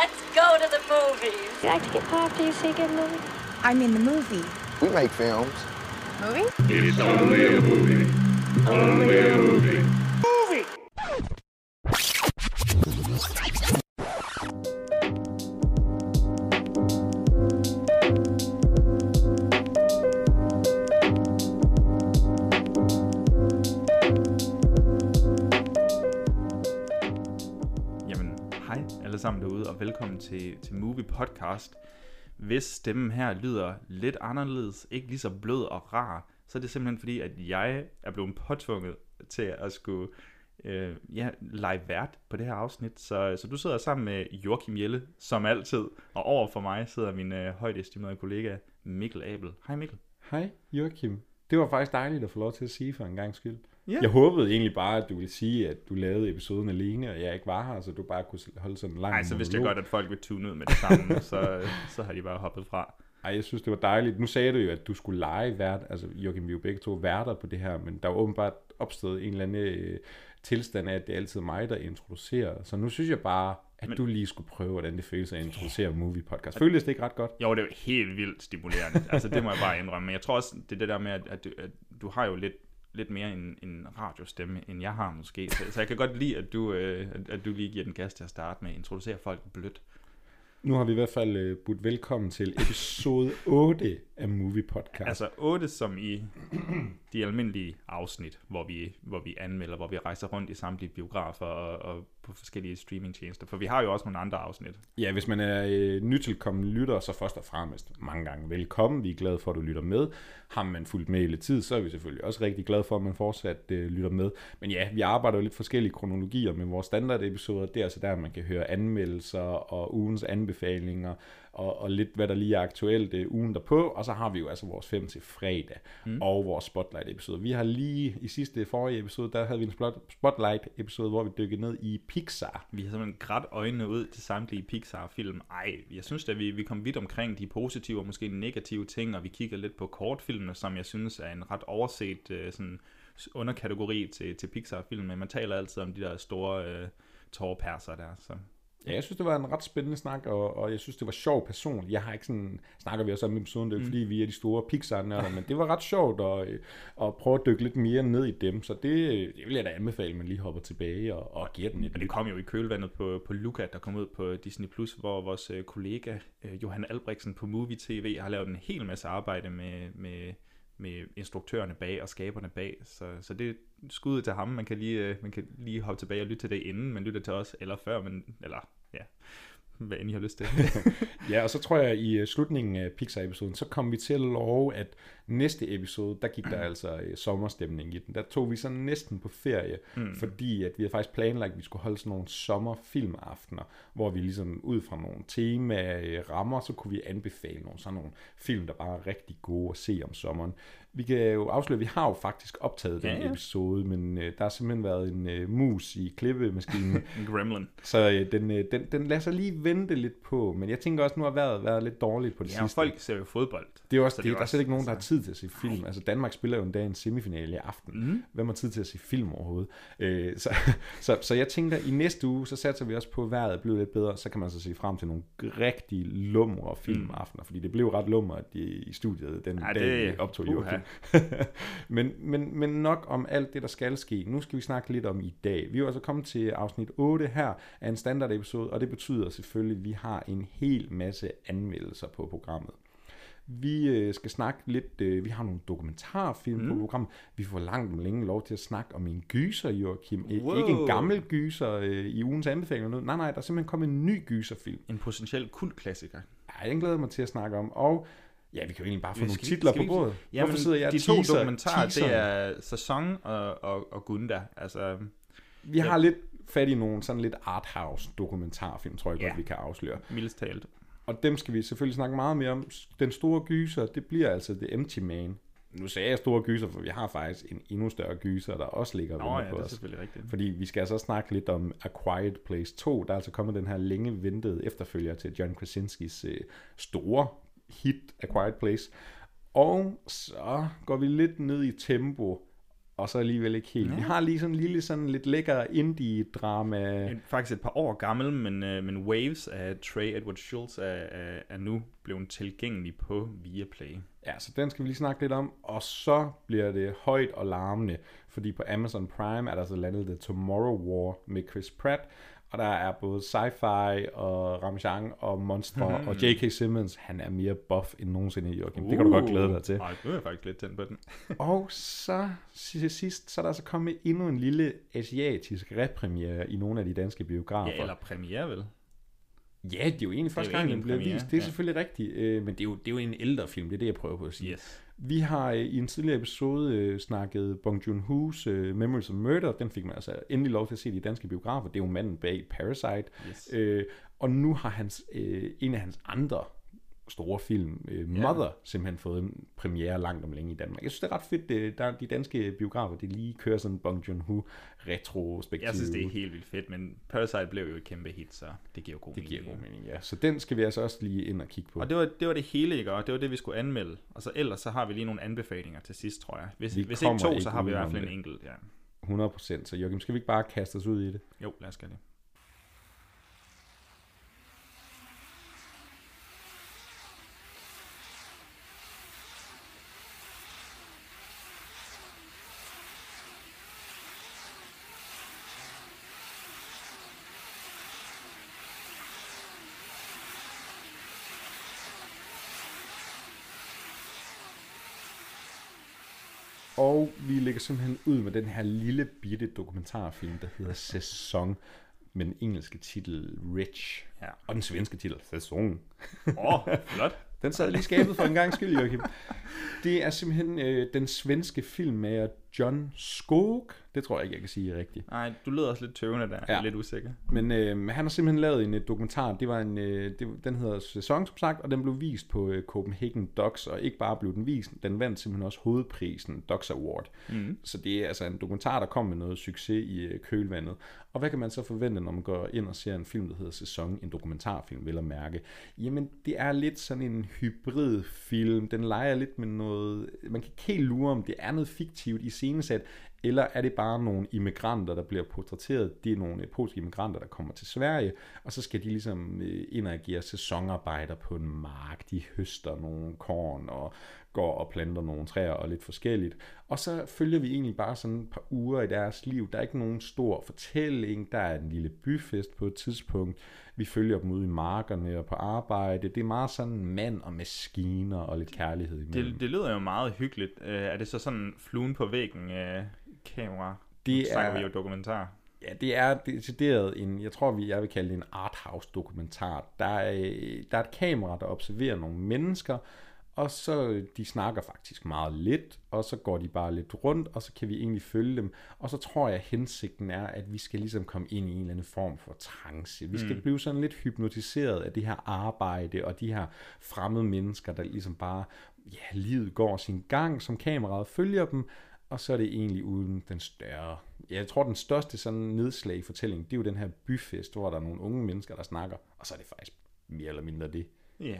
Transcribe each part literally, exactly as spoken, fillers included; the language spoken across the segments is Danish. Let's go to the movies. You like to get popped after you see a good movie? I mean the movie. We make films. Movie? It's only a movie. Only a movie. Movie! Sammen derude, og velkommen til, til Movie Podcast. Hvis stemmen her lyder lidt anderledes, ikke lige så blød og rar, så er det simpelthen fordi, at jeg er blevet påtvunget til at skulle øh, ja, lege vært på det her afsnit. Så, så du sidder sammen med Joachim Jelle, som altid, og over for mig sidder min øh, højt estimerede kollega Mikkel Abel. Hej Mikkel. Hej Joachim. Det var faktisk dejligt at få lov til at sige for en gang skyld. Yeah. Jeg håbede egentlig bare, at du ville sige, at du lavede episoden alene, og jeg ikke var her, så du bare kunne holde sådan en lang... Nej, så vidste jeg godt, at folk ville tune ud med det samme, så, så har de bare hoppet fra. Ej, jeg synes, det var dejligt. Nu sagde du jo, at du skulle lege vært, altså Joachim, vi er jo begge to værter på det her, men der var åbenbart opstået en eller anden øh, tilstand af, at det er altid mig, der introducerer. Så nu synes jeg bare, at men... du lige skulle prøve, hvordan det føles at introducere yeah. Movie Podcast. Føles det ikke ret godt? Jo, det er jo helt vildt stimulerende. Altså, det må jeg bare indrømme. Men jeg tror også, det er det der med, at, at, du, at du har jo lidt... lidt mere en, en radiostemme, end jeg har måske. Så, så jeg kan godt lide, at du, øh, at, at du lige giver den gas til at starte med at introducere folk blødt. Nu har vi i hvert fald øh, budt velkommen til episode otte af Movie Podcast. Altså otte som i de almindelige afsnit, hvor vi, hvor vi anmelder, hvor vi rejser rundt i samtlige biografer og, og på forskellige streamingtjenester. For vi har jo også nogle andre afsnit. Ja, hvis man er øh, nytilkommen lytter, så først og fremmest mange gange velkommen. Vi er glade for, at du lytter med. Har man fulgt med hele tiden, så er vi selvfølgelig også rigtig glade for, at man fortsat øh, lytter med. Men ja, vi arbejder jo lidt forskellige kronologier med vores standardepisoder. Det er altså der, man kan høre anmeldelser og ugens anbefalinger og, og lidt, hvad der lige er aktuelt øh, ugen derpå. Og så har vi jo altså vores fem til fredag mm. og vores spotlight-episode. Vi har lige i sidste forrige episode, der havde vi en spotlight-episode, hvor vi dykkede ned i Pixar. Vi har simpelthen grædt øjnene ud til samtlige Pixar-film. Ej, jeg synes da, vi, vi kom vidt omkring de positive og måske negative ting, og vi kigger lidt på kortfilmene, som jeg synes er en ret overset øh, sådan underkategori til, til Pixar-film, men man taler altid om de der store øh, tårperser der, så... Ja, jeg synes, det var en ret spændende snak, og, og jeg synes, det var sjovt personligt. Jeg har ikke sådan, snakker vi også om episoden, det er jo ikke, fordi vi er de store Pixar-nørder, men det var ret sjovt at, at prøve at dykke lidt mere ned i dem, så det, det vil jeg da anbefale, at man lige hopper tilbage og, og giver den et. Og det kom jo i kølvandet på, på Luca, der kom ud på Disney+, hvor vores kollega Johan Albrechtsen på Movie T V har lavet en hel masse arbejde med, med, med instruktørerne bag og skaberne bag, så, så det skuddet til ham, man kan, lige, man kan lige hoppe tilbage og lytte til det inden, man lytter til os, eller før, men, eller ja, hvad end I har lyst til. Ja, og så tror jeg, at i slutningen af Pixar-episoden, så kom vi til at love, at næste episode, der gik der altså sommerstemning i den. Der tog vi så næsten på ferie, mm. fordi at vi havde faktisk planlagt, at vi skulle holde sådan nogle sommerfilmaftener, hvor vi ligesom ud fra nogle temarammer, så kunne vi anbefale nogle sådan nogle film, der bare er rigtig gode at se om sommeren. Vi kan jo afsløre, vi har jo faktisk optaget ja, den episode, men øh, der har simpelthen været en øh, mus i klippemaskinen. En gremlin. Så øh, den, øh, den, den lader sig lige vente lidt på, men jeg tænker også, nu har vejret været lidt dårligt på det ja, sidste. Ja, folk ser jo fodbold. Det er også det, det er der også, er slet ikke nogen, der har tid til at se film. Ej. Altså Danmark spiller jo en dag en semifinale i aften. Mm-hmm. Hvem har tid til at se film overhovedet? Øh, så, så, så jeg tænker, i næste uge, så satser vi også på, at vejret bliver lidt bedre, så kan man så se frem til nogle rigtig lumre filmaftener, mm. fordi det blev ret lumre i, i studiet den ja, dag, det... vi optog i okay. men, men, men nok om alt det, der skal ske. Nu skal vi snakke lidt om i dag. Vi er altså kommet til afsnit otte her af en standardepisode, og det betyder selvfølgelig, at vi har en hel masse anmeldelser på programmet. Vi skal snakke lidt, vi har nogle dokumentarfilm mm. på programmet. Vi får langt om længe lov til at snakke om en gyser, Joachim. Wow. Ikke en gammel gyser i ugens anbefaling eller noget. Nej, nej, der er simpelthen kommet en ny gyserfilm. En potentiel kultklassiker. Ja, den glæder mig til at snakke om, og ja, vi kan jo egentlig bare få nogle titler på bordet. Jamen, hvorfor sidder jeg de teaser, to dokumentarer, teaser. Det er Sæson og, og, og Gunda. Altså, vi ja. har lidt fat i nogle sådan lidt arthouse dokumentarfilm, tror jeg ja. godt, vi kan afsløre. Mildest talt. Og dem skal vi selvfølgelig snakke meget mere om. Den store gyser, det bliver altså The Empty Man. Nu sagde jeg store gyser, for vi har faktisk en endnu større gyser, der også ligger og venter ja, på det er os. Selvfølgelig rigtigt. Fordi vi skal altså snakke lidt om A Quiet Place to. Der er altså kommet den her længe ventede efterfølger til John Krasinskis øh, store hit A Quiet Place. Og så går vi lidt ned i tempo og så alligevel ikke helt. Vi ja. har lige sådan en lille, sådan lidt lækker indie-drama. Faktisk et par år gammel, men, uh, men Waves af Trey Edward Shults er, er, er nu blevet tilgængelig på Viaplay. Ja, så den skal vi lige snakke lidt om, og så bliver det højt og larmende, fordi på Amazon Prime er der så landet The Tomorrow War med Chris Pratt, og der er både sci-fi og Ramchang og monstre, mm. og J K. Simmons, han er mere buff end nogensinde i Joachim. Uh, det kan du godt glæde dig til. Nej, nu er jeg faktisk lidt tændt på den. Og så til sidst, så er der så kommet endnu en lille asiatisk repremiere i nogle af de danske biografer. Ja, eller premiere vel? Ja, det er jo egentlig første gang, den bliver vist. Det er ja. selvfølgelig rigtigt, øh, men det er, jo, det er jo en ældre film, det er det, jeg prøver på at sige. Yes. Vi har øh, i en tidligere episode øh, snakket Bong Joon-ho's øh, Memories of Murder. Den fik man altså endelig lov til at se i de danske biografer. Det er jo manden bag Parasite. Yes. Øh, og nu har hans, øh, en af hans andre store film, øh, Mother, yeah. simpelthen fået en premiere langt om længe i Danmark. Jeg synes, det er ret fedt, øh, der, de danske biografer, det lige kører sådan Bong Joon-ho retrospektiv. Jeg synes, det er helt vildt fedt, men Parasite blev jo et kæmpe hit, så det giver god det mening. Det giver god mening, ja. Så den skal vi altså også lige ind og kigge på. Og det var det, var det hele, ikke? Og det var det, vi skulle anmelde. Og så ellers, så har vi lige nogle anbefalinger til sidst, tror jeg. Hvis, hvis ikke to, ikke så har vi i hvert fald en enkelt. Ja. hundrede procent. Så Joachim, skal vi ikke bare kaste os ud i det? Jo, lad os gøre det. Og vi lægger simpelthen ud med den her lille bitte dokumentarfilm, der hedder Sæson, med den engelske titel Rich, ja. og den svenske titel Sæson. Åh, oh, flot. Den sad lige skabet for en gang skyld, Joachim. Det er simpelthen øh, den svenske filmmager John Skog. Det tror jeg ikke, jeg kan sige rigtigt. Nej, du lyder også lidt tøvende der. Ja. Lidt usikker. Men øh, han har simpelthen lavet en uh, dokumentar. Det var en, øh, det, den hedder Sæson, som sagt, og den blev vist på øh, Copenhagen Docs. Og ikke bare blev den vist, den vandt simpelthen også hovedprisen, Docs Award. Mm. Så det er altså en dokumentar, der kom med noget succes i øh, kølvandet. Og hvad kan man så forvente, når man går ind og ser en film, der hedder Sæson, en dokumentarfilm, vel at mærke? Jamen, det er lidt sådan en hybridfilm. Den leger lidt med noget... Man kan ikke helt lure, om det er noget fiktivt i scenesat, eller er det bare nogle immigranter, der bliver portrætteret? Det er nogle polske immigranter, der kommer til Sverige, og så skal de ligesom ind og agere sæsonarbejder på en mark. De høster nogle korn og går og planter nogle træer og lidt forskelligt. Og så følger vi egentlig bare sådan et par uger i deres liv. Der er ikke nogen stor fortælling. Der er en lille byfest på et tidspunkt. Vi følger dem ude i markerne og på arbejde. Det er meget sådan mand og maskiner og lidt kærlighed imellem. Det, det lyder jo meget hyggeligt. Uh, er det så sådan fluen på væggen uh, kamera? Det snakker er... vi jo dokumentar. Ja, det er decideret en, jeg tror, vi jeg vil kalde det en arthouse-dokumentar. Der er, der er et kamera, der observerer nogle mennesker, og så de snakker faktisk meget lidt, og så går de bare lidt rundt, og så kan vi egentlig følge dem. Og så tror jeg, at hensigten er, at vi skal ligesom komme ind i en eller anden form for trance. Vi skal mm. blive sådan lidt hypnotiseret af det her arbejde, og de her fremmede mennesker, der ligesom bare, ja, livet går sin gang, som kameraet følger dem. Og så er det egentlig uden den større... Jeg tror, den største sådan nedslag i fortællingen, det er jo den her byfest, hvor der er nogle unge mennesker, der snakker. Og så er det faktisk mere eller mindre det. Ja. Yeah.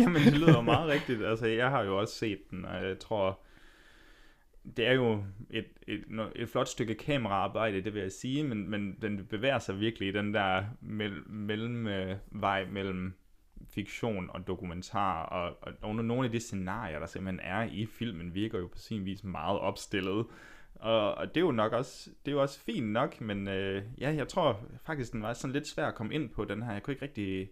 Jamen, det lyder jo meget rigtigt. Altså, jeg har jo også set den, og jeg tror... Det er jo et, et, et flot stykke kameraarbejde, det vil jeg sige, men, men den bevæger sig virkelig i den der mel- mellemvej mellem... fiktion og dokumentar, og, og, og nogle af de scenarier, der simpelthen er i filmen, virker jo på sin vis meget opstillet. Og, og det er jo nok også, det er jo også fint nok, men øh, ja, jeg tror faktisk, den var sådan lidt svær at komme ind på, den her. Jeg kunne ikke rigtig...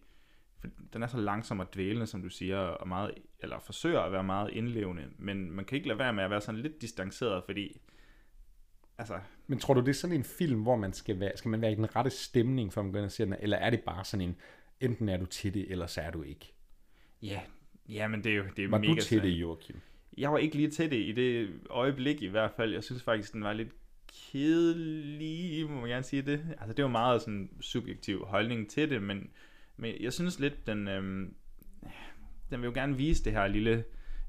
Den er så langsom og dvælende, som du siger, og meget, eller forsøger at være meget indlevende, men man kan ikke lade være med at være sådan lidt distanceret, fordi... Altså... Men tror du, det er sådan en film, hvor man skal være, skal man være i den rette stemning, for man kan se den, eller er det bare sådan en... Enten er du til det, eller så er du ikke. Ja, ja, men det er jo det er var mega... Var du til det, Joachim? Jeg var ikke lige til det i det øjeblik i hvert fald. Jeg synes faktisk, den var lidt kedelig, må man gerne sige det. Altså, det var meget sådan subjektiv holdning til det, men, men jeg synes lidt, den, øhm, den vil jo gerne vise det her lille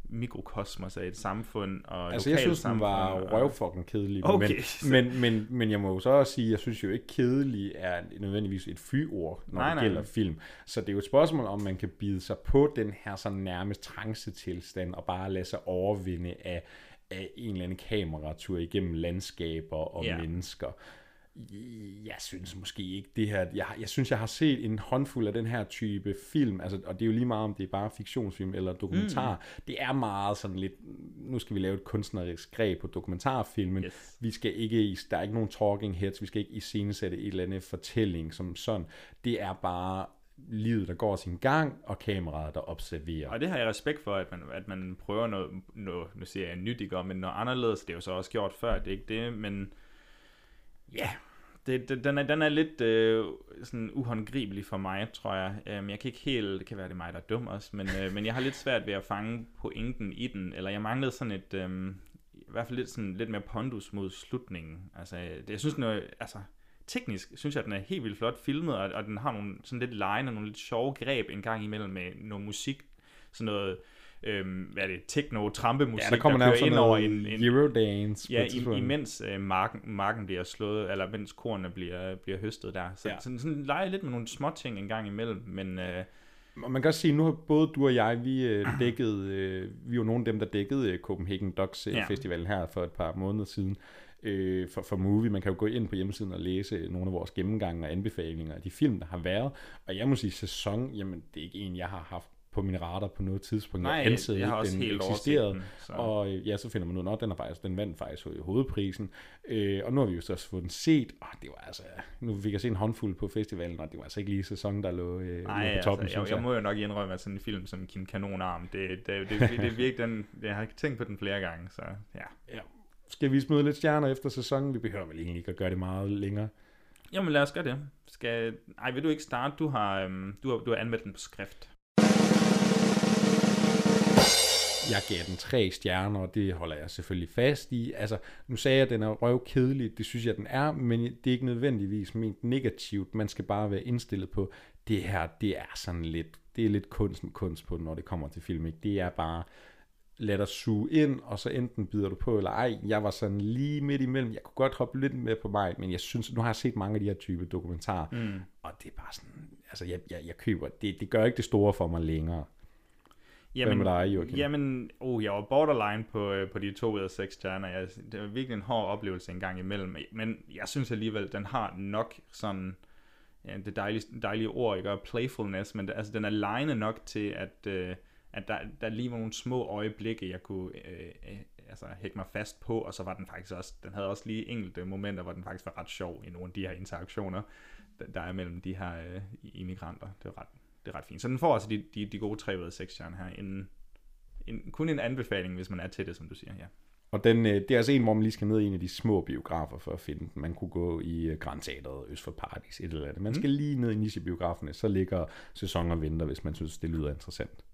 mikrokosmos af et samfund og altså, jeg synes, den var røvfucking kedelig. Okay, men, så... men, men, men jeg må jo så også sige, jeg synes jo ikke, kedelig er nødvendigvis et fyord, når nej, det nej. gælder film. Så det er jo et spørgsmål, om man kan bide sig på den her sådan nærmest trancetilstand og bare lade sig overvinde af af en eller anden kameratur igennem landskaber og yeah. mennesker. Jeg synes måske ikke det her, jeg, jeg synes jeg har set en håndfuld af den her type film, altså, og det er jo lige meget om det er bare fiktionsfilm eller dokumentar, mm. det er meget sådan lidt, nu skal vi lave et kunstnerisk greb på dokumentarfilmen, yes. vi skal ikke, der er ikke nogen talking heads, vi skal ikke iscenesætte et eller andet fortælling som sådan, det er bare livet der går sin gang, og kameraet der observerer. Og det har jeg respekt for, at man, at man prøver noget, noget, nu siger jeg nyt, ikke, men noget anderledes, det er jo så også gjort før, det er ikke det, men ja, yeah. den, er, den er lidt øh, sådan uhåndgribelig for mig, tror jeg. Øhm, jeg kan ikke helt, det kan være det mig, der er dum også, men, øh, men jeg har lidt svært ved at fange pointen i den, eller jeg manglede sådan et, øh, i hvert fald lidt, sådan, lidt mere pondus mod slutningen. Altså, det, jeg synes, den er, altså, teknisk synes jeg, den er helt vildt flot filmet, og, og den har nogle sådan lidt lejende, nogle lidt sjove greb en gang imellem med noget musik, sådan noget... Øhm, hvad er det, techno-trampemusik, ja, der, der kører ind over en, en Eurodance, ja, i, imens øh, marken, marken bliver slået, eller mens kornene bliver, bliver høstet der, så ja. sådan, sådan leger lidt med nogle små ting en gang imellem, men øh, man kan også sige, nu har både du og jeg, vi øh, dækkede, øh, vi var nogle af dem, der dækkede øh, Copenhagen Docs øh, ja. Festival her for et par måneder siden, øh, for, for Movie. Man kan jo gå ind på hjemmesiden og læse nogle af vores gennemgange og anbefalinger af de film, der har været, og jeg må sige, Sæson, jamen det er ikke en, jeg har haft på mine radar på noget tidspunkt. Nej, jeg ansede jeg ikke, den eksisterede. Den, så. Og ja, så finder man ud af, at den, faktisk, den vandt faktisk i hovedprisen. Øh, og nu har vi jo så også fået den set, og det var altså, nu fik jeg se en håndfuld på festivalen, og det var altså ikke lige Sæson, der lå, øh, nej, lå på toppen. Altså, jeg, jeg. jeg må jo nok indrømme, at sådan en film som Kim Kanonarm, det, det, det, det, det, det virkelig den, jeg har tænkt på den flere gange, så ja. ja. Skal vi smide lidt stjerner efter Sæsonen? Vi behøver vel egentlig ikke at gøre det meget længere. Jamen lad os gøre det. Skal... Ej, vil du ikke starte? Du har, øhm, du har, du har anmeldt den på skrift. Jeg gav den tre stjerner, og det holder jeg selvfølgelig fast i. Altså, nu sagde jeg, at den er røvkedelig. Det synes jeg, den er, men det er ikke nødvendigvis ment negativt. Man skal bare være indstillet på, det her, det er sådan lidt, det er lidt kunsten kunst på, når det kommer til film. Ikke? Det er bare, lad dig suge ind, og så enten bider du på, eller ej, jeg var sådan lige midt imellem. Jeg kunne godt hoppe lidt med på mig, men jeg synes, nu har jeg set mange af de her type dokumentarer, mm. og det er bare sådan, altså, jeg, jeg, jeg køber, det, det gør ikke det store for mig længere. Jamen, Hvem er dig, Joachim? Jamen, oh, jeg var borderline på, øh, på de to ud af seks stjerner. Jeg, det var virkelig en hård oplevelse en gang imellem. Men jeg synes alligevel, den har nok sådan, ja, det dejlige, dejlige ord, ikke? Playfulness, men det, altså, den er lejende nok til, at, øh, at der, der lige var nogle små øjeblikke, jeg kunne øh, øh, altså, hække mig fast på, og så var den faktisk også, den havde også lige enkelte momenter, hvor den faktisk var ret sjov i nogle af de her interaktioner, der er mellem de her øh, immigranter. Det var ret Det er ret fint. Så den får altså de, de, de gode tre ud af seks stjerner her. En, en, kun en anbefaling, hvis man er til det, som du siger, ja. Og den, det er altså en, hvor man lige skal ned i en af de små biografer for at finde den. Man kunne gå i Grand Teateret, Øst for Paradis, et eller andet. Man skal mm. lige ned i nichebiograferne, så ligger Sæson og venter, hvis man synes, det lyder interessant.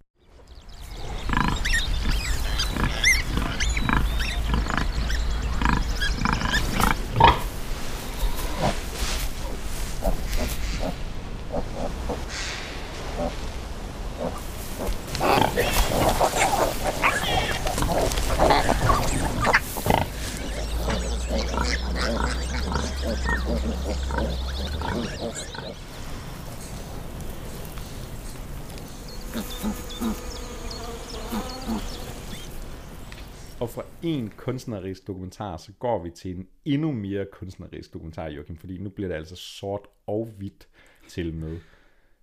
En kunstnerisk dokumentar, så går vi til en endnu mere kunstnerisk dokumentar, Joachim, fordi nu bliver det altså sort og hvidt til med.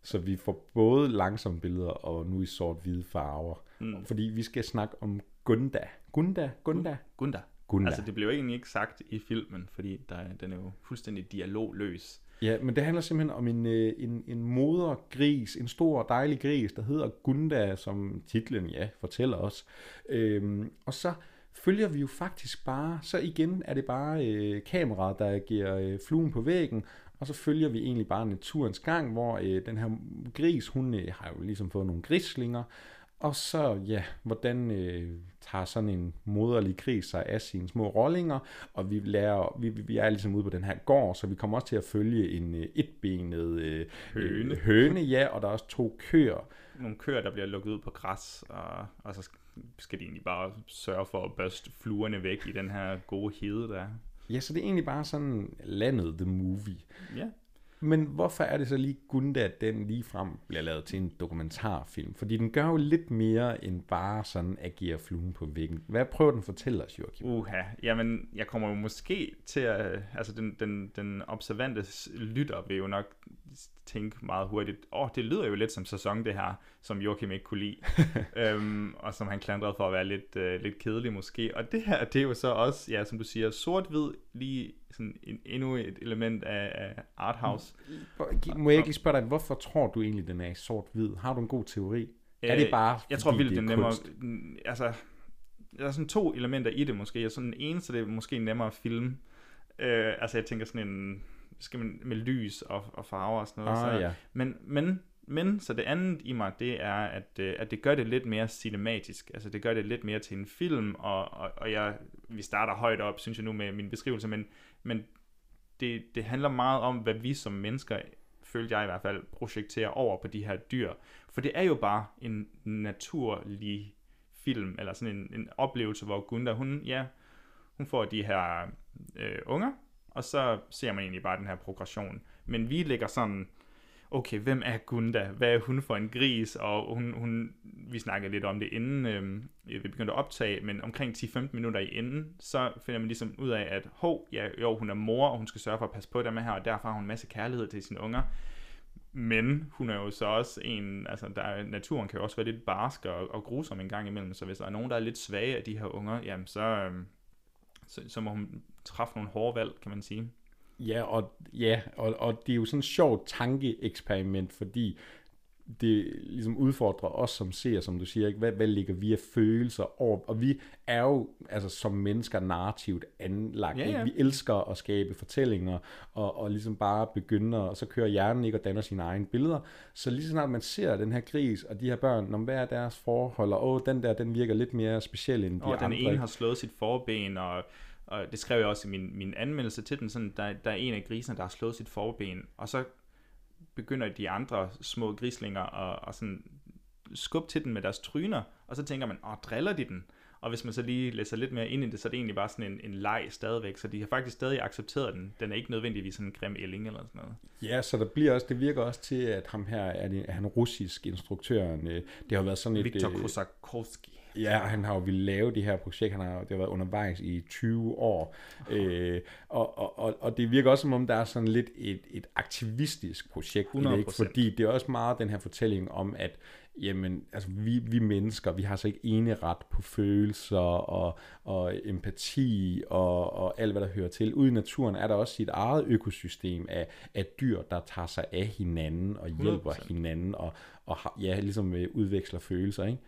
Så vi får både langsomme billeder og nu i sort-hvide farver. Mm. Fordi vi skal snakke om Gunda. Gunda? Gunda? Gunda. Gunda. Altså det blev egentlig ikke sagt i filmen, fordi der, den er jo fuldstændig dialogløs. Ja, men det handler simpelthen om en, en, en modergris, en stor og dejlig gris, der hedder Gunda, som titlen, ja, fortæller os. Øhm, og så følger vi jo faktisk bare, så igen er det bare øh, kameraet, der giver øh, fluen på væggen, og så følger vi egentlig bare naturens gang, hvor øh, den her gris, hun øh, har jo ligesom fået nogle grislinger, og så, ja, hvordan øh, tager sådan en moderlig gris sig af sine små rollinger, og vi, lærer, vi, vi er ligesom ude på den her gård, så vi kommer også til at følge en øh, etbenet øh, høne. Øh, høne, ja, og der er også to køer. Nogle køer, der bliver lukket ud på græs, og, og så skal de egentlig bare sørge for at børste fluerne væk i den her gode hede, der. Ja, så det er egentlig bare sådan landet, the movie. Ja. Men hvorfor er det så lige Gunda, at den ligefrem bliver lavet til en dokumentarfilm? Fordi den gør jo lidt mere end bare sådan agere fluen på væggen. Hvad prøver den at fortælle os, Joachim? Uha, jamen jeg kommer jo måske til at... Altså den, den, den observante lytter vil jo nok tænke meget hurtigt, åh, oh, det lyder jo lidt som Sæson det her, som Joachim ikke kunne lide, øhm, og som han klandrede for at være lidt, øh, lidt kedelig måske. Og det her, det er jo så også, ja, som du siger, sort-hvid, lige sådan en, endnu et element af, af arthouse. Må jeg ikke spørge dig, hvorfor tror du egentlig, den er i sort-hvid? Har du en god teori? Øh, er det bare, jeg tror, vildt, det er den kunst? Nemmere, altså, der er sådan to elementer i det måske, og sådan den ene, så det er måske nemmere at filme. Øh, altså, jeg tænker sådan en... skal man med lys og, og farver og sådan noget. Ah, så. Ja. Men, men, men, så det andet i mig, det er, at, at det gør det lidt mere cinematisk. Altså, det gør det lidt mere til en film, og, og, og jeg, vi starter højt op, synes jeg nu, med min beskrivelse, men, men det, det handler meget om, hvad vi som mennesker, følte jeg i hvert fald, projekterer over på de her dyr. For det er jo bare en naturlig film, eller sådan en, en oplevelse, hvor Gunda, hun, ja, hun får de her øh, unger, og så ser man egentlig bare den her progression. Men vi ligger sådan, okay, hvem er Gunda? Hvad er hun for en gris? Og hun, hun, vi snakkede lidt om det inden øh, vi begyndte at optage, men omkring ti til femten minutter i enden, så finder man ligesom ud af, at hov, ja, jo, hun er mor, og hun skal sørge for at passe på dem her, og derfor har hun en masse kærlighed til sine unger. Men hun er jo så også en, altså der, naturen kan jo også være lidt barsk og, og grusom en gang imellem, så hvis der er nogen, der er lidt svage af de her unger, jamen så... Øh, Så, så må hun træffe nogle hårde valg, kan man sige. Ja, og, ja, og, og det er jo sådan et sjovt tankeeksperiment, fordi det ligesom udfordrer os som seer, som du siger, ikke? Hvad, hvad ligger vi af følelser over? Og vi er jo altså, som mennesker narrativt anlagt. Ja, ja. Vi elsker at skabe fortællinger, og, og ligesom bare begynder, og så kører hjernen ikke og danner sine egne billeder. Så lige så snart man ser den her gris og de her børn, om hvad er deres forhold, og åh, den der, den virker lidt mere speciel end de og andre. Og den ene har slået sit forben, og, og det skrev jeg også i min, min anmeldelse til den, sådan, der, der er en af grisene, der har slået sit forben, og så begynder de andre små grislinger og, og sådan skubbe til den med deres tryner, og så tænker man, åh, driller de den? Og hvis man så lige læser lidt mere ind i det, så er det egentlig bare sådan en, en leg stadigvæk, så de har faktisk stadig accepteret den. Den er ikke nødvendigvis sådan en grim ælling eller sådan noget. Ja, så der bliver også, det virker også til, at ham her, er, det, er han russisk instruktøren, det har været sådan et... Viktor Kosakowski. Ja, han har jo ville lave det her projekt, han har, det har været undervejs i tyve år, oh. øh, og, og, og, og det virker også som om, der er sådan lidt et, et aktivistisk projekt, ikke? Fordi det er også meget den her fortælling om, at jamen, altså vi, vi mennesker, vi har så ikke eneret på følelser og, og empati og, og alt, hvad der hører til. Ude i naturen er der også sit eget økosystem af, af dyr, der tager sig af hinanden og hjælper hundrede procent hinanden og, og ja, ligesom udveksler følelser, ikke?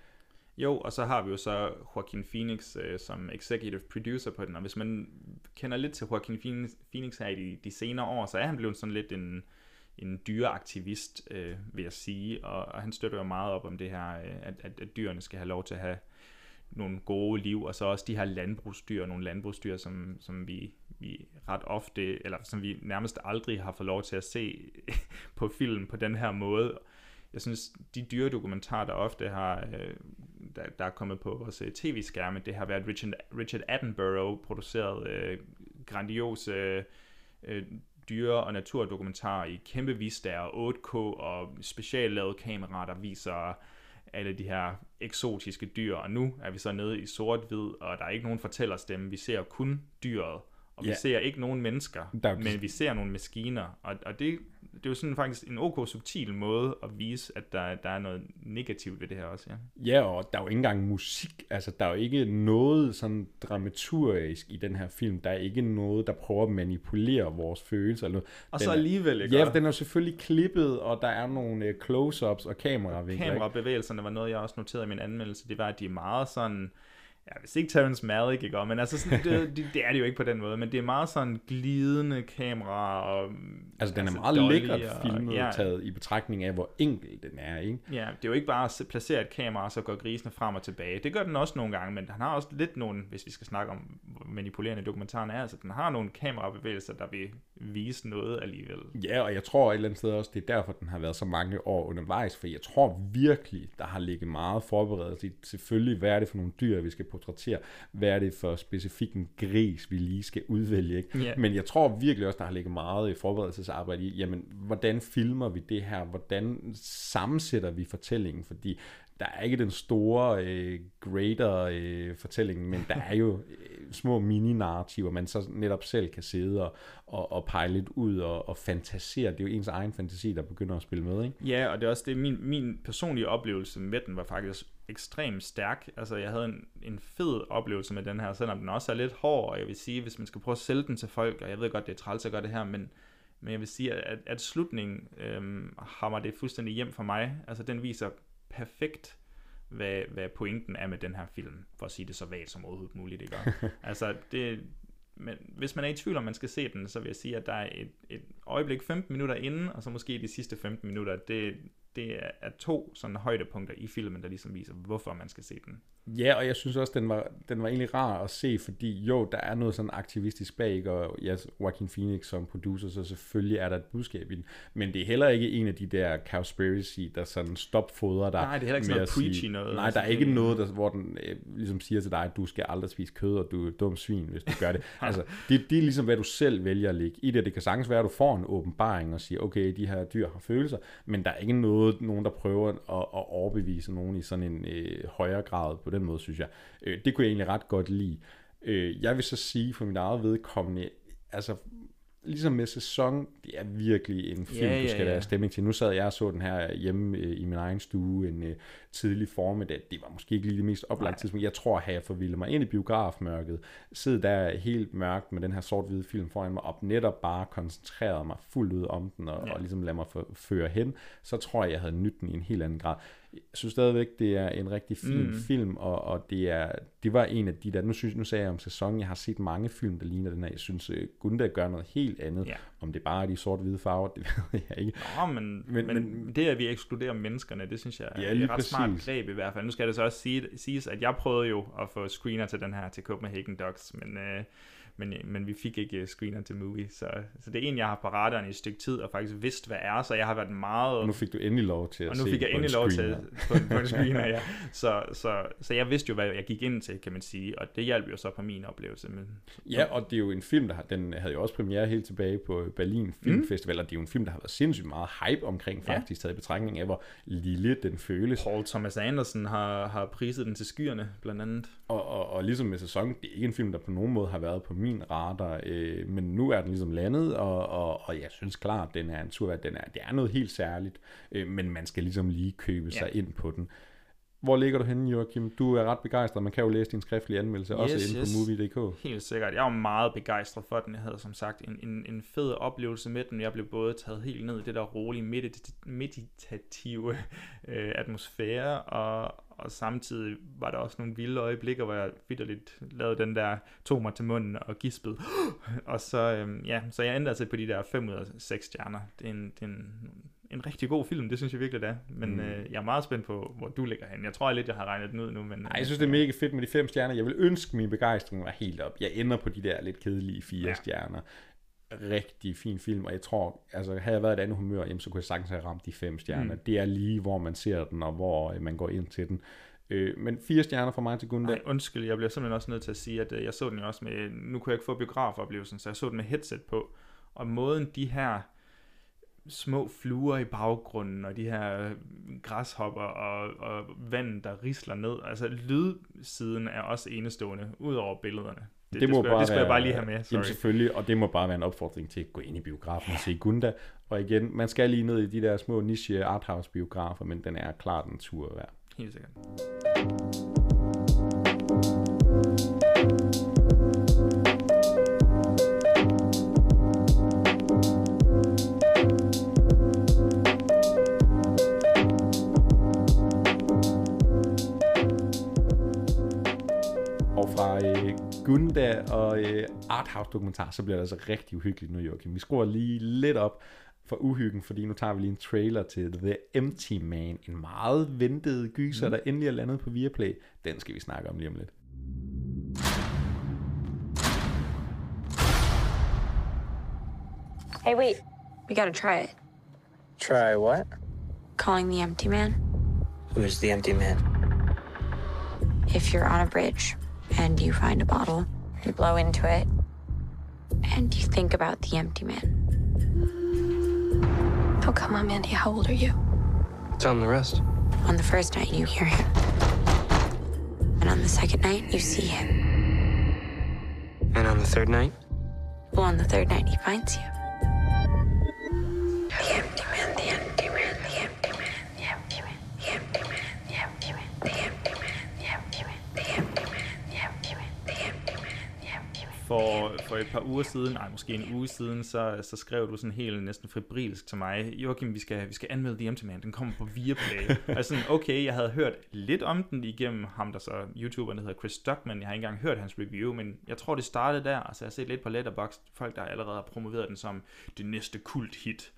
Jo, og så har vi jo så Joaquin Phoenix øh, som executive producer på den, og hvis man kender lidt til Joaquin Phoenix, Phoenix her i de, de senere år, så er han blevet sådan lidt en, en dyreaktivist, øh, vil jeg sige, og, og han støtter jo meget op om det her, at, at, at dyrene skal have lov til at have nogle gode liv, og så også de her landbrugsdyr, nogle landbrugsdyr, som, som vi, vi ret ofte, eller som vi nærmest aldrig har fået lov til at se på film på den her måde. Jeg synes, de dyre dokumentarer, der ofte har, der, der er kommet på vores tv-skærme, det har været Richard, Richard Attenborough produceret øh, grandiose øh, dyre- og naturdokumentarer i kæmpe visstager, otte K og speciallavede kameraer, der viser alle de her eksotiske dyr. Og nu er vi så nede i sort-hvid, og der er ikke nogen fortællerstemme. Vi ser kun dyret, og vi yeah. ser ikke nogen mennesker, That's... men vi ser nogle maskiner, og, og det... Det er jo sådan faktisk en ok subtil måde at vise, at der, der er noget negativt ved det her også, ja. Ja, og der er jo ikke engang musik, altså der er jo ikke noget sådan dramaturgisk i den her film, der er ikke noget, der prøver at manipulere vores følelser. Eller og den så alligevel, ikke? Ja, den er selvfølgelig klippet, og der er nogle close-ups og kameravinkler. Kamerabevægelserne var noget, jeg også noterede i min anmeldelse, det var, at de er meget sådan... Ja, hvis ikke Terrence Malick, ikke? Men altså, sådan, det, det, det er det jo ikke på den måde, men det er meget sådan glidende kamera og... Altså, den er altså, meget lækkert filmet, ja, taget i betragtning af, hvor enkel den er, ikke? Ja, det er jo ikke bare at placere et kamera, og så går grisene frem og tilbage. Det gør den også nogle gange, men han har også lidt nogle, hvis vi skal snakke om, hvor manipulerende dokumentaren er, altså den har nogle kamerabevægelser, der vil vise noget alligevel. Ja, og jeg tror et eller andet sted også, det er derfor, den har været så mange år undervejs, for jeg tror virkelig, der har ligget meget forberedelse i, selvfølgelig, hvad er det for nogle dyr, vi skal portrættere, hvad er det for specifikt en gris, vi lige skal udvælge, ikke? Yeah. Men jeg tror virkelig også, der har ligget meget forberedelsesarbejde i, jamen, hvordan filmer vi det her, hvordan sammensætter vi fortællingen, fordi der er ikke den store øh, greater-fortælling, øh, men der er jo øh, små mini-narrativer, man så netop selv kan sidde og, og, og pege lidt ud og, og fantasere. Det er jo ens egen fantasi, der begynder at spille med, ikke? Ja, og det er også det. Min, min personlige oplevelse med den var faktisk ekstremt stærk. Altså, jeg havde en, en fed oplevelse med den her, selvom den også er lidt hård, og jeg vil sige, hvis man skal prøve at sælge den til folk, og jeg ved godt, det er træls at gøre det her, men... Men jeg vil sige, at, at slutningen øhm, hammer det fuldstændig hjem for mig. Altså, den viser perfekt, hvad, hvad pointen er med den her film, for at sige det så vagt som overhovedet muligt, det gør. Altså, det, men hvis man er i tvivl, om man skal se den, så vil jeg sige, at der er et, et øjeblik femten minutter inden, og så måske de sidste femten minutter, det, det er to sådan højdepunkter i filmen, der ligesom viser, hvorfor man skal se den. Ja, og jeg synes også, den var, den var egentlig rar at se, fordi jo, der er noget sådan aktivistisk bag, og ja, Joaquin Phoenix som producer, så selvfølgelig er der et budskab i den, men det er heller ikke en af de der conspiracy, der sådan stopfodrer dig. Nej, det er heller ikke sådan noget preachy noget. Nej, der er ikke noget, der, hvor den øh, ligesom siger til dig, at du skal aldrig spise kød, og du er dum svin, hvis du gør det. Altså, det, det er ligesom, hvad du selv vælger at lægge i det. Det kan sagtens være, at du får en åbenbaring og siger, okay, de her dyr har følelser, men der er ikke noget, nogen, der prøver at, at overbevise nogen i sådan en øh, højere grad på det. Den måde, synes jeg. Øh, det kunne jeg egentlig ret godt lide. Øh, jeg vil så sige, for mit eget vedkommende, altså, ligesom med Sæson, det er virkelig en film, yeah, yeah, du skal yeah. have stemning til. Nu sad jeg og så den her hjemme øh, i min egen stue en øh, tidlig formiddag. Det var måske ikke lige det mest oplagte tidspunkt. Jeg tror, at jeg forvildet mig ind i biografmørket, sidde der helt mørkt med den her sort-hvide film foran mig, og netop bare koncentrerede mig fuldt ud om den, og, yeah. og ligesom lade mig for, føre hen, så tror jeg, jeg havde nydt den i en helt anden grad. Jeg synes stadigvæk, det er en rigtig fin mm. film, og, og det, er, det var en af de der, nu, synes, nu sagde jeg om Sæson, jeg har set mange film, der ligner den her, jeg synes, Gunda gør noget helt andet, ja. Om det bare er de sort-hvide farver, det ved jeg ikke. Nå, men, men, men, men det, at vi ekskluderer menneskerne, det synes jeg ja, er et ret præcis. Smart greb i hvert fald. Nu skal det så også sige, siges, at jeg prøvede jo at få screener til den her, til Copenhagen Docs, men... Øh, Men, men vi fik ikke screener til Movie, så, så det er en, jeg har på radaren i et stykke tid, og faktisk vidst, hvad er, så jeg har været meget... Og nu fik du endelig lov til at se på en screener. Og nu fik jeg endelig lov til på en, på en screener, ja. Så, så, så jeg vidste jo, hvad jeg gik ind til, kan man sige, og det hjalp jo så på min oplevelse. Men, ja, og det er jo en film, der har, den havde jo også premiere helt tilbage på Berlin Filmfestival, mm. og det er jo en film, der har været sindssygt meget hype omkring, faktisk ja. Taget i betragtning af, hvor lille den føles. Paul Thomas Anderson har, har priset den til skyerne, blandt andet. Og, og, og ligesom med Sæson, det er ikke en film, der på nogen måde har været på min min radar, øh, men nu er den ligesom landet, og, og, og jeg synes klart, den er en tur, den er, det er noget helt særligt, øh, men man skal ligesom lige købe sig ja. Ind på den. Hvor ligger du henne, Joachim? Du er ret begejstret. Man kan jo læse din skriftlige anmeldelse yes, også inde yes. på Movie punktum d k. Helt sikkert. Jeg var meget begejstret for den. Jeg havde som sagt en, en, en fed oplevelse med den. Jeg blev både taget helt ned i det der rolige, medit- meditative øh, atmosfære, og, og samtidig var der også nogle vilde øjeblikker, hvor jeg vitterligt lavede den der, tog mig til munden og gispede. og så, øh, ja, så jeg endte altså på de der fem ud af seks stjerner. Det er en... Det er en En rigtig god film, det synes jeg virkelig, det er. Men mm. øh, jeg er meget spændt på, hvor du ligger hen. Jeg tror jeg lidt, jeg har regnet den ud nu. Men, Ej, jeg synes, det er mega fedt med de fem stjerner. Jeg vil ønske, min begejstring var helt op. Jeg ender på de der lidt kedelige fire ja. Stjerner. Rigtig fin film, og jeg tror, altså havde jeg været et andet humør, jamen, så kunne jeg sagtens have ramt de fem stjerner. Mm. Det er lige, hvor man ser den, og hvor øh, man går ind til den. Øh, men fire stjerner fra mig til Gunda. Nej, undskyld, jeg bliver simpelthen også nødt til at sige, at øh, jeg så den jo også med, nu kunne jeg ikke få biografoplevelsen, så jeg så den med headset på. Og måden de her små fluer i baggrunden, og de her græshopper og, og vand, der risler ned. Altså, lydsiden er også enestående, ud over billederne. Det, det, må det, skal, bare, det skal jeg bare lige have med. Sorry. Jamen selvfølgelig, og det må bare være en opfordring til at gå ind i biografen og se Gunda. Og igen, man skal lige ned i de der små niche arthouse-biografer, men den er klart en tur værd. Helt sikkert. Fra øh, Gunda og øh, arthouse-dokumentar, så bliver det altså rigtig uhyggeligt nu, Joachim. Vi skruer lige lidt op for uhyggen, fordi nu tager vi lige en trailer til The Empty Man. En meget ventet gyser, mm. der endelig er landet på Viaplay. Den skal vi snakke om lige om lidt. Hey, wait. We gotta try it. Try what? Calling the Empty Man. Who is the Empty Man? If you're on a bridge and you find a bottle, you blow into it, and you think about the Empty Man. Oh, come on, Mandy. How old are you? Tell him the rest. On the first night, you hear him. And on the second night, you see him. And on the third night? Well, on the third night, he finds you. The Empty Man, the Empty Man, the Empty Man, the Empty Man, the Empty Man, the Empty Man, the Empty Man, the Empty Man, the Empty Man, the Empty Man, the Empty Man, the Empty Man. For for et par uger siden, nej, måske en uge siden, så så skrev du sådan helt næsten febrilsk til mig, Joachim, vi skal vi skal anmelde The Empty Man, den kommer på Viaplay. Og sådan, okay, jeg havde hørt lidt om den igennem ham, der så YouTuberen hedder Chris Stuckman. Jeg har ikke engang hørt hans review, men jeg tror det startede der, og så har jeg set lidt på Letterboxd, folk der allerede har promoveret den som det næste kult hit.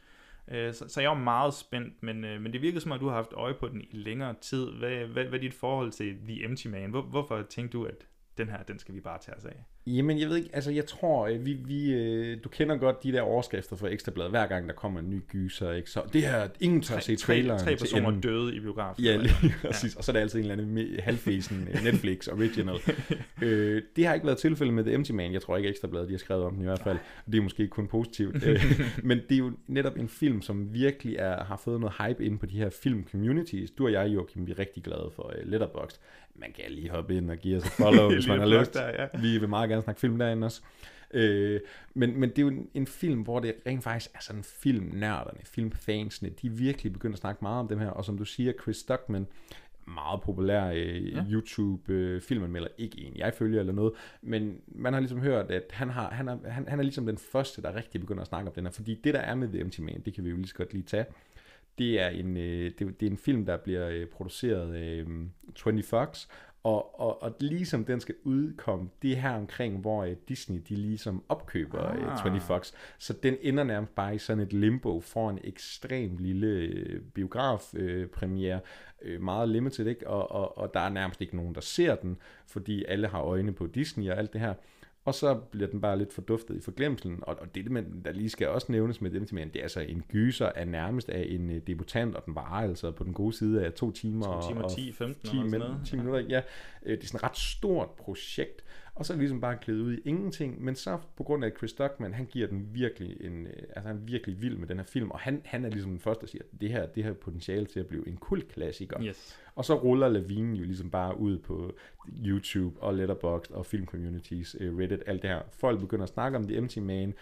Så, så jeg var meget spændt, men, men det virkede som at du har haft øje på den i længere tid. Hvad, hvad, hvad er dit forhold til The Empty Man? Hvor, hvorfor tænkte du, at den her, den skal vi bare tage os af? Jamen, jeg ved ikke, altså jeg tror, vi, vi, du kender godt de der overskrifter fra Ekstra Bladet, hver gang der kommer en ny gyser, ikke? Så det her, ingen tør at se traileren. Tre, tre personer til en... døde i biografen. Ja, lige præcis, ja. Og så er der altid en eller anden halvfesen Netflix original. øh, det har ikke været tilfældet med The Empty Man, jeg tror ikke Ekstra Bladet, de har skrevet om den i hvert fald, og det er måske kun positivt, øh, men det er jo netop en film, som virkelig er, har fået noget hype inde på de her film-communities. Du og jeg, Joachim, vi er rigtig glade for uh, Letterboxd. Man kan lige hoppe ind og give os et follow, hvis man har lyst. Der, ja. Vi vil meget gerne snakke film derinde også. Øh, men, men det er jo en film, hvor det rent faktisk er sådan filmnørderne, filmfansene, de virkelig begynder at snakke meget om dem her. Og som du siger, Chris Stuckman, meget populær øh, ja. YouTube-filmanmelder, øh, ikke en jeg følger eller noget, men man har ligesom hørt, at han, har, han, er, han, han er ligesom den første, der rigtig begynder at snakke om den her. Fordi det, der er med The Empty Man, det kan vi jo lige så godt lige tage. Det er en, øh, det, det er en film, der bliver øh, produceret af øh, tyve Fox, Og, og, og ligesom den skal udkomme, det her omkring, hvor uh, Disney, de ligesom opkøber ah. uh, tyve Fox. Så den ender nærmest bare i sådan et limbo for en ekstrem lille uh, biografpremiere. Uh, uh, meget limited, ikke? Og, og, og der er nærmest ikke nogen, der ser den, fordi alle har øjne på Disney og alt det her. Og så bliver den bare lidt forduftet i forglemselen. Og, og det, der lige skal også nævnes med det, det er altså en gyser af nærmest af en debutant, og den varer altså på den gode side af to timer, to timer og ti, femten minutter. Ja, det er sådan et ret stort projekt. Og så er det ligesom bare klædet ud i ingenting, men så på grund af, at Chris Stuckman, han giver den virkelig en, altså han er virkelig vild med den her film, og han, han er ligesom den første, der siger, at det her, det her potentiale til at blive en kultklassiker. Yes. Og så ruller lavinen jo ligesom bare ud på YouTube og Letterboxd og filmcommunities, Reddit, alt det her. Folk begynder at snakke om The Empty Man,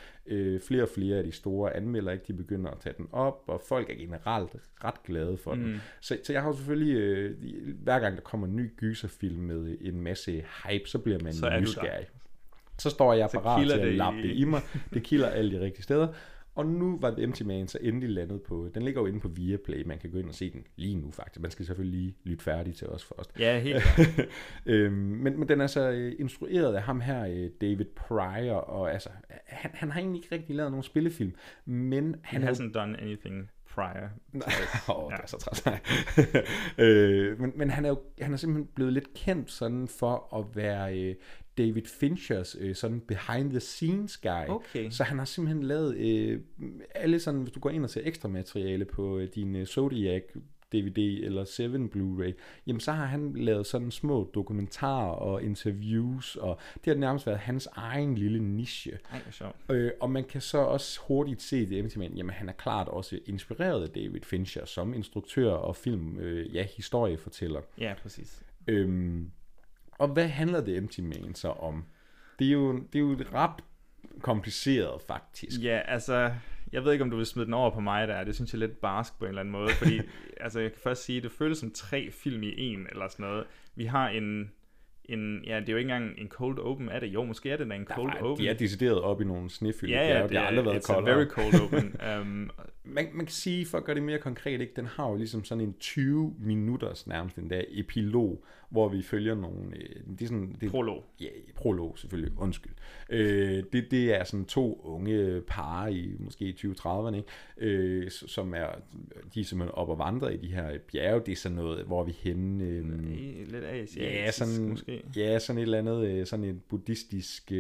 flere og flere af de store anmelder, ikke, de begynder at tage den op, og folk er generelt ret glade for mm. den. Så, så jeg har jo selvfølgelig, hver gang der kommer en ny gyserfilm med en masse hype, så bliver man så nysgerrig. Så står jeg parat til at lappe det i mig. Det kilder alle de rigtige steder. Og nu var The Empty Man så endelig landet på... Den ligger jo inde på Viaplay. Man kan gå ind og se den lige nu, faktisk. Man skal selvfølgelig lige lytte færdig til os først. Ja, helt klart. øhm, men, men den er så øh, instrueret af ham her, øh, David Prior. Og altså, han, han har egentlig ikke rigtig lavet nogen spillefilm. Men han... He hasn't done anything... Prior. Åh, oh, det er så træt. øh, men men han, er jo, han er simpelthen blevet lidt kendt sådan for at være øh, David Finchers øh, sådan behind the scenes guy. Okay. Så han har simpelthen lavet øh, alle sådan, hvis du går ind og ser ekstra materiale på øh, din øh, Zodiac D V D eller syv Blu-ray, jamen så har han lavet sådan små dokumentarer og interviews, og det har nærmest været hans egen lille niche. Ej, så. Øh, og man kan så også hurtigt se det Empty Man, jamen han er klart også inspireret af David Fincher som instruktør og film, øh, ja, historiefortæller. Ja, præcis. Øhm, og hvad handler det Empty Man så om? Det er jo, det er jo ret kompliceret faktisk. Ja, altså... Jeg ved ikke, om du vil smide den over på mig der. Det synes jeg er lidt barsk på en eller anden måde. Fordi altså, jeg kan først sige, at det føles som tre film i en eller sådan noget. Vi har en... En, ja, det er jo ikke engang en cold open, er det? Jo, måske er det da en cold var, open. De er decideret op i nogle snefylde. Ja, ja, det, det har aldrig været koldere. Very cold open. Um, man, man kan sige, for at gøre det mere konkret, ikke, den har jo ligesom sådan en tyve minutters nærmest den der epilog, hvor vi følger nogle... Det er sådan, det, prolog. Ja, prolog selvfølgelig, undskyld. Øh, det, det er sådan to unge par i måske tyve trediverne, ikke? Øh, som er, de er simpelthen op og vandrer i de her bjerge. Det er sådan noget, hvor vi henne... Øh, lidt asiatisk, ja, sådan, måske. Ja, sådan et eller andet, sådan et buddhistisk,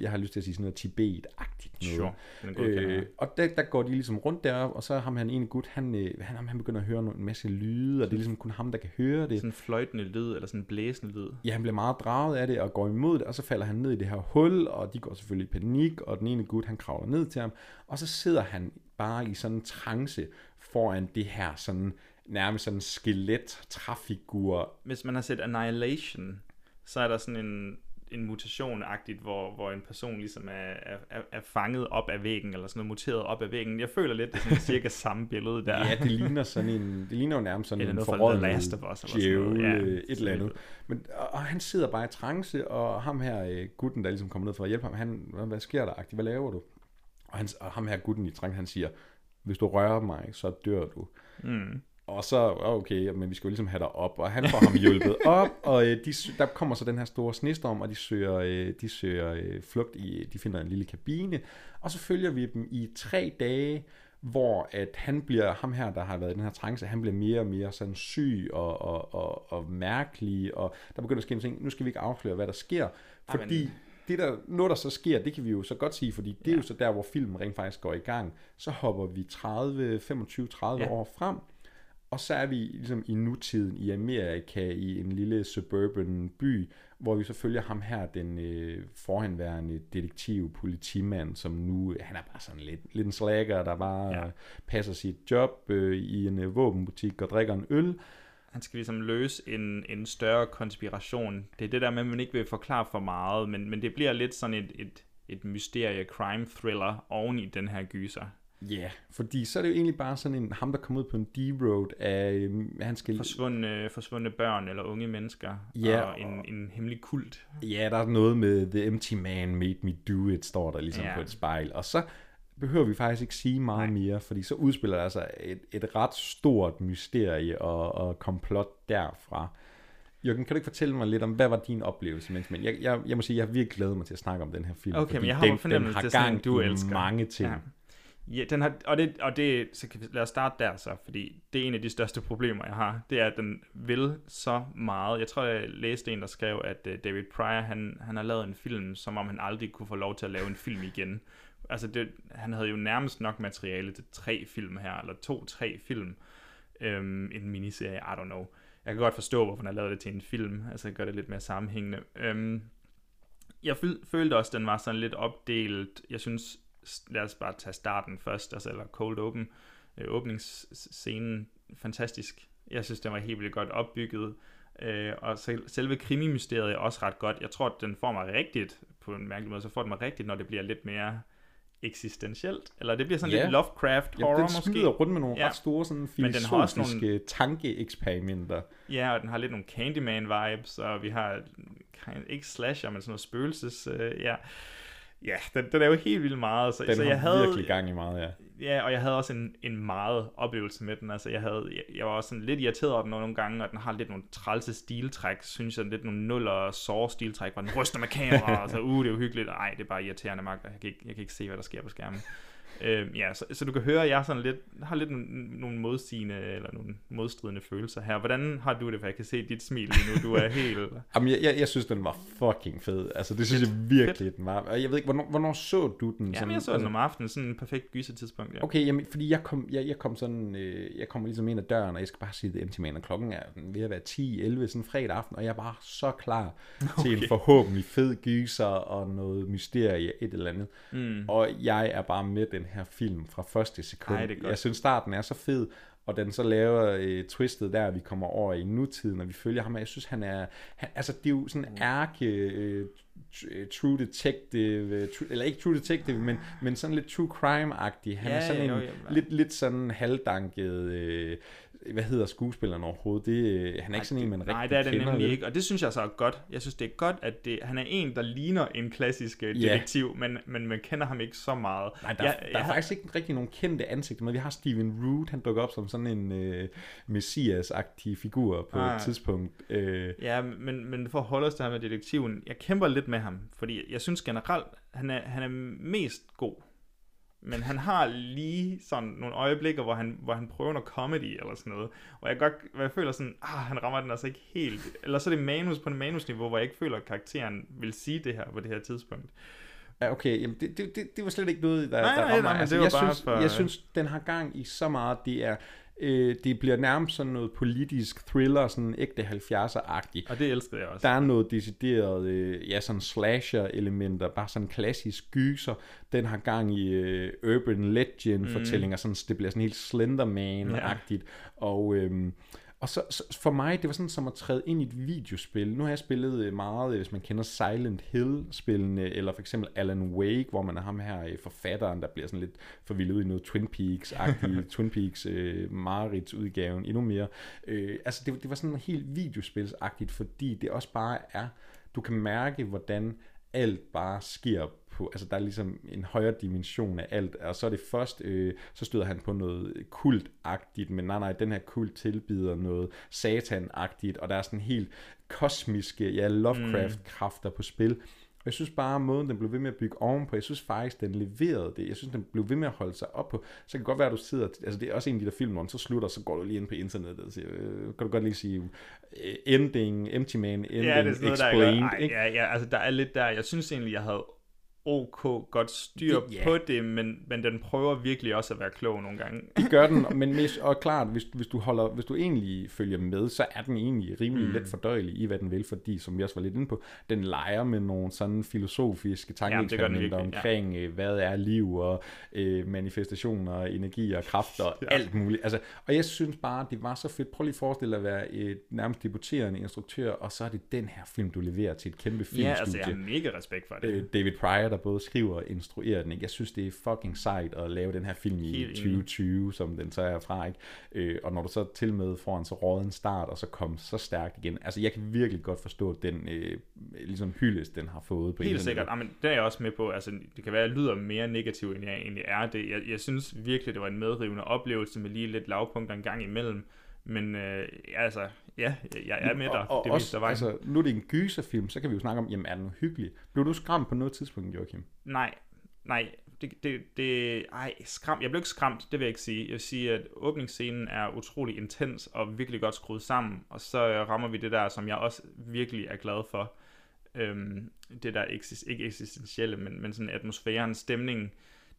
jeg har lyst til at sige sådan noget Tibet-agtigt noget. Sure. Øh, og der, der går de ligesom rundt deroppe, og så har han en gut, han, han, han begynder at høre en masse lyde, og det er ligesom kun ham, der kan høre det. Sådan en fløjtende lyd, eller sådan en blæsende lyd. Ja, han bliver meget draget af det, og går imod det, og så falder han ned i det her hul, og de går selvfølgelig i panik, og den ene gut, han kravler ned til ham, og så sidder han bare i sådan en trance foran det her sådan, nærmest sådan en skelet-træfigur. Hvis man har set Annihilation, så er der sådan en... en mutation-agtigt, hvor, hvor en person ligesom er, er, er fanget op af væggen, eller sådan noget, muteret op af væggen. Jeg føler lidt, det er sådan cirka samme billede der. Ja, det ligner sådan en, det ligner jo nærmest sådan en forrådende djævle, ja, et eller andet. Men, og, og han sidder bare i trance, og ham her, gutten, der ligesom kommer ned for at hjælpe ham, han, hvad sker der, agtigt, hvad laver du? Og, han, og ham her, gutten i trance, han siger, hvis du rører mig, så dør du. Mm. Og så, okay, men vi skal jo ligesom have dig op, og han får ham hjulpet op, og de, der kommer så den her store snestorm, og de søger, de søger flugt i, de finder en lille kabine, og så følger vi dem i tre dage, hvor at han bliver, ham her, der har været i den her trance, han bliver mere og mere sådan syg og, og, og, og mærkelig, og der begynder at ske en ting, nu skal vi ikke afsløre, hvad der sker, fordi... Amen. Det der, noget der så sker, det kan vi jo så godt sige, fordi det ja. er jo så der, hvor filmen rent faktisk går i gang, så hopper vi tredive, femogtyve, tredive ja. år frem, og så er vi ligesom i nutiden i Amerika, i en lille suburban by, hvor vi så følger ham her, den øh, forhenværende detektiv, politimand, som nu, han er bare sådan lidt, lidt en slacker, der bare ja. passer sit job øh, i en øh, våbenbutik og drikker en øl. Han skal ligesom løse en, en større konspiration. Det er det der med, at man ikke vil forklare for meget, men, men det bliver lidt sådan et, et, et mysterie-crime-thriller oven i den her gyser. Ja, yeah, fordi så er det jo egentlig bare sådan en, ham der kommer ud på en D-road af, han skal... Forsvundne, forsvundne børn eller unge mennesker, yeah, og, en, og en hemmelig kult. Ja, yeah, der er noget med The Empty Man made me do it, står der ligesom yeah. på et spejl, og så... behøver vi faktisk ikke sige meget Nej. mere, fordi så udspiller der sig et, et ret stort mysterie og, og komplot derfra. Jørgen, kan du ikke fortælle mig lidt om, hvad var din oplevelse? Mens, men jeg, jeg, jeg må sige, jeg har virkelig glædet mig til at snakke om den her film, okay, fordi men jeg har den, den har det, gang du elsker. mange ting. Ja. Ja, den har, og det, og det, så kan vi, lad os starte der så, fordi det er en af de største problemer, jeg har. Det er, at den vil så meget. Jeg tror, jeg læste en, der skrev, at uh, David Prior, han, han har lavet en film, som om han aldrig kunne få lov til at lave en film igen. Altså, det, han havde jo nærmest nok materiale til tre film her, eller to-tre film. Øhm, en miniserie, I don't know. Jeg kan godt forstå, hvorfor han har lavet det til en film. Altså, jeg gør det lidt mere sammenhængende. Øhm, jeg følte også, den var sådan lidt opdelt. Jeg synes, lad os bare tage starten først, altså, eller cold open. Øh, åbningsscenen, fantastisk. Jeg synes, den var helt vildt godt opbygget. Øh, og selv, selve krimimysteriet er også ret godt. Jeg tror, at den får mig rigtigt, på en mærkelig måde, så får den mig rigtigt, når det bliver lidt mere... eksistentielt, eller det bliver sådan yeah. lidt Lovecraft horror måske. Ja, den smider måske rundt med nogle ja. ret store sådan filosofiske nogle... tankeeksperimenter. Ja, og den har lidt nogle Candyman-vibes, og vi har ikke slasher, men sådan noget spøgelses... Øh, ja, ja den, den er jo helt vildt meget. Så, den så har jeg havde, virkelig gang i meget, ja. Ja, og jeg havde også en, en meget oplevelse med den. Altså, jeg, havde, jeg, jeg var også sådan lidt irriteret over den nogle gange, og den har lidt nogle trælse stiltræk, synes jeg, lidt nogle nuller og sår stiltræk, hvor den ryster med kamera, og så, uh, det er uhyggeligt. Nej, det er bare irriterende magt, jeg kan ikke, jeg kan ikke se, hvad der sker på skærmen. øhm, ja, så, så du kan høre, at jeg sådan lidt, har lidt nogle modsigende, eller nogle modstridende følelser her. Hvordan har du det, for jeg kan se dit smil lige nu, du er helt... Jamen, jeg, jeg, jeg synes, den var fucking fed. Altså, det synes Fedt. jeg virkelig, Fedt. den var. Jeg ved ikke, hvornår, hvornår så du den? Jamen, sådan, jeg så den om aftenen, sådan en perfekt gysertidspunkt, ja. Okay, jamen, fordi jeg kom, jeg, jeg kom sådan, øh, jeg kom ligesom ind ad døren, og jeg skal bare sige det M T Man, og klokken er ved at være ti elleve, sådan fredag aften, og jeg er bare så klar okay. til en forhåbentlig fed gyser, og noget mysterie, et eller andet. Mm. Og jeg er bare med den her film fra første sekund. Ej, jeg synes, starten er så fed, og den så laver øh, twistet der, vi kommer over i nutiden, og vi følger ham, og jeg synes, han er, han, altså det er jo sådan en ærke øh, true detective, true, eller ikke true detective, men, men sådan lidt true crime-agtig. Han ja, er sådan jo, en jo, lidt, lidt sådan halvdanket, øh, hvad hedder skuespilleren overhovedet? Det, han er ikke sådan en, man rigtig kender. Nej, det er det nemlig ikke, og det synes jeg så er godt. Jeg synes, det er godt, at det, han er en, der ligner en klassisk detektiv, yeah. men, men man kender ham ikke så meget. Nej, der, jeg, der jeg er har... faktisk ikke rigtig nogen kendte ansigter, men vi har Steven Root, han dukker op som sådan en øh, messias-agtig figur på ah. et tidspunkt. Øh... Ja, men, men for at holde os til ham med detektiven, jeg kæmper lidt med ham, fordi jeg synes generelt, han er, han er mest god. Men han har lige sådan nogle øjeblikker, hvor han, hvor han prøver noget comedy eller sådan noget. Og jeg, godt, jeg føler sådan, ah, han rammer den altså ikke helt. Eller så er det manus på en manusniveau, hvor jeg ikke føler, at karakteren vil sige det her på det her tidspunkt. Ja, okay, jamen det, det, det var slet ikke noget, der, nej, der rammer mig. Altså, jeg, synes, for... jeg synes, den har gang i så meget, det er... Øh, det bliver nærmest sådan noget politisk thriller, sådan ægte halvfjerdser-agtigt. Og det elskede jeg også. Der er noget decideret, øh, ja, sådan slasher-elementer, bare sådan klassisk gyser. Den har gang i øh, urban legend-fortællinger, mm. sådan, det bliver sådan helt Slenderman-agtigt. Ja. Og... Øh, Og så, så for mig, det var sådan som at træde ind i et videospil. Nu har jeg spillet meget, hvis man kender Silent Hill-spillene, eller for eksempel Alan Wake, hvor man er ham her forfatteren, der bliver sådan lidt forvildet ud i noget Twin Peaks-agtigt, Twin Peaks øh, Marits-udgaven, endnu mere. Øh, altså det, det var sådan helt videospilsagtigt, fordi det også bare er, du kan mærke, hvordan alt bare sker på, altså der er ligesom en højere dimension af alt, og så er det først, øh, så støder han på noget kultagtigt, men nej nej, den her kult tilbyder noget satanagtigt, og der er sådan helt kosmiske, ja, Lovecraft-kræfter på spil, og jeg synes bare, måden den blev ved med at bygge ovenpå, jeg synes faktisk, den leverede det, jeg synes, den blev ved med at holde sig op på, så kan det godt være, at du sidder, altså det er også en af de der film, hvor så slutter, så går du lige ind på internettet og siger, øh, kan du godt lige sige, ending, empty man, ending, ja, det er noget, explained. Ej, ja, ja, altså der er lidt der, jeg synes egentlig, jeg havde ok godt styr det, yeah. på det, men, men den prøver virkelig også at være klog nogle gange. Det gør den, men mest, og klart, hvis, hvis, du holder, hvis du egentlig følger med, så er den egentlig rimelig mm. let fordøjelig i, hvad den vil, fordi, som vi også var lidt inde på, den leger med nogle sådan filosofiske tankeeksperimenter ja, omkring, ja. Hvad er liv og øh, manifestationer, energi og kræfter og ja. Alt muligt. Altså, og jeg synes bare, det var så fedt. Prøv lige at forestille dig at være et nærmest debuterende instruktør, og så er det den her film, du leverer til et kæmpe filmstudie. Ja, altså jeg har mega respekt for det. David Prior, der både skriver og instruerer den, ikke? Jeg synes, det er fucking sejt at lave den her film i helt tyve tyve, inden. Som den så er fra, ikke? Øh, og når du så til med får en så råden start, og så kom så stærkt igen, altså jeg kan virkelig godt forstå den øh, ligesom hyldest, den har fået på helt sikkert, ja, men det er jeg også med på, altså det kan være, at jeg lyder mere negativ, end jeg egentlig er det, jeg, jeg synes virkelig, det var en medrivende oplevelse med lige lidt lavpunkter en gang imellem, men øh, altså ja, jeg er med dig. Og, og også, der altså, nu er det en gyserfilm, så kan vi jo snakke om, jamen er den hyggelig? Blev du skræmt på noget tidspunkt, Joachim? Nej, nej, det, det, det ej, skræmt. Jeg blev ikke skræmt, det vil jeg ikke sige. Jeg vil sige, at åbningsscenen er utrolig intens og virkelig godt skruet sammen, og så rammer vi det der, som jeg også virkelig er glad for. Øhm, det der eksist, ikke eksistentielle, men, men sådan atmosfæren, stemningen.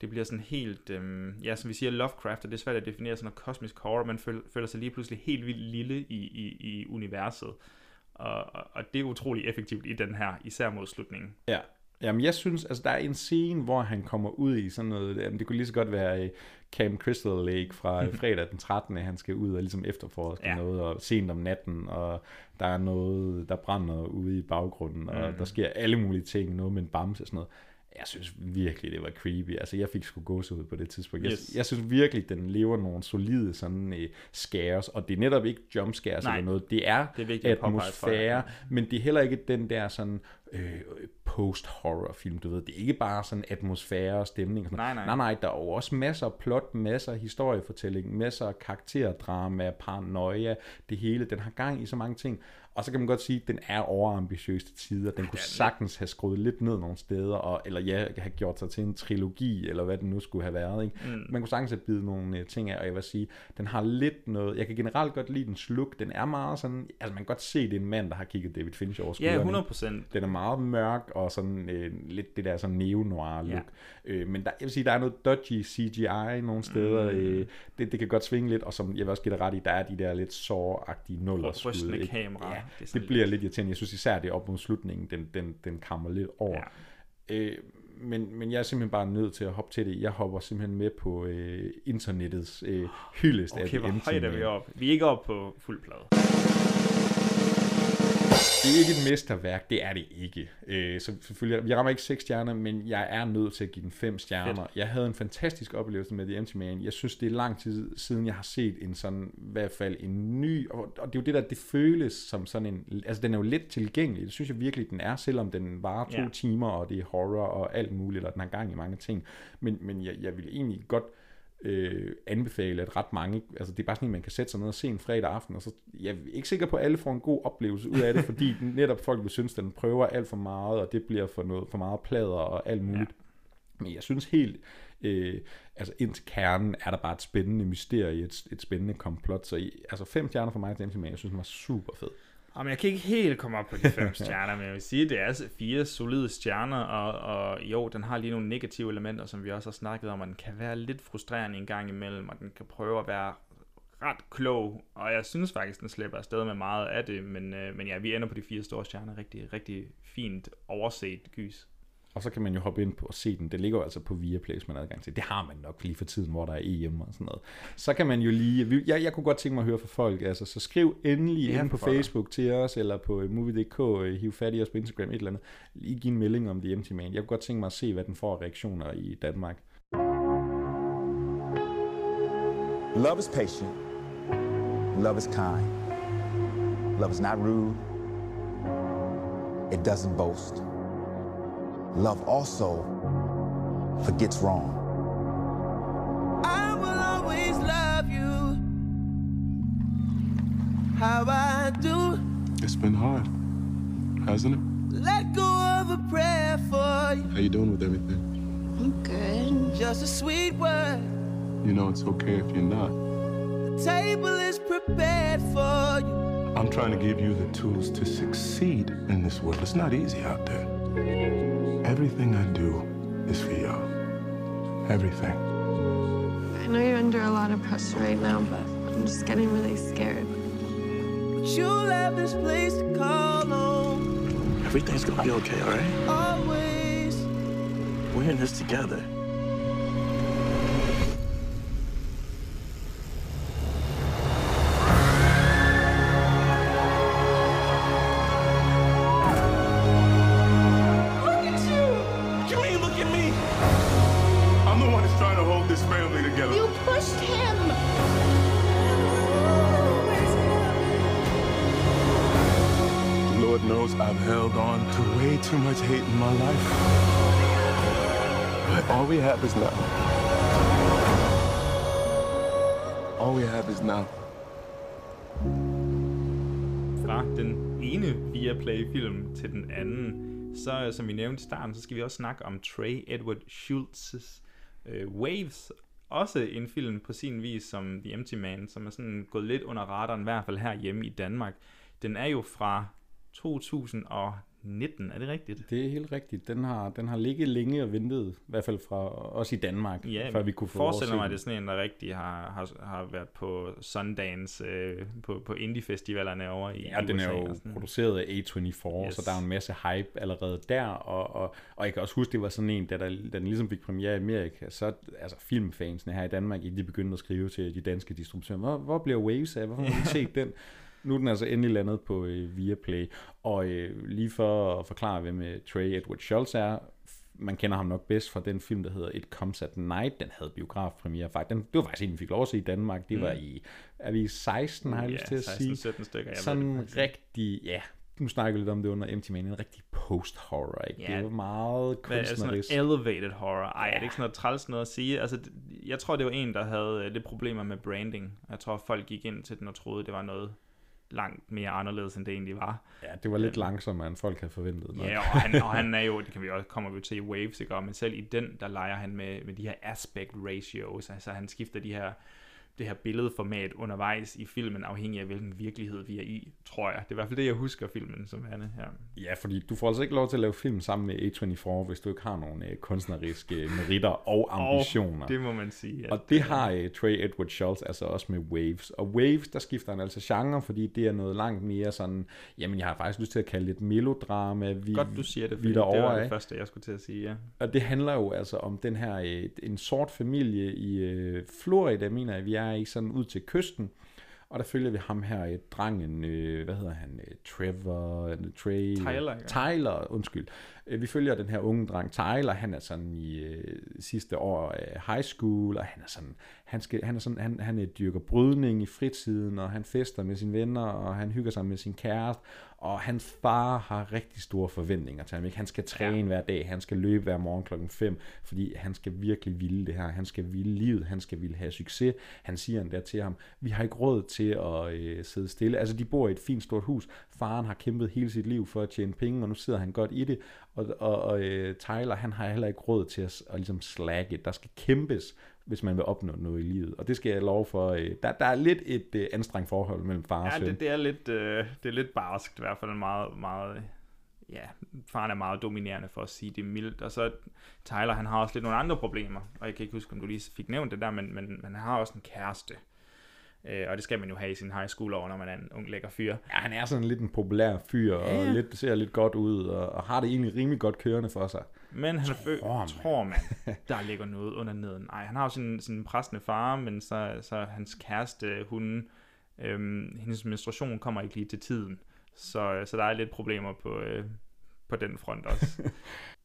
Det bliver sådan helt, øhm, ja, som vi siger, Lovecraft, og det er svært at definere sådan noget kosmisk horror. Man føler, føler sig lige pludselig helt vildt lille i, i, i universet. Og, og det er utrolig effektivt i den her, især mod slutningen. Ja, jamen jeg synes, altså der er en scene, hvor han kommer ud i sådan noget, jamen, det kunne lige så godt være Camp Crystal Lake fra fredag den trettende Han skal ud og ligesom efterforske ja. Noget, og sent om natten, og der er noget, der brænder ude i baggrunden, og mm. der sker alle mulige ting, noget med en bamse og sådan noget. Jeg synes virkelig, det var creepy. Altså, jeg fik sgu gåsehud på det tidspunkt. Yes. Jeg, jeg synes virkelig, den lever nogle solide sådan øh, scares, og det er netop ikke jumpscares eller noget. Det er, det er atmosfære, men det er heller ikke den der sådan øh, post-horror-film, du ved. Det er ikke bare sådan atmosfære og stemning. Og sådan. Nej, nej. nej, nej. Der er jo også masser af plot, masser af historiefortælling, masser af karakterdrama, paranoia, det hele. Den har gang i så mange ting. Og så kan man godt sige, at den er overambitiøs til tider. Den kunne sagtens have skruet lidt ned nogle steder, og, eller ja, have gjort sig til en trilogi, eller hvad den nu skulle have været. Ikke? Mm. Man kunne sagtens have bidt nogle ting af, og jeg vil sige, den har lidt noget... Jeg kan generelt godt lide den sluk. Den er meget sådan... Altså, man kan godt se, det er en mand, der har kigget David Fincher over skulderen. Ja, hundrede procent. Den er meget mørk, og sådan øh, lidt det der sådan neo-noir-look. Ja. Øh, men der, jeg vil sige, der er noget dodgy C G I nogle steder. Mm. Øh, det, det kan godt svinge lidt, og som jeg vil også give dig ret i, der er de der lidt såragtige nullerskud. Rystende kameraer. Det, det bliver lidt irriterende. Jeg synes især, det er op mod slutningen, den, den, den kammer lidt over. Ja. Øh, men, men jeg er simpelthen bare nødt til at hoppe til det. Jeg hopper simpelthen med på øh, internettets øh, hyldest. Okay, af hvor højt er vi op? Vi er ikke oppe på fuld plade. Det er ikke et mesterværk, det er det ikke. Øh, så selvfølgelig, jeg rammer ikke seks stjerner, men jeg er nødt til at give den fem stjerner. Jeg havde en fantastisk oplevelse med The Empty Man. Jeg synes, det er lang tid siden, jeg har set en sådan, i hvert fald en ny, og det er jo det der, det føles som sådan en, altså den er jo let tilgængelig, det synes jeg virkelig, den er, selvom den varer to yeah. timer, og det er horror og alt muligt, og den har gang i mange ting. Men, men jeg, jeg ville egentlig godt Øh, anbefale, at ret mange, altså det er bare sådan, at man kan sætte sig ned og se en fredag aften, og så jeg er ikke sikker på, at alle får en god oplevelse ud af det, fordi netop folk vil synes, at den prøver alt for meget, og det bliver for noget for meget plader og alt muligt. Ja. Men jeg synes helt, øh, altså ind til kernen er der bare et spændende mysterie, et, et spændende komplot, så I, altså fem stjerner for mig til M T M, jeg synes den var super fed. Jamen, jeg kan ikke helt komme op på de fem stjerner, men jeg vil sige, det er fire solide stjerner, og, og jo, den har lige nogle negative elementer, som vi også har snakket om, og den kan være lidt frustrerende en gang imellem, og den kan prøve at være ret klog, og jeg synes faktisk, den slipper afsted med meget af det, men, øh, men ja, vi ender på de fire store stjerner, rigtig, rigtig fint overset gys. Og så kan man jo hoppe ind på og se den. Det ligger jo altså på Viaplay, man har adgang til. Det har man nok lige for tiden, hvor der er E M og sådan noget. Så kan man jo lige... Jeg, jeg kunne godt tænke mig at høre fra folk. Altså, så skriv endelig ja, ind på Facebook dig. Til os, eller på movie punktum d k, hiv fat i os på Instagram, et eller andet. Lige give en melding om The Empty Man. Jeg kunne godt tænke mig at se, hvad den får reaktioner i Danmark. Love is patient. Love is kind. Love is not rude. It doesn't boast. Love also forgets wrong. I will always love you. How I do. It's been hard, hasn't it? Let go of a prayer for you. How you doing with everything? I'm good. Just a sweet word. You know it's okay if you're not. The table is prepared for you. I'm trying to give you the tools to succeed in this world. It's not easy out there. Everything I do is for you. Everything. I know you're under a lot of pressure right now, but I'm just getting really scared. But you'll have this place to call home. Everything's gonna be okay, all right? Always. We're in this together. Too much hate in my life. But all we have is now. All we have is now. Fra den ene Viaplay-film til den anden, så som vi nævnte i starten, så skal vi også snakke om Trey Edward Shults' uh, Waves. Også en film på sin vis som The Empty Man, som er sådan gået lidt under radaren, i hvert fald herhjemme i Danmark. Den er jo fra to tusind og nitten, er det rigtigt? Det er helt rigtigt. Den har, den har ligget længe og ventet, i hvert fald fra os i Danmark, ja, før vi kunne få vores. Forestiller mig, at det er sådan en, der rigtig har, har, har været på Sundance, øh, på, på indie-festivalerne over i ja, U S A. Den er jo produceret af A tyve-fire, yes. Så der er en masse hype allerede der, og, og, og jeg kan også huske, det var sådan en, da, der, da den ligesom fik premiere i Amerika, så altså filmfansene her i Danmark, de begyndte at skrive til de danske distributører, hvor, hvor bliver Waves af? Hvorfor har vi set den? Nu er den altså endelig landet på øh, Viaplay, og øh, lige for at forklare, hvem øh, Trey Edward Shults er, man kender ham nok bedst fra den film, der hedder It Comes at Night, den havde biografpremiere faktisk, det var faktisk en, vi fik lov at se i Danmark, det var i, er vi seksten, har jeg ja, lyst til at sige, sytten stykker, sådan det, rigtig, ja, nu snakker vi lidt om det under Empty Man, en rigtig post-horror, ikke? Yeah. Det var meget kunstnerisk. Sådan elevated horror. Ej, er det ikke sådan noget træls noget at sige? Altså, jeg tror, det var en, der havde lidt problemer med branding. Jeg tror, folk gik ind til den og troede, det var noget langt mere anderledes, end det egentlig var. Ja, det var lidt langsommere, end folk havde forventet. Nok. Ja, og han, og han er jo, det kan vi også komme til i Waves, ikke? Men selv i den, der leger han med, med de her aspect ratios, altså han skifter de her, det her billedformat undervejs i filmen, afhængig af hvilken virkelighed vi er i, tror jeg. Det er i hvert fald det, jeg husker filmen som Anne her. Ja, fordi du får altså ikke lov til at lave film sammen med A tyve-fire, hvis du ikke har nogle øh, kunstneriske meritter og ambitioner. Oh, det må man sige. Og det har øh, Trey Edward Shults altså også med Waves. Og Waves, der skifter han altså genre, fordi det er noget langt mere sådan, jamen jeg har faktisk lyst til at kalde det et melodrama. Vi, Godt, du siger det, fordi det var det første, jeg skulle til at sige, ja. Og det handler jo altså om den her, øh, en sort familie i øh, Florida, mener jeg, vi er i sådan ud til kysten, og der følger vi ham her, drengen, øh, hvad hedder han, Trevor, Trey, Tyler, ja. Tyler, undskyld. Vi følger den her unge dreng Tyler, han er sådan i øh, sidste år øh, high school, og han er sådan, han, skal, han, er sådan han, han dyrker brydning i fritiden, og han fester med sine venner, og han hygger sig med sin kæreste, og hans far har rigtig store forventninger til ham. Ikke? Han skal træne ja. hver dag, han skal løbe hver morgen klokken fem, fordi han skal virkelig ville det her, han skal ville livet, han skal ville have succes. Han siger endda til ham, vi har ikke råd til at øh, sidde stille. Altså de bor i et fint stort hus, faren har kæmpet hele sit liv for at tjene penge, og nu sidder han godt i det, og, og, og øh, Tyler, han har heller ikke råd til at, at ligesom slacke. Der skal kæmpes hvis man vil opnå noget i livet. Og det skal jeg love for. Øh, der, der er lidt et øh, anstrengt forhold mellem far og søn. Ja, det, det, er lidt, øh, det er lidt barskt i hvert fald. Meget, meget, ja, faren er meget dominerende for at sige det mildt. Og så Tyler, han har også lidt nogle andre problemer. Og jeg kan ikke huske, om du lige fik nævnt det der, men, men han har også en kæreste. Øh, og det skal man jo have i sin high school over, når man er en ung lækker fyr. Ja, han er sådan lidt en populær fyr, og ja. lidt, ser lidt godt ud, og, og har det egentlig rimelig godt kørende for sig. Men han tror man, tror man der ligger noget under neden. Nej, han har jo sin, sin præstende far, men så, så hans kæreste, hun, øhm, hendes menstruation kommer ikke lige til tiden. Så, så der er lidt problemer på, øh, på den front også.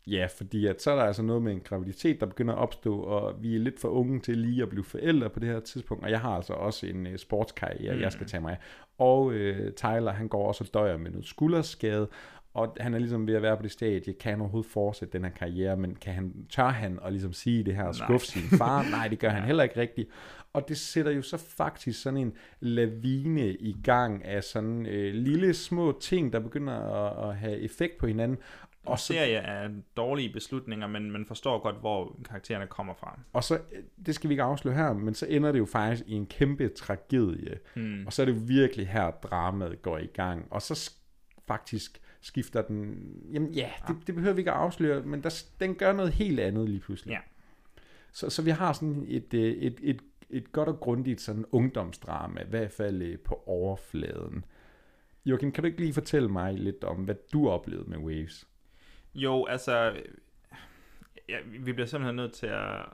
Ja, fordi at så er der altså noget med en graviditet, der begynder at opstå, og vi er lidt for unge til lige at blive forældre på det her tidspunkt, og jeg har altså også en uh, sportskarriere, mm. jeg skal tage mig af. Og uh, Tyler, han går også og døjer med noget skulderskade, og han er ligesom ved at være på det stadie, kan han overhovedet fortsætte den her karriere, men kan han, tør han at ligesom sige det her og skuffe sin far? Nej, det gør han heller ikke rigtigt. Og det sætter jo så faktisk sådan en lavine i gang af sådan øh, lille små ting, der begynder at, at have effekt på hinanden. Og så, en serie af dårlige beslutninger, men man forstår godt, hvor karaktererne kommer fra. Og så, det skal vi ikke afsløre her, men så ender det jo faktisk i en kæmpe tragedie. Mm. Og så er det jo virkelig her, dramaet går i gang. Og så sk- faktisk skifter den... Jamen ja, det, det behøver vi ikke at afsløre, men der, den gør noget helt andet lige pludselig. Ja. Så, så vi har sådan et, et, et, et godt og grundigt sådan ungdomsdrama, i hvert fald på overfladen. Joachim, kan du ikke lige fortælle mig lidt om, hvad du oplevede med Waves? Jo, altså, ja, vi bliver simpelthen nødt til at,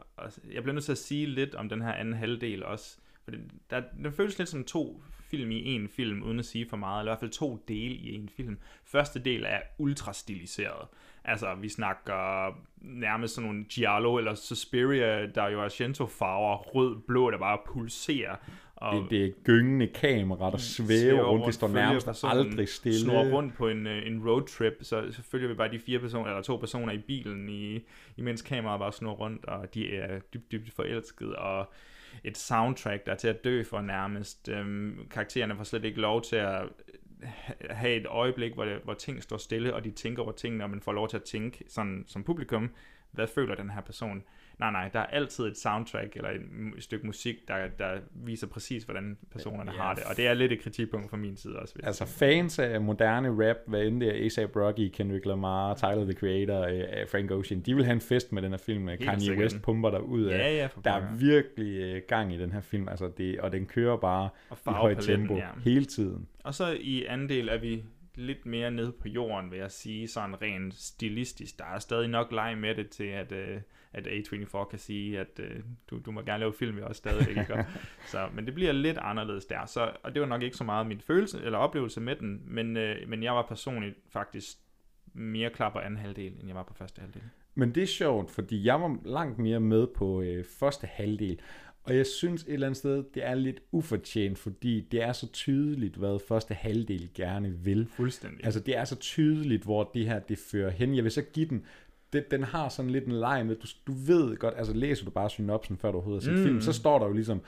jeg bliver nødt til at sige lidt om den her anden halvdel også, for det, der, den føles lidt som to film i en film, uden at sige for meget, eller i hvert fald to dele i en film. Første del er ultra stiliseret, altså vi snakker nærmest sådan nogle Giallo eller Suspiria, der jo er Argento-farver, rød, blå, der bare pulserer. Det, det er gyngende kamera, der svæver rundt, rundt, det står nærmest aldrig stille. Snor rundt på en, en roadtrip, så, så følger vi bare de fire personer, eller to personer i bilen, i, imens kameraet bare snor rundt, og de er dybt, dybt forelskede, og et soundtrack, der er til at dø for nærmest. Øhm, karaktererne får slet ikke lov til at have et øjeblik, hvor, det, hvor ting står stille, og de tænker over tingene, og man får lov til at tænke sådan, som publikum, hvad føler den her person? Nej, nej, der er altid et soundtrack eller et stykke musik, der, der viser præcis, hvordan personerne yeah. har det. Og det er lidt et kritikpunkt fra min side også. Altså fans af moderne rap, hvad end det er, A$AP Rocky, Kendrick Lamar, Tyler, The Creator, Frank Ocean, de vil have en fest med den her film. Helt Kanye sikkert. West pumper der ud af. Ja, ja, der er virkelig gang i den her film, altså det, og den kører bare i højt tempo ja. hele tiden. Og så i anden del er vi... lidt mere nede på jorden, vil jeg sige, sådan rent stilistisk. Der er stadig nok leg med det til, at, at A fireogtyve kan sige, at du, du må gerne lave film, jeg også stadig ikke. Så, men det bliver lidt anderledes der. Så, og det var nok ikke så meget min følelse eller oplevelse med den, men, men jeg var personligt faktisk mere klar på anden halvdel, end jeg var på første halvdel. Men det er sjovt, fordi jeg var langt mere med på øh, første halvdel. Og jeg synes et eller andet sted, det er lidt ufortjent, fordi det er så tydeligt, hvad første halvdel gerne vil. Fuldstændig. Altså det er så tydeligt, hvor det her det fører hen. Jeg vil så give den, det, den har sådan lidt en leg med, du, du ved godt, altså læser du bare synopsen, før du overhovedet har set mm. film, så står der jo ligesom,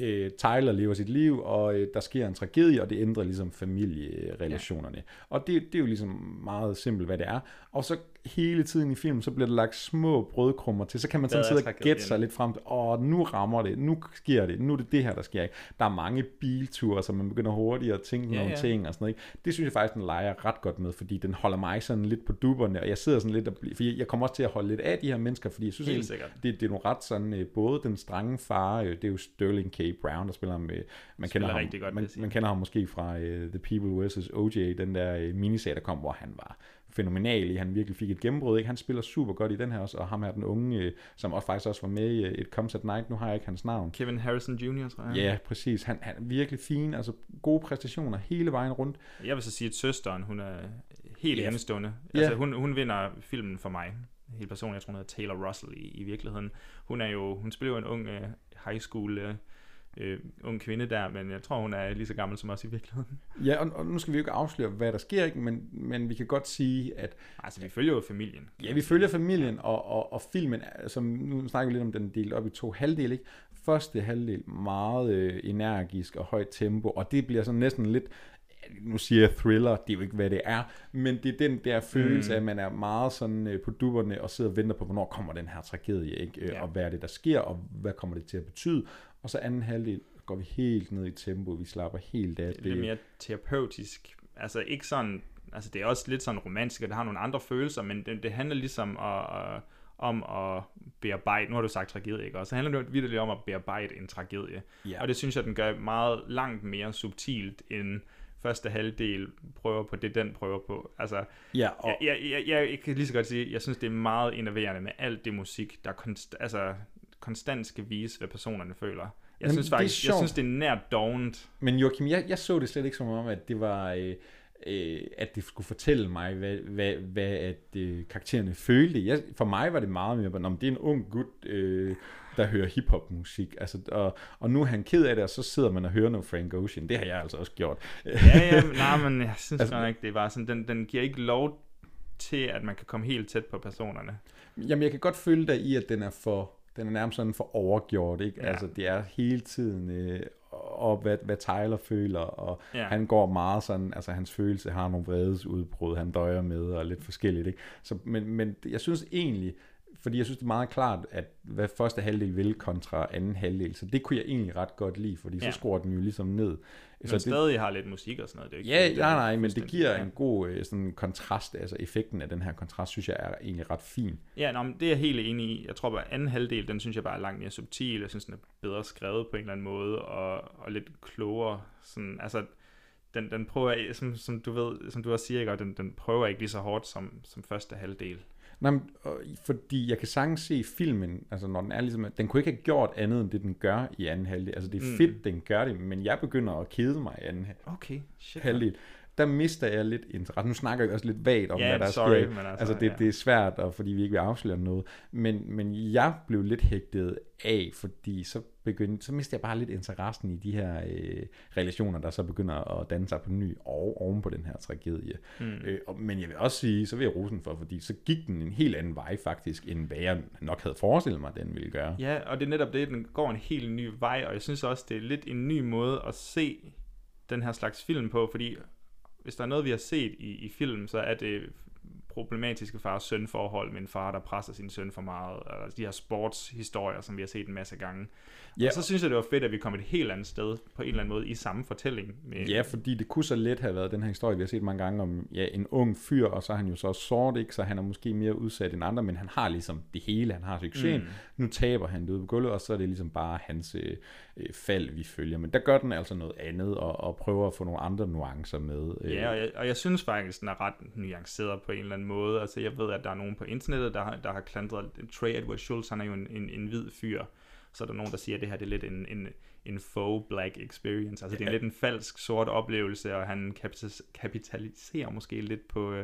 øh, Tyler lever sit liv, og øh, der sker en tragedie, og det ændrer ligesom familierelationerne. Ja. Og det, det er jo ligesom meget simpelt, hvad det er. Og så hele tiden i filmen, så bliver der lagt små brødkrummer til, så kan man sådan sidde og gætte sig lidt frem til, åh, nu rammer det, nu sker det, nu er det det her, der sker. Der er mange bilture, så man begynder hurtigt at tænke ja, nogle ja. ting og sådan noget. Ikke? Det synes jeg faktisk, den leger ret godt med, fordi den holder mig sådan lidt på dupperne, og jeg sidder sådan lidt, og, fordi jeg kommer også til at holde lidt af de her mennesker, fordi jeg synes, helt sikkert. det, det er nogle ret sådan, både den strenge far, det er jo Sterling K. Brown, der spiller med, man, spiller kender, ham, godt, man, man kender ham måske fra uh, The People versus. O J, den der uh, miniserie, der kom, hvor han var fænomenal i, han virkelig fik et gennembrud, ikke? Han spiller super godt i den her også, og ham er den unge, øh, som også faktisk også var med i et Comes at Night, nu har jeg ikke hans navn. Kevin Harrison junior, tror jeg. Ja, præcis. Han, han er virkelig fin, altså gode præstationer hele vejen rundt. Jeg vil så sige, at søsteren, hun er helt ja. enestående. Altså ja. hun, hun vinder filmen for mig. Helt personligt, jeg tror hun hedder Taylor Russell i, i virkeligheden. Hun er jo, hun spiller jo en ung øh, high school øh, Øh, ung kvinde der, men jeg tror, hun er lige så gammel som os i virkeligheden. Ja, og, og nu skal vi jo ikke afsløre, hvad der sker, ikke, men, men vi kan godt sige, at... Altså, vi følger jo familien. Ja, vi følger familien, og, og, og filmen, som nu snakker vi lidt om, den delt op i to halvdel, ikke? Første halvdel, meget øh, energisk og højt tempo, og det bliver sådan næsten lidt... nu siger jeg thriller, det er jo ikke, hvad det er, men det er den der følelse, mm. at man er meget sådan på dupperne og sidder og venter på, hvornår kommer den her tragedie, ikke? Ja. Og hvad er det, der sker, og hvad kommer det til at betyde? Og så anden halvdel går vi helt ned i tempo, vi slapper helt af det. Det er mere terapeutisk, altså ikke sådan, altså det er også lidt sådan romantisk, og det har nogle andre følelser, men det, det handler ligesom at... om at bearbejde, nu har du sagt tragedie, ikke? Og så handler det virkelig om at bearbejde en tragedie. Yeah. Og det synes jeg, den gør meget langt mere subtilt, end første halvdel prøver på det, den prøver på. Altså, yeah, og... jeg, jeg, jeg, jeg kan lige så godt sige, jeg synes, det er meget enerverende med alt det musik, der konst, altså, konstant skal vise, hvad personerne føler. Jeg Jamen, synes faktisk, jeg synes, det er nært dovent. Men Joachim, jeg, jeg så det slet ikke som om, at det var... Øh... Øh, at det skulle fortælle mig, hvad, hvad, hvad at, øh, karaktererne følte. Jeg, for mig var det meget mere, men det er en ung gut, øh, der hører hiphopmusik, altså, og, og nu er han ked af det, og så sidder man og hører noget Frank Ocean. Det har jeg altså også gjort. Ja, ja, nej, men jeg synes altså, godt ikke, det var sådan, den, den giver ikke lov til, at man kan komme helt tæt på personerne. Jamen, jeg kan godt føle dig i, at den er for, den er nærmest sådan for overgjort, ikke? Ja. Altså, det er hele tiden... Øh, og hvad, hvad Tyler føler, og ja. Han går meget sådan, altså hans følelse har nogle vredesudbrud, han døjer med, og lidt forskelligt, ikke? Så, men, men jeg synes egentlig, fordi jeg synes det er meget klart, at hvad første halvdel vil kontra anden halvdel, så det kunne jeg egentlig ret godt lide, fordi ja. Så skruer den jo ligesom ned. Men så stadig det, har lidt musik og sådan noget. Det er ikke ja, det, nej, nej, men det giver ja. En god sådan, kontrast, altså effekten af den her kontrast, synes jeg er egentlig ret fin. Ja, nå, men det er jeg helt enig i. Jeg tror bare, anden halvdel, den synes jeg bare er langt mere subtil, jeg synes den er bedre skrevet på en eller anden måde, og, og lidt klogere. Sådan, altså, den, den prøver, som, som du ved, som du også siger, ikke, den, den prøver ikke lige så hårdt som, som første halvdel. Nej, men, fordi jeg kan sagtens se filmen, altså når den er ligesom, den kunne ikke have gjort andet end det, den gør i anden halvdel. Altså det er mm. fedt, den gør det, men jeg begynder at kede mig i anden okay, shit, halvdel. Der mister jeg lidt interesse. Nu snakker jeg også lidt vagt om, yeah, hvad der sorry, er sket. Altså, altså det, ja. Det er svært, og fordi vi ikke vil afsløre noget. Men, men jeg blev lidt hægtet af, fordi så, begyndte, så mister jeg bare lidt interessen i de her øh, relationer, der så begynder at danne sig på ny og oven på den her tragedie. Mm. Øh, og, men jeg vil også sige, så vil jeg rosen for, fordi så gik den en helt anden vej faktisk, end hvad jeg nok havde forestillet mig, den ville gøre. Ja, og det er netop det, den går en helt ny vej, og jeg synes også, det er lidt en ny måde at se den her slags film på, fordi... Hvis der er noget, vi har set i, i film, så er det problematiske far-søn-forhold med en far, der presser sin søn for meget. Altså de her sportshistorier, som vi har set en masse gange. Ja. Og så synes jeg, det var fedt, at vi kom et helt andet sted på en eller anden måde i samme fortælling. Med... Ja, fordi det kunne så let have været den her historie, vi har set mange gange om ja, en ung fyr, og så er han jo så sort, ikke? Så han er måske mere udsat end andre, men han har ligesom det hele, han har succesen. Mm. Nu taber han det ude på gulvet, og så er det ligesom bare hans øh, fald, vi følger. Men der gør den altså noget andet, og, og prøver at få nogle andre nuancer med. Øh. Ja, og jeg, og jeg synes faktisk, den er ret nuanceret på en eller anden måde. Altså jeg ved, at der er nogen på internettet, der har, der har klandret Trey Edward Shults, han er jo en, en, en hvid fyr, så er der nogen, der siger, at det her det er lidt en, en, en faux black experience, altså ja. Det er lidt en falsk sort oplevelse, og han kapitaliserer måske lidt på,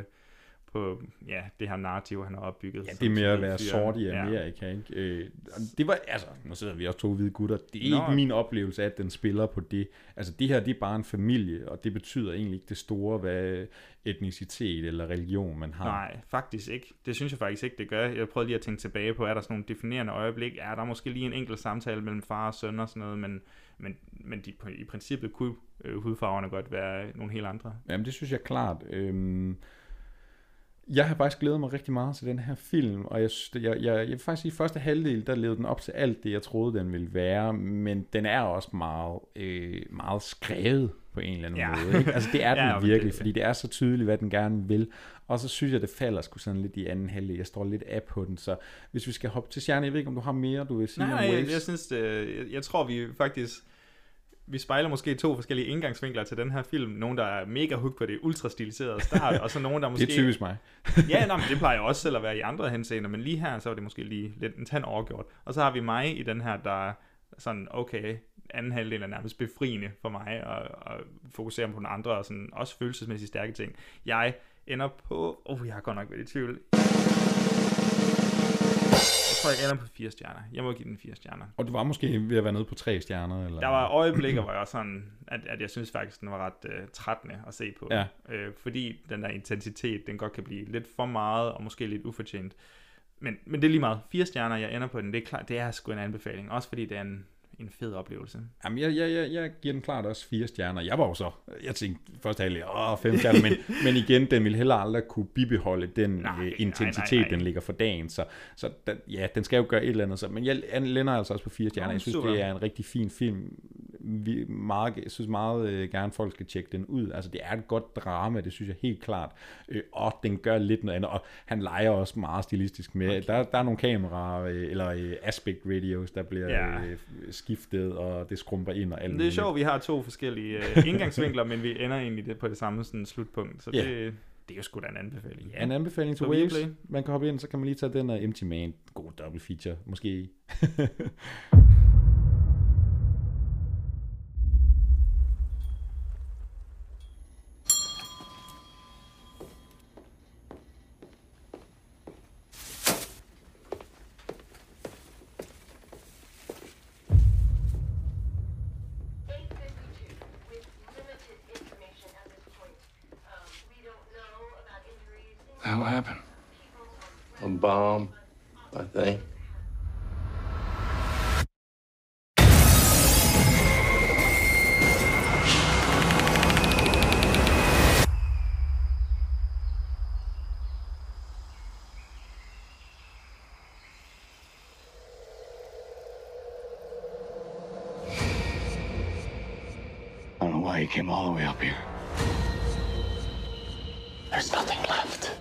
på ja, det her narrativ, han har opbygget. Ja, det er mere at være fyr. Sort i Amerika, ja. Ikke? Øh, det var, altså, nu sidder vi også to hvide gutter, det er Nå. Ikke min oplevelse, at den spiller på det. Altså det her, det er bare en familie, og det betyder egentlig ikke det store, hvad... etnicitet eller religion, man har. Nej, faktisk ikke. Det synes jeg faktisk ikke, det gør. Jeg prøvede lige at tænke tilbage på, er der sådan nogle definerende øjeblik? Er der måske lige en enkelt samtale mellem far og søn og sådan noget, men, men, men de, i princippet kunne øh, hudfarverne godt være nogle helt andre. Jamen, det synes jeg klart. Øhm, jeg har faktisk glædet mig rigtig meget til den her film, og jeg, jeg, jeg, jeg vil faktisk sige, i første halvdel, der levede den op til alt det, jeg troede, den ville være, men den er også meget, øh, meget skrevet på en eller anden ja. Måde. Ikke? Altså det er den ja, virkelig, det, fordi det er så tydeligt, hvad den gerne vil. Og så synes jeg, det falder sgu sådan lidt i anden halvdel. Jeg står lidt af på den, så hvis vi skal hoppe til stjerne, jeg ved ikke, om du har mere, du vil sige Nej, om Waves? Nej, jeg synes, det, jeg, jeg tror, vi faktisk, vi spejler måske to forskellige indgangsvinkler til den her film. Nogen, der er mega hooked på det ultrastiliserede start, og så nogen, der måske... Det er typisk mig. ja, nej, men det plejer jeg også selv at være i andre henseender, men lige her, så var det måske lige lidt en tand overgjort. Og så har vi mig i den her, der sådan, okay... anden halvdel er nærmest befriende for mig, og, og fokusere på den andre, og sådan også følelsesmæssigt stærke ting. Jeg ender på... Åh, oh, jeg har godt nok været i tvivl. Jeg tror, jeg ender på fire stjerner. Jeg må give den fire stjerner. Og du var måske ved at være nede på tre stjerner? Eller? Der var øjeblikker, hvor jeg sådan, at, at jeg synes faktisk, den var ret øh, trættende at se på. Ja. Øh, fordi den der intensitet, den godt kan blive lidt for meget, og måske lidt ufortjent. Men, men det er lige meget. Fire stjerner, jeg ender på den, det er klart, det er sgu en anbefaling. Også fordi det er en en fed oplevelse. Jamen, jeg, jeg, jeg, jeg giver den klart også fire stjerner. Jeg var jo så, jeg tænkte først halvdelen, åh, fem stjerner, men, men igen, den ville heller aldrig kunne bibeholde den nej, øh, intensitet, nej, nej, nej. den ligger for dagen. Så, så den, ja, den skal jo gøre et eller andet. Så, men jeg lænder altså også på fire stjerner. Jeg synes, super. Det er en rigtig fin film. Vi meget, jeg synes meget øh, gerne, folk skal tjekke den ud. Altså, det er et godt drama, det synes jeg helt klart. Øh, og den gør lidt noget andet, og han leger også meget stilistisk med. Okay. Der, der er nogle kameraer, øh, eller øh, aspect radios, der bliver ja. øh, skiftet, og det skrumper ind og alt. Det er sjovt, vi har to forskellige øh, indgangsvinkler, men vi ender egentlig det på det samme sådan, slutpunkt, så yeah. det, det er jo sgu da en anbefaling. Ja, en anbefaling til Waves. Play. Man kan hoppe ind, så kan man lige tage den og Empty Man. God double feature, måske. What happened? A bomb, I think. I don't know why you came all the way up here. There's nothing left.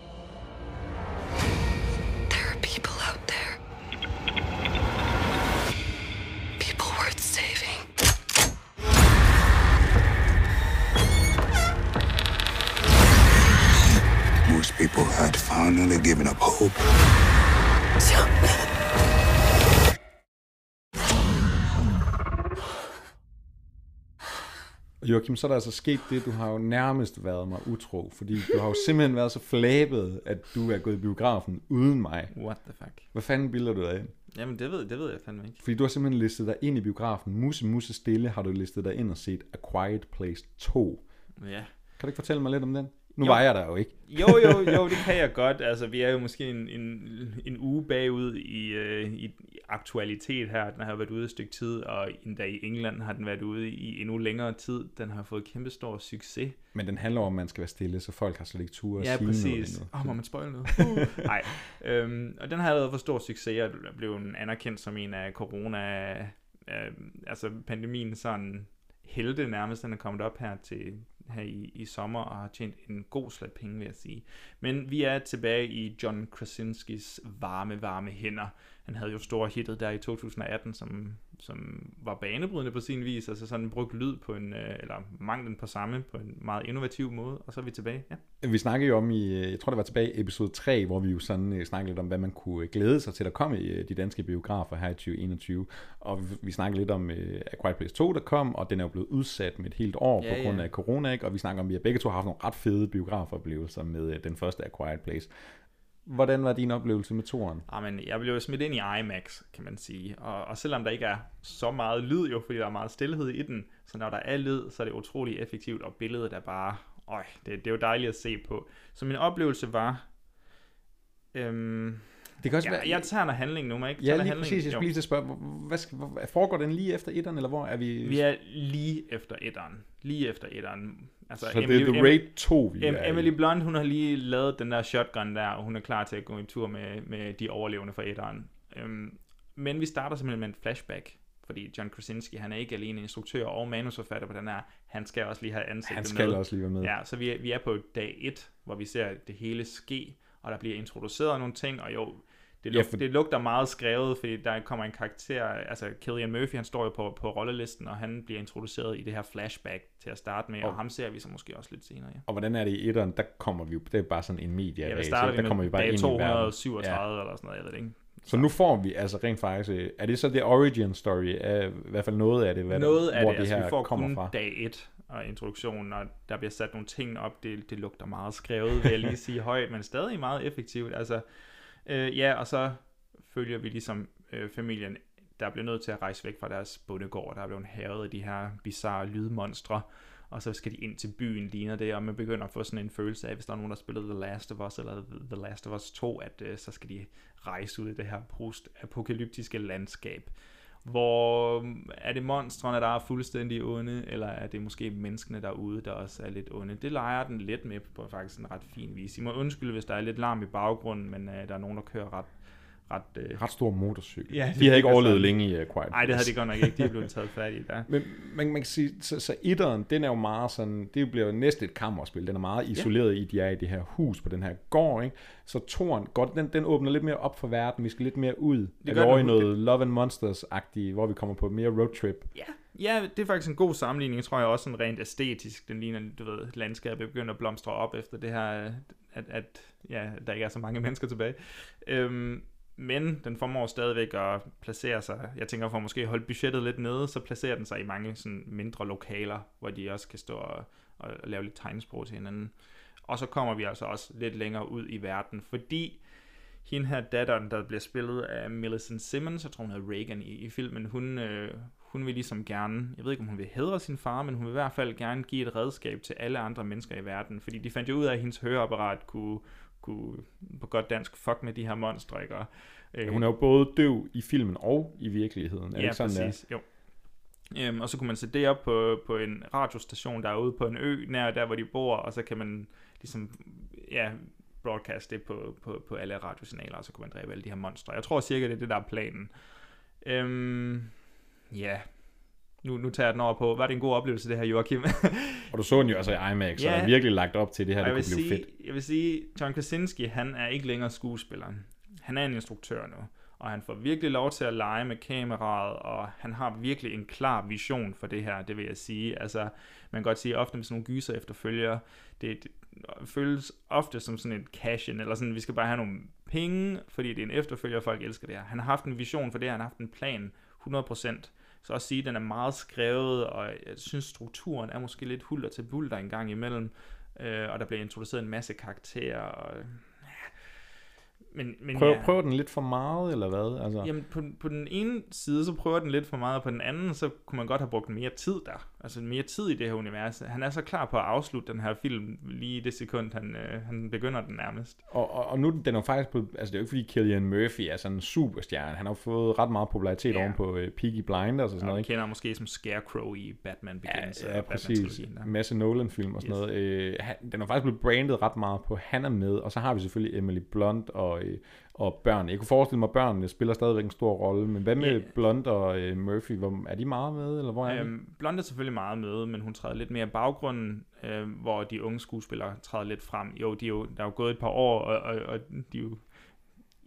People had finally given up hope. Joachim, så er der altså sket det, du har jo nærmest været mig utro, fordi du har jo simpelthen været så flabet, at du er gået i biografen uden mig. What the fuck? Hvad fanden bilder du dig ind? Jamen det ved, det ved jeg fandme ikke. Fordi du har simpelthen listet dig ind i biografen. Musse, musse stille har du listet dig ind og set A Quiet Place to. Ja. Kan du ikke fortælle mig lidt om den? Nu jo. var jeg der jo ikke. jo, jo, jo, det kan jeg godt. Altså, vi er jo måske en, en, en uge bagud i, øh, i aktualitet her. Den har været ude et stykke tid, og endda i England har den været ude i endnu længere tid. Den har fået kæmpe stor succes. Men den handler om, at man skal være stille, så folk har slet ikke tur og ja, sige noget. Ja, præcis. Åh, oh, må man spoile noget? Uh. Nej. Øhm, og den har allerede fået stor succes, og blev anerkendt som en af corona, øh, altså pandemien sådan helte nærmest, den er kommet op her til... her i, i sommer, og har tjent en god slat penge, vil jeg sige. Men vi er tilbage i John Krasinskis varme, varme hænder. Han havde jo store hittet der i to tusind og atten, som, som var banebrydende på sin vis, altså sådan brugt lyd på en, eller manglen på samme, på en meget innovativ måde, og så er vi tilbage, ja. Vi snakkede jo om i, jeg tror det var tilbage i episode tre, hvor vi jo sådan snakkede lidt om, hvad man kunne glæde sig til, at komme i de danske biografer her i to tusind og enogtyve, og vi snakkede lidt om uh, A Quiet Place to, der kom, og den er jo blevet udsat med et helt år, ja, på grund af ja. corona, ikke? Og vi snakker om, vi har begge to haft nogle ret fede biografoplevelser med uh, den første A Quiet Place. Hvordan var din oplevelse med toren? Jamen, jeg blev jo smidt ind i IMAX, kan man sige. Og, og selvom der ikke er så meget lyd, jo, fordi der er meget stillhed i den, så når der er lyd, så er det utrolig effektivt, og billedet er bare... Øj, det, det er jo dejligt at se på. Så min oplevelse var... Øhm, det kan også ja, være... Jeg tager en handling nu, ikke? Ja, lige handling. Præcis. Jeg skulle lige til at spørge, hvad skal, hvad, foregår den lige efter etteren, eller hvor er vi... Vi er lige efter etteren. Lige efter etteren. Altså, så Emily, det er The Raid to, vi er Emily Blunt, hun har lige lavet den der shotgun der, og hun er klar til at gå en tur med, med de overlevende fra etteren. Øhm, men vi starter simpelthen med en flashback, fordi John Krasinski, han er ikke alene instruktør og manusforfatter på den her, han skal også lige have ansigtet med. Han skal med. også lige være med. Ja, så vi er, vi er på dag et, hvor vi ser det hele ske, og der bliver introduceret nogle ting, og jo, det, luk, ja, for... det lugter meget skrevet, fordi der kommer en karakter, altså Cillian Murphy, han står jo på, på rollelisten, og han bliver introduceret i det her flashback til at starte med, og, og ham ser vi så måske også lidt senere. Ja. Og hvordan er det i etteren? Der kommer vi jo, det er bare sådan en media ja, starter vi der med kommer vi bare dag to hundrede syvogtredive ja. eller sådan noget, jeg ved det ikke. Så. så nu får vi altså rent faktisk, er det så det origin story, af, i hvert fald noget af det, hvad noget der, af hvor det, det her altså, vi får kommer kun fra? Dag et og introduktionen, og der bliver sat nogle ting op, det, det lugter meget skrevet, vil jeg lige sige højt, men stadig meget effektivt, altså. Øh, ja, og så følger vi ligesom øh, familien, der bliver nødt til at rejse væk fra deres bondegård, der er blevet hærget af de her bizarre lydmonstre, og så skal de ind til byen, ligner det, og man begynder at få sådan en følelse af, hvis der er nogen, der spillede The Last of Us, eller The Last of Us to, at øh, så skal de rejse ud i det her post-apokalyptiske landskab. Hvor er det monstrene, der er fuldstændig onde, eller er det måske menneskene derude, der også er lidt onde? Det leger den lidt med på faktisk en ret fin vis. I må undskylde, hvis der er lidt larm i baggrunden, men øh, der er nogen, der kører ret... Ret, øh... ret stor motorcykel. Ja, de har ikke overlevet sådan... længe i uh, Quiet Place. Nej, det havde de godt nok ikke. De er blevet taget fat i der. Men man, man kan sige, så, så etteren, den er jo meget sådan, det bliver jo næsten et kammerspil. Den er meget isoleret ja. i, de er i det her hus på den her gård, ikke? Så toren, godt, den, den åbner lidt mere op for verden. Vi skal lidt mere ud. Det gør i noget Love and Monsters-agtigt, hvor vi kommer på mere roadtrip. Ja. Ja, det er faktisk en god sammenligning, tror jeg også, sådan rent æstetisk. Den ligner, du ved, landskabet begynder at blomstre op efter det her, at, at ja, der ikke er så mange mennesker tilbage. Øhm, Men den formår stadigvæk at placere sig, jeg tænker for at måske holde budgettet lidt nede, så placerer den sig i mange sådan mindre lokaler, hvor de også kan stå og, og lave lidt tegnsprog til hinanden. Og så kommer vi altså også lidt længere ud i verden, fordi hende her datteren, der bliver spillet af Millicent Simmons, jeg tror hun hedder Reagan i, i filmen, hun, øh, hun vil ligesom gerne, jeg ved ikke om hun vil hædre sin far, men hun vil i hvert fald gerne give et redskab til alle andre mennesker i verden, fordi de fandt jo ud af, at hendes høreapparat kunne... kunne på godt dansk fuck med de her monstre, ikke? Ja, hun er jo både døv i filmen og i virkeligheden. Er ja, det sådan, præcis. Jo. Øhm, og så kunne man sætte det op på, på en radiostation, der er ude på en ø, nær der, hvor de bor, og så kan man ligesom, ja, broadcaste det på, på, på alle radiosignaler, og så kunne man dræbe alle de her monstre. Jeg tror cirka, det er det, der er planen. Øhm, ja... Nu, nu tager jeg den over på, var det en god oplevelse, det her, Joachim? Og du så den jo altså i IMAX, yeah. Og er virkelig lagt op til det her, det kunne sige, blive fedt. Jeg vil sige, John Krasinski, han er ikke længere skuespilleren. Han er en instruktør nu, og han får virkelig lov til at lege med kameraet, og han har virkelig en klar vision for det her, det vil jeg sige. Altså, man kan godt sige, ofte med sådan nogle gyser efterfølgere, det, det føles ofte som sådan et cash-in, eller sådan, vi skal bare have nogle penge, fordi det er en efterfølger, og folk elsker det her. Han har haft en vision for det her, han har haft en plan, hundrede procent. Så også sige, at den er meget skrevet, og jeg synes, strukturen er måske lidt hulter til bulter en gang imellem, øh, og der bliver introduceret en masse karakterer. Og, ja. men, men, prøv, ja. prøv den lidt for meget, eller hvad? Altså... Jamen, på, på den ene side, så prøver den lidt for meget, og på den anden, så kunne man godt have brugt mere tid der. Altså mere tid i det her univers. Han er så klar på at afslutte den her film, lige i det sekund, han, øh, han begynder den nærmest. Og, og, og nu, den er faktisk på, altså det er jo ikke fordi Cillian Murphy er sådan en superstjerne. Han har jo fået ret meget popularitet ja. oven på øh, Peaky Blinders og sådan og noget, ikke? Han kender måske som Scarecrow i Batman Begins. Ja, ja præcis. En masse Nolan-film og sådan yes. noget. Øh, han, den er faktisk blevet brandet ret meget på, han er med. Og så har vi selvfølgelig Emily Blunt og... Øh, og børn. Jeg kunne forestille mig, at børnene spiller stadigvæk en stor rolle, men hvad med yeah. Blond og øh, Murphy? Hvor, er de meget med, eller hvor er øhm, de? Blond er selvfølgelig meget med, men hun træder lidt mere i baggrunden, øh, hvor de unge skuespillere træder lidt frem. Jo, de er jo, der er jo gået et par år, og, og, og de er jo,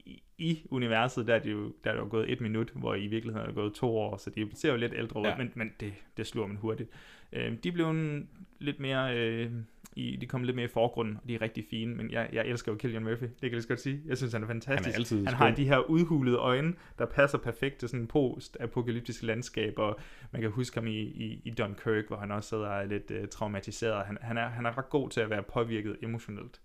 i, i universet, der er, de jo, der er jo gået et minut, hvor i virkeligheden er der gået to år, så de ser jo lidt ældre ud, ja. men, men det, det slår man hurtigt. Øh, de blev en, lidt mere... Øh, I, de kommer lidt mere i forgrunden, og de er rigtig fine, men jeg, jeg elsker jo Cillian Murphy, det kan jeg lige godt sige. Jeg synes, han er fantastisk. Han, er han har de her udhulede øjne, der passer perfekt til sådan en post-apokalyptisk landskab, og man kan huske ham i, i, i Dunkirk, hvor han også sidder lidt uh, traumatiseret. Han, han, er, han er ret god til at være påvirket emotionelt,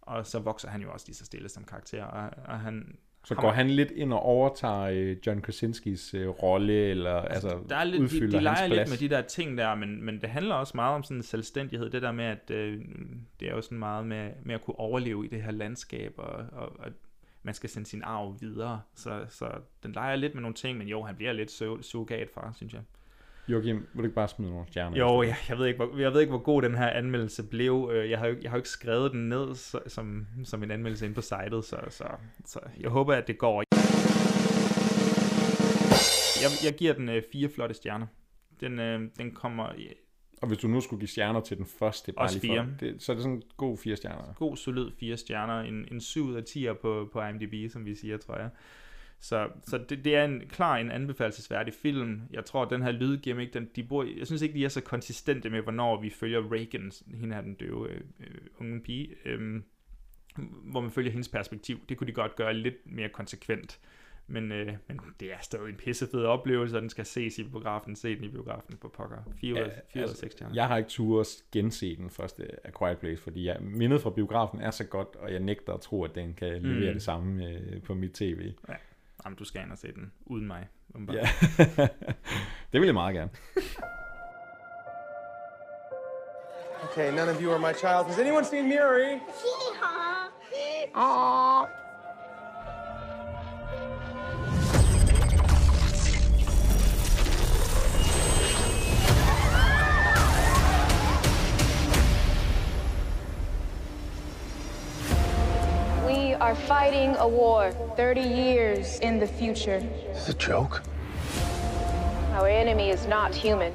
og så vokser han jo også lige så stille som karakter, og, og han... Så går han lidt ind og overtager John Krasinskis øh, rolle, eller altså, altså der er lidt, udfylder de, de leger hans plads. Lidt med de der ting der, men, men det handler også meget om sådan en selvstændighed, det der med, at øh, det er jo sådan meget med, med at kunne overleve i det her landskab, og, og, og man skal sende sin arv videre, så, så den leger lidt med nogle ting, men jo, han bliver lidt surrogatfar, synes jeg. Joachim, vil du ikke bare smide nogle stjerner? Jo, jeg, jeg, ved ikke, hvor, jeg ved ikke, hvor god den her anmeldelse blev. Jeg har jo, jeg har jo ikke skrevet den ned så, som, som en anmeldelse inde på sitet, så, så, så jeg håber, at det går. Jeg, jeg giver den øh, fire flotte stjerner. Den, øh, den kommer... Øh, og hvis du nu skulle give stjerner til den første, bare lige for, det, så er det sådan en god fire stjerner. God, solid fire stjerner. En, en syv ud af ti'er på, på IMDb, som vi siger, tror jeg. Så, så det, det er en klar en anbefalesværdig film. Jeg tror, at den her lydgimmick, den, de bor, jeg synes ikke, de er så konsistente med, hvornår vi følger Reagan, hende her den døve øh, unge pige, øh, hvor man følger hendes perspektiv. Det kunne de godt gøre lidt mere konsekvent. Men, øh, men det er stadig en pissefed oplevelse, og den skal ses i biografen, se den i biografen på pokker. fire ud af seks stjerner. Jeg har ikke tur at gense den første A Quiet Place, fordi jeg, mindet fra biografen er så godt, og jeg nægter at tro, at den kan levere mm. det samme øh, på mit tv. Ja. Jamen, du skal ind og se den, uden mig. Yeah. Det vil jeg meget gerne. Okay, none of you are my child. Has anyone seen Miri? Aww. are fighting a war thirty years in the future. Is this a joke? Our enemy is not human.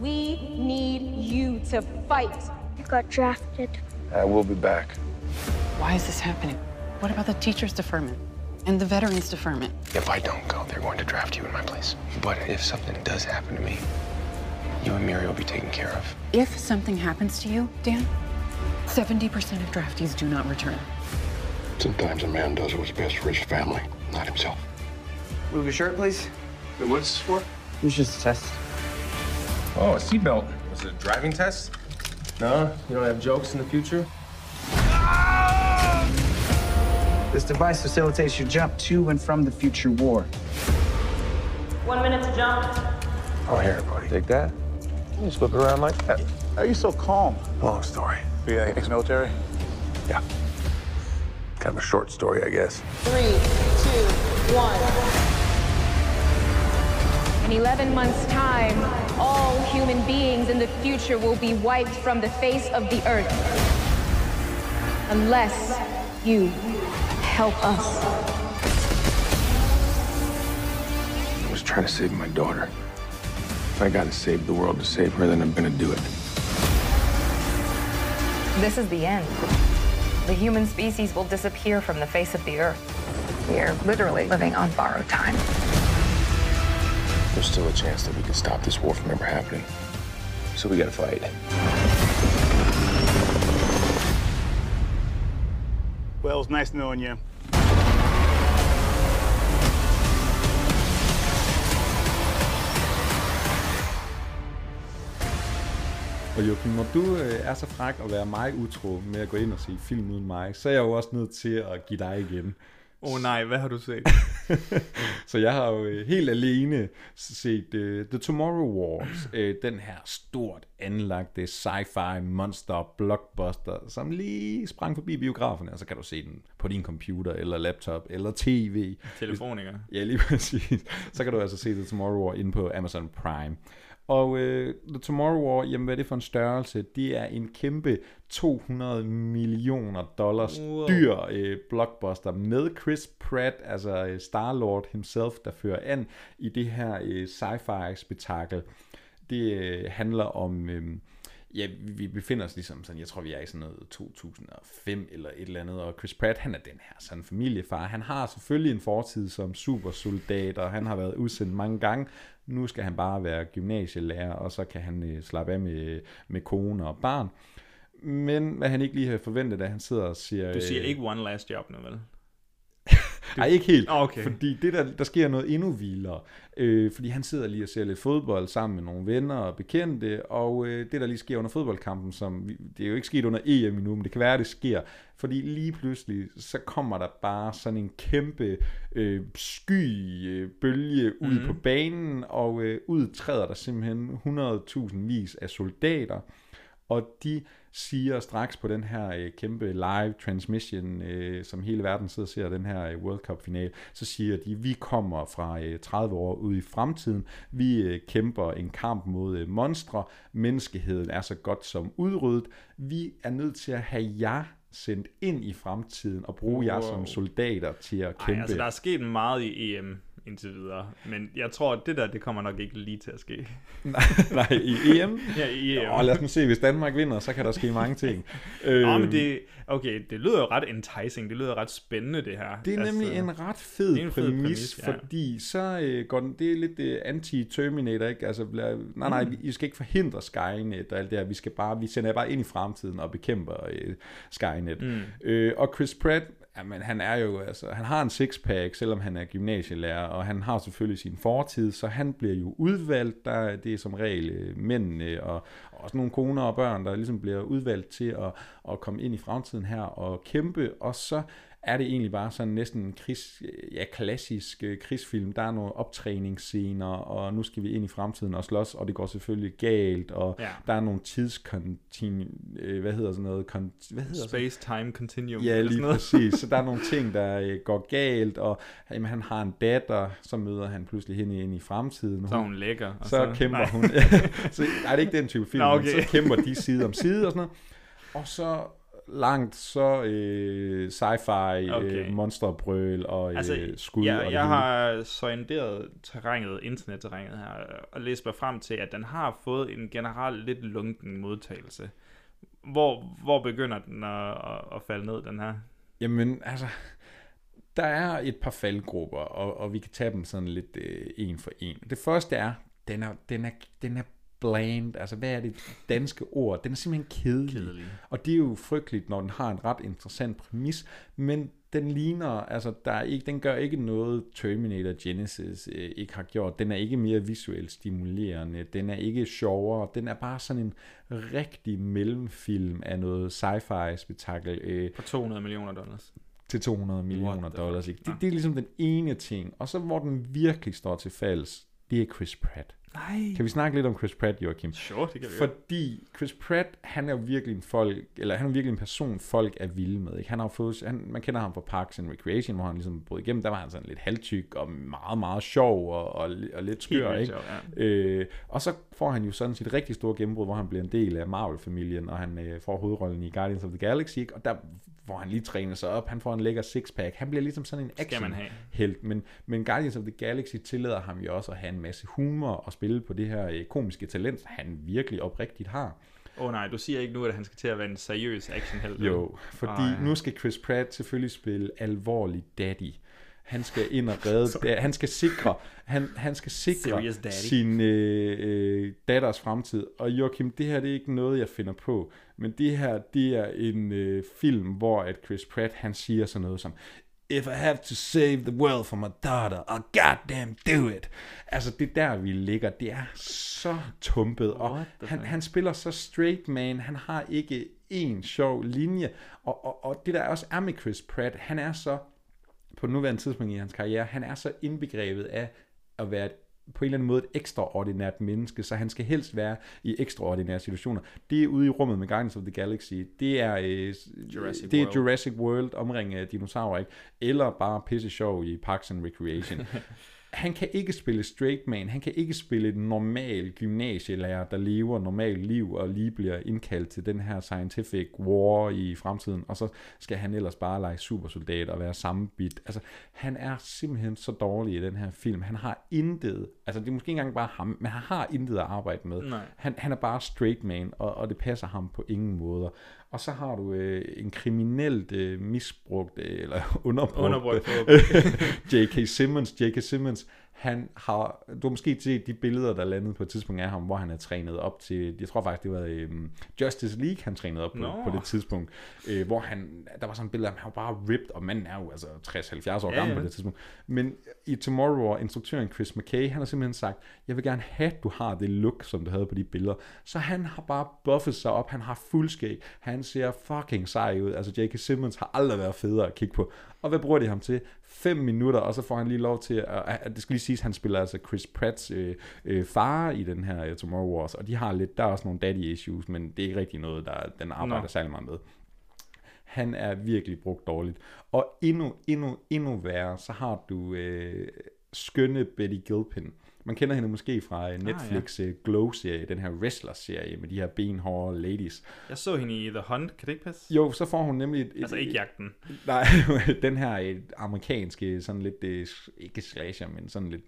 We need you to fight. I got drafted. I will be back. Why is this happening? What about the teacher's deferment and the veteran's deferment? If I don't go, they're going to draft you in my place. But if something does happen to me, you and Miri will be taken care of. If something happens to you, Dan, seventy percent of draftees do not return. Sometimes a man does what's best for his family, not himself. Move your shirt, please. What's this for? It's just a test. Oh, a seatbelt. Was it a driving test? No? You don't have jokes in the future? Ah! This device facilitates your jump to and from the future war. One minute to jump. Oh, here, buddy. Take that. You just flip it around like that. How are you so calm? Long story. Yeah, ex-military? Yeah. Kind of a short story, I guess. Three, two, one. In eleven months' time, all human beings in the future will be wiped from the face of the earth. Unless you help us. I was trying to save my daughter. If I gotta save the world to save her, then I'm gonna do it. This is the end. The human species will disappear from the face of the earth. We are literally living on borrowed time. There's still a chance that we can stop this war from ever happening. So we gotta fight. Well, it's nice knowing you. Og Joachim, når du øh, er så fræk at være mig utro med at gå ind og se film uden mig, så er jeg jo også nødt til at give dig igen. Åh oh, nej, hvad har du set? Så jeg har jo øh, helt alene set øh, The Tomorrow War, øh, den her stort anlagte sci-fi monster blockbuster, som lige sprang forbi biograferne, og så kan du se den på din computer, eller laptop, eller tv. Telefoniker. Ja, lige præcis. Så kan du altså se The Tomorrow War inde på Amazon Prime. Og uh, The Tomorrow War, jamen hvad er det for en størrelse? Det er en kæmpe to hundrede millioner dollars wow. dyr uh, blockbuster med Chris Pratt, altså Star-Lord himself, der fører an i det her uh, sci-fi-spektakel. Det uh, handler om... Um, ja, vi befinder os ligesom sådan, jeg tror vi er i sådan noget to tusind og fem eller et eller andet, og Chris Pratt, han er den her sådan familiefar, han har selvfølgelig en fortid som supersoldat, og han har været udsendt mange gange, nu skal han bare være gymnasielærer, og så kan han øh, slappe af med, med kone og barn, men hvad han ikke lige havde forventet, da han sidder og siger... Du siger øh, ikke one last job nu, vel? Nej, ikke helt, okay. Fordi det der, der sker noget endnu vildere, øh, fordi han sidder lige og ser lidt fodbold sammen med nogle venner og bekendte, og øh, det der lige sker under fodboldkampen, som det er jo ikke sket under E M endnu, men det kan være, det sker, fordi lige pludselig, så kommer der bare sådan en kæmpe øh, sky øh, bølge ud mm. på banen, og øh, udtræder der simpelthen hundrede tusind vis af soldater, og de siger straks på den her øh, kæmpe live transmission, øh, som hele verden sidder og ser den her øh, World Cup-finale, så siger de, vi kommer fra øh, tredive år ude i fremtiden, vi øh, kæmper en kamp mod øh, monstre, menneskeheden er så godt som udryddet, vi er nødt til at have jer sendt ind i fremtiden og bruge wow. jer som soldater til at kæmpe. Ej, altså der er sket meget i E M indtil videre, men jeg tror, at det der, det kommer nok ikke lige til at ske. nej, nej, i E M? Ja, i E M. Nå, lad os nu se, hvis Danmark vinder, så kan der ske mange ting. øhm, Nå, men det, okay, det lyder jo ret enticing, det lyder ret spændende det her. Det er altså, nemlig en ret fed, en fed præmis, præmis ja. Fordi så øh, går den, det er lidt øh, anti-Terminator, ikke? Altså, nej, nej, mm. vi, I skal ikke forhindre Skynet og alt det her, vi skal bare, vi sender bare ind i fremtiden og bekæmper øh, Skynet. Mm. Øh, og Chris Pratt, jamen, han er jo, altså, han har en sixpack, selvom han er gymnasielærer, og han har selvfølgelig sin fortid, så han bliver jo udvalgt, der, det er som regel mændene, og, og også nogle koner og børn, der ligesom bliver udvalgt til at, at komme ind i fremtiden her og kæmpe, og så er det egentlig bare sådan næsten en krigs, ja, klassisk krigsfilm. Der er nogle optræningsscener, og nu skal vi ind i fremtiden og slås, og det går selvfølgelig galt, og ja. Der er nogle tidskontin... Hvad hedder sådan noget? Kon, hvad hedder Space-time continuum. Ja, lige præcis. Så der er nogle ting, der går galt, og jamen, han har en datter, så møder han pludselig hende ind i fremtiden. Hun, så hun lækker. Så, så kæmper nej. Hun... så, nej, det er ikke den type film. Nå, okay. Så kæmper de side om side og sådan noget. Og så... langt, så øh, sci-fi, okay. øh, monsterbrøl og altså, øh, skud. Ja, og jeg hele. har sonderet terrænet, internetterrænet her, og læst mig frem til, at den har fået en generelt lidt lunken modtagelse. Hvor, hvor begynder den at, at, at falde ned, den her? Jamen, altså, der er et par faldgrupper, og, og vi kan tage dem sådan lidt øh, en for en. Det første er, den er, den er, den er bland, altså hvad er det danske ord? Den er simpelthen kedelig. kedelig. Og det er jo frygteligt, når den har en ret interessant præmis, men den ligner, altså der er ikke, den gør ikke noget Terminator Genesis øh, ikke har gjort. Den er ikke mere visuelt stimulerende, den er ikke sjovere, den er bare sådan en rigtig mellemfilm af noget sci-fi spektakel. Øh, For to hundrede millioner dollars. Til to hundrede millioner dollars. Ikke? Det, det er ligesom den ene ting. Og så hvor den virkelig står til falds, det er Chris Pratt. Nej. Kan vi snakke lidt om Chris Pratt, Joachim? Sure, det kan vi. Fordi Chris Pratt, han er jo virkelig en folk, eller han er virkelig en person, folk er vilde med. Ikke? Han har fået, han, man kender ham fra Parks and Recreation, hvor han ligesom brød igennem. Der var han sådan lidt halvtyk og meget, meget sjov og, og, og lidt skør. Ikke? Sjov, ja. øh, og så får han jo sådan sit rigtig store gennembrud, hvor han bliver en del af Marvel-familien, og han øh, får hovedrollen i Guardians of the Galaxy. Ikke? Og der, hvor han lige træner sig op, han får en lækker sixpack. Han bliver ligesom sådan en action-helt. Men, men Guardians of the Galaxy tillader ham jo også at have en masse humor og spille på det her komiske talent, han virkelig oprigtigt har. Åh oh, nej, du siger ikke nu, at han skal til at være en seriøs actionhelt. Jo, fordi oh, ja. nu skal Chris Pratt selvfølgelig spille alvorlig daddy. Han skal ind og redde, da, han skal sikre, han, han skal sikre sin øh, øh, datters fremtid. Og Joachim, det her det er ikke noget, jeg finder på, men det her det er en øh, film, hvor at Chris Pratt han siger sådan noget som: If I have to save the world for my daughter, I'll goddamn do it. Altså det der, vi ligger, det er så tumpet. Og han, han spiller så straight man, han har ikke en sjov linje. Og, og, og det der også er med Chris Pratt, han er så, på nuværende tidspunkt i hans karriere, han er så indbegrebet af at være et på en eller anden måde et ekstraordinært menneske, så han skal helst være i ekstraordinære situationer. Det er ude i rummet med Guardians of the Galaxy, det er, øh, Jurassic, det er World. Jurassic World omringet af dinosaurer, ikke? Eller bare pisse sjov i Parks and Recreation. Han kan ikke spille straight man, han kan ikke spille et normal gymnasielærer, der lever normalt liv og lige bliver indkaldt til den her scientific war i fremtiden, og så skal han ellers bare lege supersoldat og være sammenbidt. Altså, han er simpelthen så dårlig i den her film. Han har intet, altså det er måske ikke engang bare ham, men han har intet at arbejde med. Han, han er bare straight man, og, og det passer ham på ingen måder. Og så har du øh, en kriminelt øh, misbrugt, øh, eller underbrugt, underbrugt J K Simmons, J K Simmons, han har, du har måske set de billeder, der landede på et tidspunkt af ham, hvor han er trænet op til, jeg tror faktisk, det var øh, Justice League, han trænede op på, no. på det tidspunkt, øh, hvor han, der var sådan et billede af ham, han var bare ripped, og manden er jo altså tres til halvfjerds år ja, gammel ja. på det tidspunkt. Men i Tomorrow War, instruktøren Chris McKay, han har simpelthen sagt, jeg vil gerne have, at du har det look, som du havde på de billeder. Så han har bare buffet sig op, han har fuldskæg, han ser fucking sej ud, altså J K. Simmons har aldrig været federe at kigge på. Og hvad bruger de ham til? Fem minutter, og så får han lige lov til, at, at det skal lige siges, han spiller altså Chris Pratts øh, øh, far i den her øh, Tomorrow Wars, og de har lidt, der er også nogle daddy issues, men det er ikke rigtig noget, der den arbejder no. særlig meget med. Han er virkelig brugt dårligt. Og endnu, endnu, endnu værre, så har du øh, skønne Betty Gilpin. Man kender hende måske fra Netflix ah, ja. Glow-serie, den her wrestler-serie med de her benhårde ladies. Jeg så hende i The Hunt, kan det ikke passe? Jo, så får hun nemlig... Et, altså ikke jagten. Nej, den her amerikanske, sådan lidt, ikke slasher, men sådan lidt,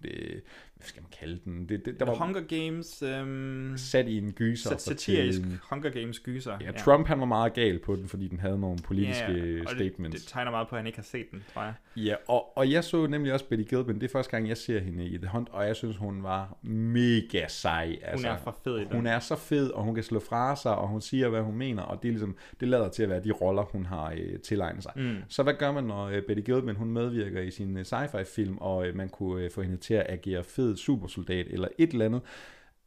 hvad skal man kalde den? Det, det, der var Hunger Games... Øhm, sat i en gyser. Satirisk Hunger Games gyser. Ja, Trump ja. han var meget gal på den, fordi den havde nogle politiske ja, statements. Det, det tegner meget på, at han ikke har set den, tror jeg. Ja, og, og jeg så nemlig også Betty Gilpin. Det er første gang, jeg ser hende i The Hunt, og jeg synes, hun Hun var mega sej. Altså, hun er for fed i dag. Hun er så fed, og hun kan slå fra sig, og hun siger, hvad hun mener, og det er ligesom, det lader til at være de roller, hun har øh, tilegnet sig. Mm. Så hvad gør man, når øh, Betty Gilpin, hun medvirker i sin øh, sci-fi-film, og øh, man kunne øh, få hende til at agere fed supersoldat, eller et eller andet?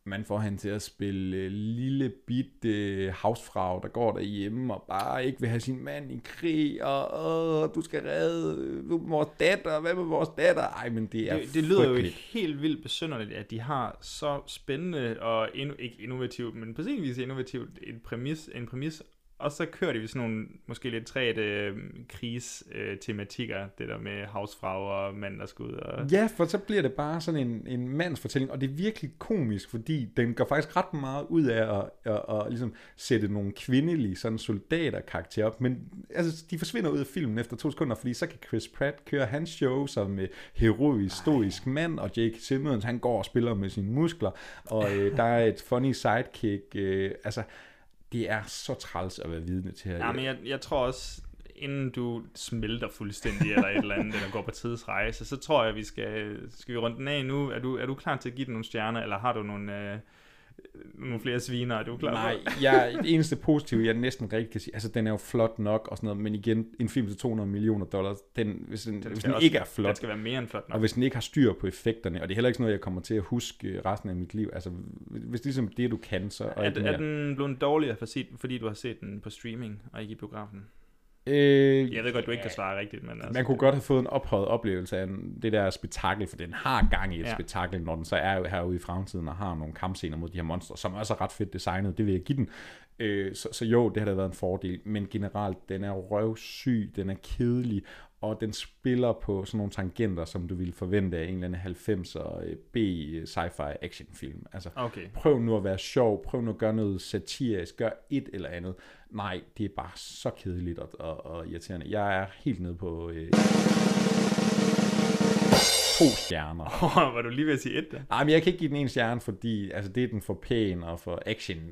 Man får hende til at spille øh, lille bit øh, housefrau, der går derhjemme og bare ikke vil have sin mand i krig, og åh, du skal redde øh, vores datter, hvad med vores datter? Ej, men det er Det, det lyder jo helt vildt besynderligt, at de har så spændende og endnu, ikke innovativt, men på sin vis innovativt en præmis, en præmis Og så kørte vi sådan nogle, måske lidt træt øh, krigstematikker, øh, det der med havsfrager og mand, der skal ud. Og... Ja, for så bliver det bare sådan en, en mandsfortælling, og det er virkelig komisk, fordi den går faktisk ret meget ud af at, at, at, at ligesom sætte nogle kvindelige sådan soldaterkarakterer op, men altså, de forsvinder ud af filmen efter to sekunder, fordi så kan Chris Pratt køre hans show som øh, heroisk, stoisk mand, og J K. Simmons, han går og spiller med sine muskler, og øh, der er et funny sidekick, øh, altså... Det er så træls at være vidne til her. Ja, men jeg, jeg tror også, inden du smelter fuldstændig eller et eller andet, eller går på tidsrejse, så tror jeg, vi skal, skal vi runde den af nu. Er du, er du klar til at give den nogle stjerner, eller har du nogle, øh, nogle flere sviner? Er du klar? Nej, jeg, det eneste positive, jeg næsten rigtig kan sige, altså den er jo flot nok og sådan noget, men igen, en film til to hundrede millioner dollars, den, hvis den, den, hvis den også, ikke er flot, den skal være mere end flot nok. Og hvis den ikke har styr på effekterne, og det er heller ikke noget, jeg kommer til at huske resten af mit liv, altså hvis det ligesom det, du kan, så... Er, er den blevet dårligere, for sit, fordi du har set den på streaming og ikke i biografen? Øh, jeg ved godt, du ikke kan svare rigtigt, men altså, man kunne godt have fået en ophøjet oplevelse af det der spektakel, for den har gang i et ja. spektakel, når den så er herude i fremtiden og har nogle kampscener mod de her monstre, som også er ret fedt designet, det vil jeg give den. Øh, så, så jo, det har da været en fordel, men generelt, den er røvsyg, den er kedelig, og den spiller på sådan nogle tangenter, som du ville forvente af en eller anden halvfemser B sci-fi actionfilm. Altså, okay. Prøv nu at være sjov, prøv nu at gøre noget satirisk, gør et eller andet. Nej, det er bare så kedeligt og, og, og irriterende. Jeg er helt nede på øh, to stjerner. Oh, var du lige ved at sige et da? Nej, men jeg kan ikke give den en stjerne, fordi altså, det er den for pæn og for action. Ja,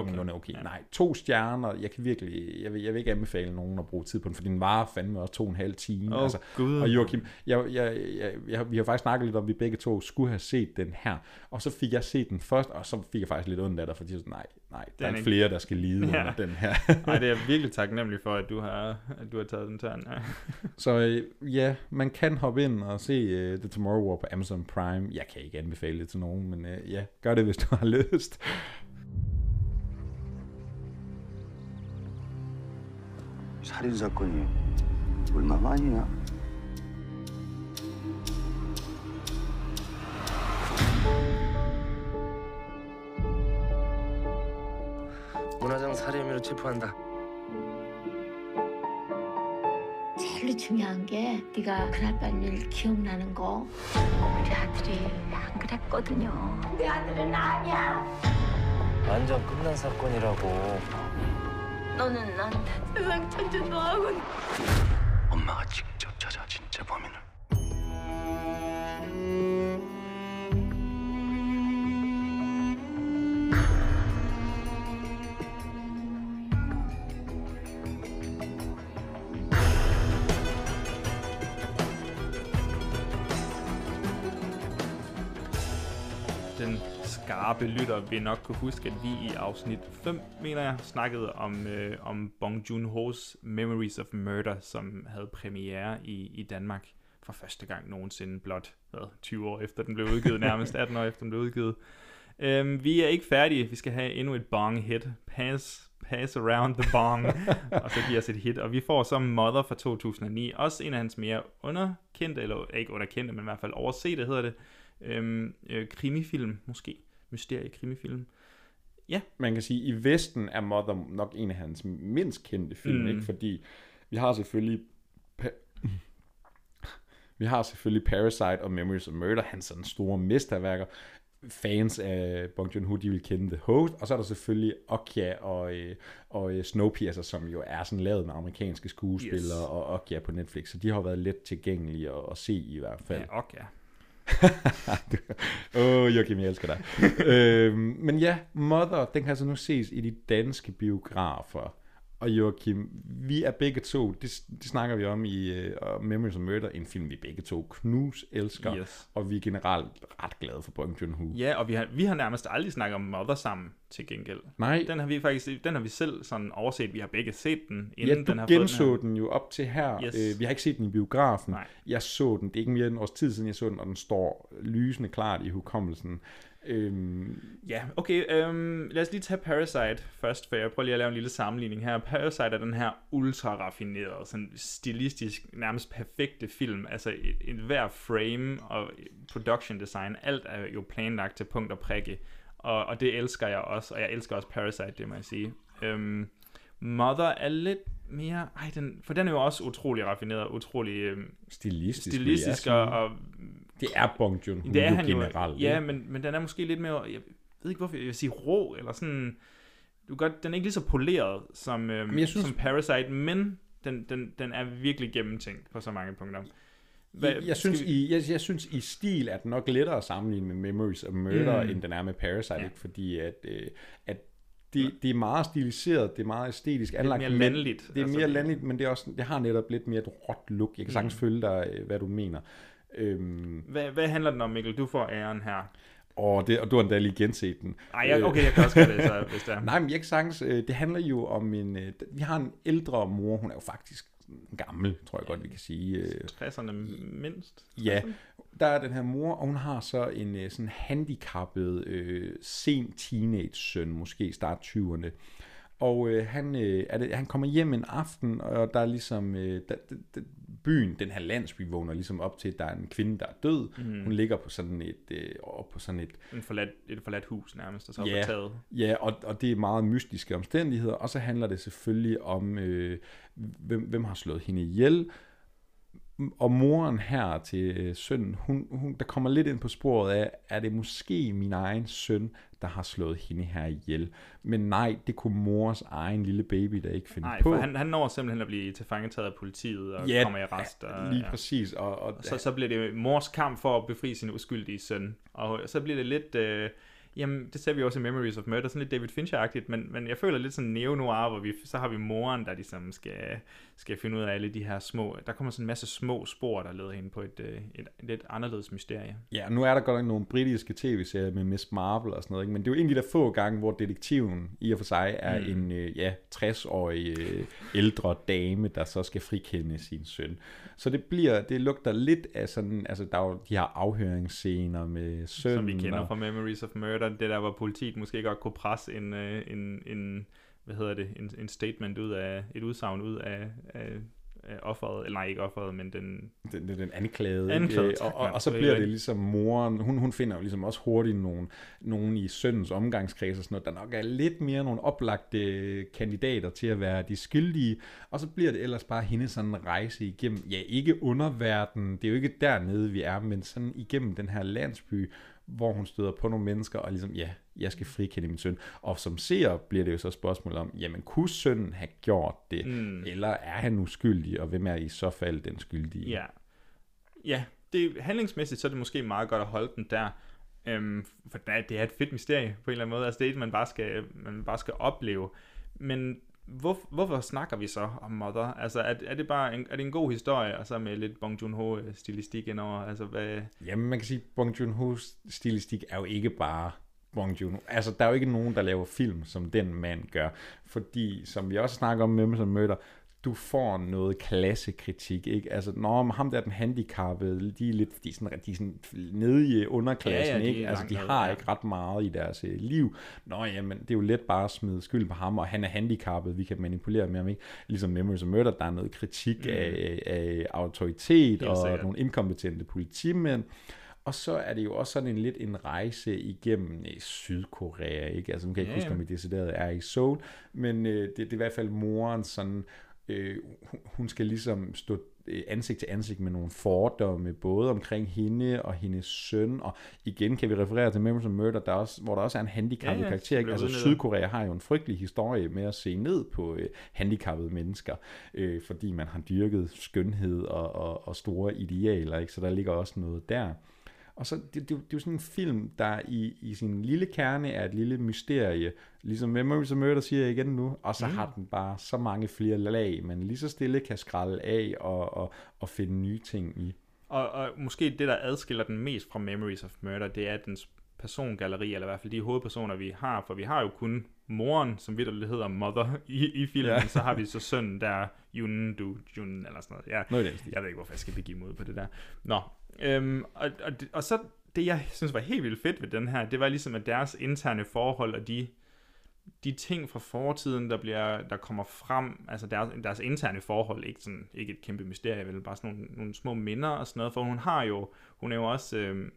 okay. Okay. Okay. Ja. Nej, to stjerner. Jeg kan virkelig, jeg vil, jeg vil ikke anbefale nogen at bruge tid på den, for den varer fandme også to og en halv time. Oh, altså. Og Joachim, jeg, jeg, jeg, jeg, vi har faktisk snakket lidt om, at vi begge to skulle have set den her. Og så fik jeg set den først, og så fik jeg faktisk lidt ondt af dig, fordi jeg nej, nej, der den er ikke... flere, der skal lide ja. under den her. Nej, det er jeg virkelig taknemmelig for, at du har, at du har taget den tørn. Ja. Så ja, man kan hoppe ind og se uh, The Tomorrow War på Amazon Prime. Jeg kan ikke anbefale det til nogen, men uh, ja, gør det, hvis du har lyst. 살인 사건이 얼마만이야? 문화장 살해 혐의로 체포한다. 제일 중요한 게 네가 그날 밤 일 기억나는 거. 우리 아들이 안 그랬거든요. 내 아들은 아니야. 완전 끝난 사건이라고. 너는 나한테 세상 천진 너하고 엄마가 직접 찾아 진짜 범인을 skarpe lytter vil nok kunne huske, at vi i afsnit fem, mener jeg, snakkede om, øh, om Bong Joon-ho's Memories of Murder, som havde premiere i, i Danmark for første gang nogensinde, blot hvad, tyve år efter den blev udgivet, nærmest atten år efter den blev udgivet. Øhm, vi er ikke færdige, vi skal have endnu et bong-hit. Pass, pass around the bong, og så giver os et hit. Og vi får så Mother fra to tusind og ni, også en af hans mere underkendte, eller ikke underkendte, men i hvert fald oversete hedder det, øhm, øh, krimifilm måske. Mysterie-krimifilm. Ja. Man kan sige, at i Vesten er Mother nok en af hans mindst kendte film, mm. ikke? Fordi vi har selvfølgelig pa- vi har selvfølgelig Parasite og Memories of Murder, hans sådan store mesterværker. Fans af Bong Joon-ho, de vil kende The Host, og så er der selvfølgelig Okja og, og Snowpiercer, som jo er sådan lavet med amerikanske skuespillere, yes. og Okja på Netflix, så de har været let tilgængelige at, at se i hvert fald. Ja, Okja. Åh, oh, Joachim, jeg elsker dig. øhm, men ja, Mother, den kan så nu ses i de danske biografer. Og Joachim, vi er begge to, det, det snakker vi om i uh, Memories of Murder, en film vi begge to knus elsker, yes. og vi er generelt ret glade for Bong Joon-ho. Ja, og vi har, vi har nærmest aldrig snakket om Mother sammen til gengæld. Nej. Den har vi faktisk, den har vi selv sådan overset, vi har begge set den, inden ja, den har fået den. Ja, du genså den jo op til her. Yes. Øh, vi har ikke set den i biografen. Nej. Jeg så den, det er ikke mere end en års tid siden, jeg så den, og den står lysende klart i hukommelsen. Øhm. Ja, okay, øhm, lad os lige tage Parasite først, for jeg prøver lige at lave en lille sammenligning her. Parasite er den her ultra raffinerede, sådan stilistisk, nærmest perfekte film. Altså et, et hver frame og production design, alt er jo planlagt til punkt og prikke, og, og det elsker jeg også, og jeg elsker også Parasite, det må jeg sige. øhm, Mother er lidt mere... Ej, den, for den er jo også utrolig raffineret, utrolig øh, stilistisk, stilistisk og, og... Det er Bong Joon-ho generelt. Ja, men, men den er måske lidt mere... Jeg ved ikke, hvorfor jeg vil sige rå, eller sådan... Du godt, den er ikke lige så poleret som, øh, synes, som Parasite, men den, den, den er virkelig gennemtænkt på så mange punkter. Hvad, jeg, jeg, synes, vi... i, jeg, jeg synes, i stil er den nok lettere at sammenligne med Memories of Murder, mm. end den er med Parasite, ja. Ikke? Fordi at, øh, at det, det er meget stiliseret, det er meget æstetisk anlagt. Det er mere landligt. Det er mere altså, landligt, men det, er også, det har netop lidt mere et råt look. Jeg kan sagtens mm. følge dig, hvad du mener. Øhm... Hvad, hvad handler den om, Mikkel? Du får æren her. Og, det, og du har endda lige genset den. Ej, okay, jeg kan også gøre det, så, hvis det er. Nej, men jeg kan sagtens, det handler jo om en... Vi har en ældre mor, hun er jo faktisk gammel, tror jeg godt, vi kan sige. tresserne mindst. tresserne. Ja, der er den her mor, og hun har så en sådan handicappet, øh, sen teenage-søn, måske start tyverne. Og øh, han, øh, er det, han kommer hjem en aften, og der er ligesom... Øh, der, der, byen, den her landsby, vågner ligesom op til, at der er en kvinde, der er død. Mm. Hun ligger på sådan et... Øh, op på sådan et... En forladt, et forladt hus nærmest, og så ja, på taget. Ja, og, og det er meget mystiske omstændigheder, og så handler det selvfølgelig om, øh, hvem, hvem har slået hende ihjel. Og moren her til øh, sønnen, hun, hun, der kommer lidt ind på sporet af, er det måske min egen søn, der har slået hende her ihjel. Men nej, det kunne mors egen lille baby, der ikke finde nej, på. Nej, for han, han når simpelthen at blive tilfangetaget af politiet, og ja, kommer i arrest. Og, lige ja. præcis. Og, og, og så, så bliver det mors kamp for at befri sin uskyldige søn. Og så bliver det lidt... Øh, jamen, det ser vi også i Memories of Murder, sådan lidt David Fincher-agtigt, men, men jeg føler lidt sådan neo-noir, hvor vi, så har vi moren, der ligesom skal, skal finde ud af alle de her små, der kommer sådan en masse små spor, der leder hende på et, et, et lidt anderledes mysterie. Ja, nu er der godt nok nogle britiske tv-serier med Miss Marple og sådan noget, ikke? Men det er jo egentlig der få gange, hvor detektiven i og for sig er mm. en ja, tres-årig ældre dame, der så skal frikende sin søn. Så det bliver, det lugter lidt af sådan, altså der er jo de her afhøringsscener med sønnen. Som vi kender og, fra Memories of Murder. Det der, hvor politiet måske godt kunne presse en, en, en, hvad hedder det, en, en statement ud af, et udsagn ud af, af, af offeret, eller nej, ikke offeret, men den... Den, den anklagede. anklagede og, og, og så bliver det ligesom moren, hun, hun finder jo ligesom også hurtigt nogen, nogen i sønnens omgangskreds og sådan noget, der nok er lidt mere nogle oplagte kandidater til at være de skyldige, og så bliver det ellers bare hende sådan en rejse igennem, ja, ikke underverden, det er jo ikke dernede, vi er, men sådan igennem den her landsby, hvor hun støder på nogle mennesker, og ligesom, ja, jeg skal frikende min søn. Og som seer bliver det jo så spørgsmålet om, jamen, kunne sønnen have gjort det? Mm. Eller er han uskyldig, og hvem er i så fald den skyldige? Ja, ja det, handlingsmæssigt så er det måske meget godt at holde den der, øhm, for det er et fedt mysterie på en eller anden måde. Altså, det er et, man bare skal, man bare skal opleve. Men hvor, hvorfor snakker vi så om Mother? Altså, er, er det bare en, er det en god historie, og så med lidt Bong Joon-ho-stilistik indover? Altså, hvad... Jamen, man kan sige, Bong Joon-ho-stilistik er jo ikke bare Bong Joon-ho. Altså, der er jo ikke nogen, der laver film, som den mand gør. Fordi, som vi også snakker om med som møder, du får noget klassekritik, ikke? Altså, når ham der den handicappede, de er lidt de er sådan, de er sådan nede i underklassen, ja, ja, ikke? Altså, de har ikke ret meget i deres øh, liv. Nå, jamen, det er jo let bare at smide skyld på ham, og han er handicappet, vi kan manipulere med ham, ikke? Ligesom Memories of Murder, der er noget kritik mm. af, af autoritet og nogle inkompetente politimænd. Og så er det jo også sådan en lidt en rejse igennem øh, Sydkorea, ikke? Altså, nu kan jeg ikke yeah. huske, om vi decideret er i Seoul, men øh, det, det er i hvert fald morens sådan... Øh, hun skal ligesom stå ansigt til ansigt med nogle fordomme, både omkring hende og hendes søn, og igen kan vi referere til Memories of Murder, der også, hvor der også er en handicappet ja, ja, karakter. Altså Sydkorea har jo en frygtelig historie med at se ned på øh, handicappede mennesker, øh, fordi man har dyrket skønhed og, og, og store idealer, ikke? Så der ligger også noget der. Og så, det, det, det er jo sådan en film, der i, i sin lille kerne er et lille mysterie, ligesom Memories of Murder siger igen nu, og så mm. har den bare så mange flere lag, man lige så stille kan skralde af og, og, og finde nye ting i. Og, og måske det, der adskiller den mest fra Memories of Murder, det er dens persongalleri, eller i hvert fald de hovedpersoner, vi har, for vi har jo kun moren, som vitterligt hedder Mother i, i filmen, ja. Så har vi så sønnen der, Jun, du, Jun, eller sådan noget. Ja, jeg, jeg ved ikke, hvorfor jeg skal begive mig ud på det der. Nå, Øhm, og, og, og så det jeg synes var helt vildt fedt ved den her, det var ligesom at deres interne forhold og de, de ting fra fortiden der, bliver, der kommer frem, altså deres, deres interne forhold, ikke, sådan, ikke et kæmpe mysterie, vel, bare sådan nogle, nogle små minder og sådan noget, for hun har jo, hun er jo også øhm,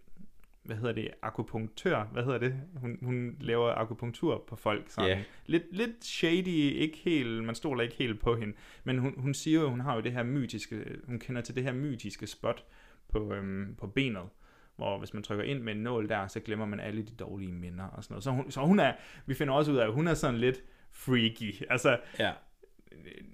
hvad hedder det, akupunktør, hvad hedder det, hun, hun laver akupunktur på folk sådan. Yeah. Lidt, lidt shady, ikke helt, man stoler ikke helt på hende, men hun, hun siger jo, hun har jo det her mytiske, hun kender til det her mytiske spot på, øhm, på benet, hvor hvis man trykker ind med en nål der, så glemmer man alle de dårlige minder og sådan noget. Så hun, så hun er, vi finder også ud af, at hun er sådan lidt freaky, altså... Yeah.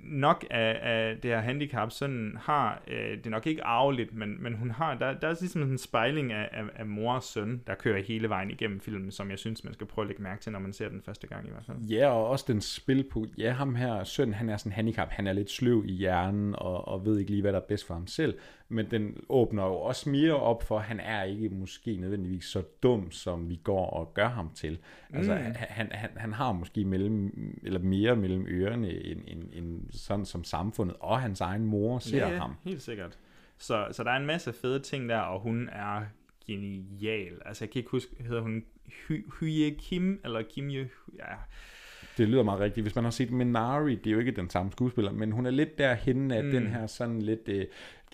Nok af, af det her handicap, sådan har, øh, det er nok ikke arveligt, men, men hun har, der, der er ligesom en spejling af, af, af mor og søn, der kører hele vejen igennem filmen, som jeg synes, man skal prøve at lægge mærke til, når man ser den første gang i hvert fald. Ja, og også den spil på, ja, ham her søn, han er sådan handicap, han er lidt sløv i hjernen, og, og ved ikke lige, hvad der er bedst for ham selv, men den åbner jo også mere op for, han er ikke måske nødvendigvis så dum, som vi går og gør ham til. Altså, mm. han, han, han har måske mellem, eller mere mellem ørerne, end, end En, sådan som samfundet og hans egen mor ser yeah, ham. Helt sikkert. Så, så der er en masse fede ting der, og hun er genial. Altså, jeg kan ikke huske, hedder hun Hye Kim, eller Kim Ye, ja. Det lyder meget rigtigt. Hvis man har set Minari, det er jo ikke den samme skuespiller, men hun er lidt derhenne af mm. den her sådan lidt øh,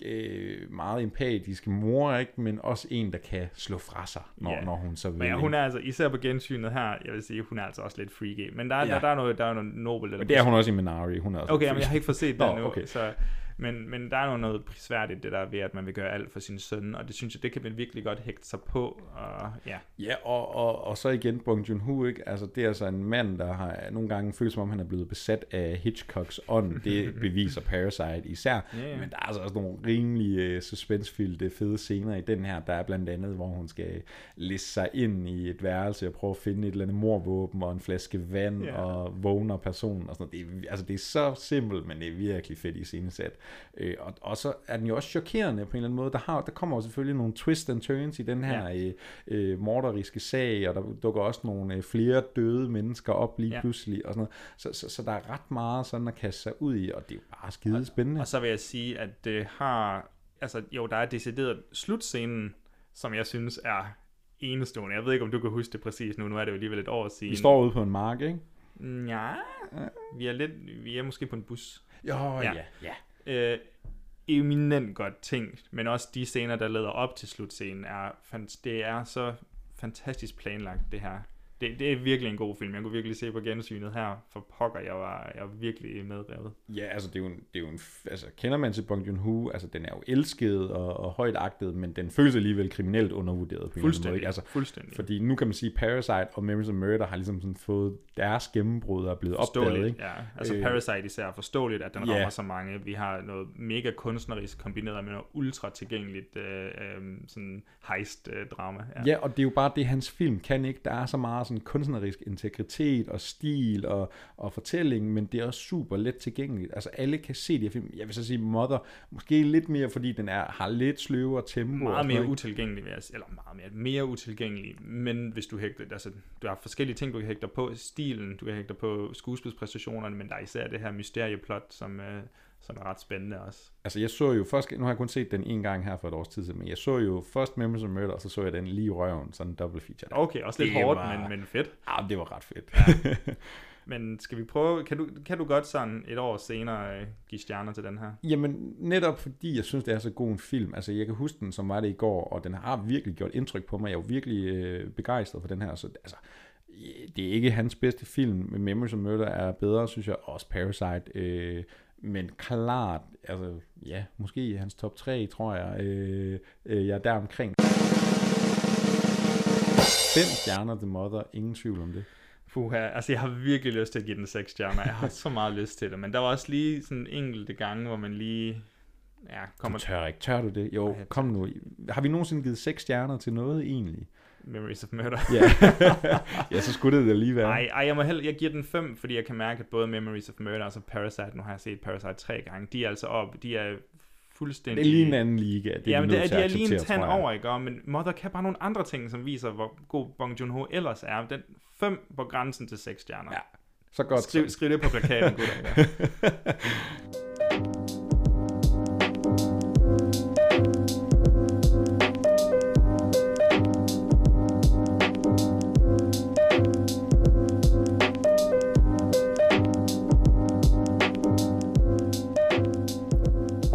øh, meget empatiske mor, ikke? Men også en, der kan slå fra sig, når, yeah. når hun så vil. Men ja, hun er altså, især på gensynet her, jeg vil sige, hun er altså også lidt freaky. Men der er, ja. der, der er noget, der er noget nobelt. Men det er hun også i Minari. Hun er også okay, men jeg har ikke fået set den nu. Okay. Så, men, men der er noget, noget prisværdigt, det der ved, at man vil gøre alt for sin søn, og det synes jeg, det kan man virkelig godt hægte sig på. Og, ja, ja og, og, og så igen Bong Joon-ho, ikke? Altså, det er altså en mand, der har nogle gange føles som om, han er blevet besat af Hitchcocks ånd. Det beviser Parasite især. Yeah. Men der er altså også nogle rimelig uh, suspensfyldte fede scener i den her. Der er blandt andet, hvor hun skal liste sig ind i et værelse og prøve at finde et eller andet mordvåben og en flaske vand yeah. og vågner personen og sådan noget. Det er, altså, det er så simpelt, men det er virkelig fedt i scenesæt. Øh, og, og så er den jo også chokerende på en eller anden måde. Der, har, der kommer jo selvfølgelig nogle twists and turns i den her ja. øh, øh, morderiske sag, og der dukker også nogle øh, flere døde mennesker op lige ja. pludselig og sådan noget. Så, så, så der er ret meget sådan at kaste sig ud i, og det er jo bare skide spændende. Og, og så vil jeg sige, at det har, altså jo, der er decideret slutscenen, som jeg synes er enestående. Jeg ved ikke, om du kan huske det præcis nu, nu er det jo alligevel et år siden. Vi står ude på en mark, ikke? Ja, vi er lidt, vi er måske på en bus. Jo, ja, ja. ja. Øh, eminent godt tænkt, men også de scener, der leder op til slutscenen, er, det er så fantastisk planlagt, det her. Det, det er virkelig en god film. Jeg kunne virkelig se på gensynet her, for pokker, jeg var, jeg var virkelig medrevet. Ja, altså, det er jo en, det er jo en, altså, kender man til Bong Joon-ho, altså, den er jo elsket og, og højt agtet, men den føles alligevel kriminelt undervurderet på en eller anden måde. Altså, fuldstændig. Fordi nu kan man sige, Parasite og Memories of Murder har ligesom sådan fået deres gennembrud og er blevet opdaget. Ikke? Ja. Altså øh, Parasite især, forståeligt, at den yeah. rammer så mange. Vi har noget mega kunstnerisk kombineret med noget ultra tilgængeligt øh, øh, sådan heist-drama. Øh, ja. ja, og det er jo bare det, hans film kan ikke. Der er så meget sådan kunstnerisk integritet og stil og, og fortælling, men det er også super let tilgængeligt. Altså, alle kan se de her film. Jeg vil så sige Mother, måske lidt mere, fordi den er, har lidt sløvere tempo. Meget mere utilgængelig, eller meget mere, mere utilgængelig, men hvis du hægter, altså, du har forskellige ting, du kan hægte på stilen, du kan hægte på skuespilspræstationerne, men der er især det her mysterieplot, som... Øh, som er ret spændende også. Altså, jeg så jo først, nu har jeg kun set den en gang her for et års tid siden, men jeg så jo først Memories of Murder, og så så jeg den lige i røven, sådan en double feature. Der. Okay, også lidt det hårdt, var... men, men fedt. Ja, det var ret fedt. Ja. Men skal vi prøve, kan du, kan du godt sådan et år senere øh, give stjerner til den her? Jamen, netop fordi jeg synes, det er så god en film. Altså, jeg kan huske den, som var det i går, og den har virkelig gjort indtryk på mig. Jeg er jo virkelig øh, begejstret for den her, så altså... Det er ikke hans bedste film, men Memories of Murder er bedre, synes jeg, også Parasite, øh, men klart, altså ja, måske hans top tre, tror jeg, øh, øh, jeg er deromkring. Fem stjerner, The Mother, ingen tvivl om det. Puha, altså jeg har virkelig lyst til at give den seks stjerner, jeg har så meget lyst til det, men der var også lige sådan enkelte gange, hvor man lige... Ja, kommer... Du tør ikke, tør du det? Jo, kom nu. Har vi nogensinde givet seks stjerner til noget egentlig? Memories of Murder. yeah. Ja, så skulle det da lige være. Nej, jeg må hellere, jeg giver den fem, fordi jeg kan mærke, at både Memories of Murder og så Parasite, nu har jeg set Parasite tre gange, de er altså op, de er fuldstændig... Det er lige en anden liga. Det er, ja, men det er, de er lige en tand over, ikke? Og, men Mother kan bare nogle andre ting, som viser, hvor god Bong Joon-ho ellers er. Den fem på grænsen til seks stjerner. Ja, så godt. Skriv, skriv det på plakaten, gutter.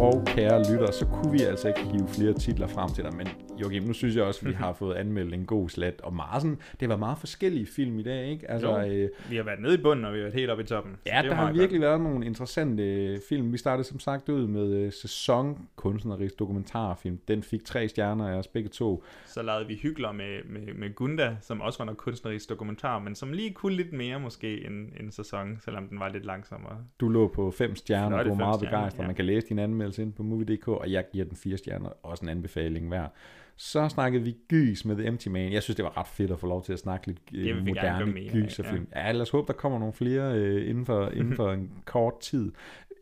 Og kære lytter, så kunne vi altså ikke hive flere titler frem til dig, men Joachim, nu synes jeg også, at vi har fået anmeldt en god slat, og meget sådan, det var meget forskellige film i dag, ikke? Altså, jo, øh, vi har været nede i bunden, og vi har været helt oppe i toppen. Ja, der har virkelig godt været nogle interessante film. Vi startede som sagt ud med uh, Sæson, kunstnerisk dokumentarfilm. Den fik tre stjerner af os begge to. Så lavede vi hygler med, med, med Gunda, som også var noget kunstnerisk dokumentar, men som lige kunne lidt mere måske end, end Sæson, selvom den var lidt langsommere. Du lå på fem stjerner, du var meget begejstret. Ja. Man kan læse din anmeldelse ind på movie punktum d k, og jeg giver den fire stjerner, også en anbefaling hver. Så snakkede vi gys med The Empty Man. Jeg synes, det var ret fedt at få lov til at snakke lidt øh, moderne gys af film. Ja, lad os håbe, der kommer nogle flere øh, inden, for, inden for en kort tid.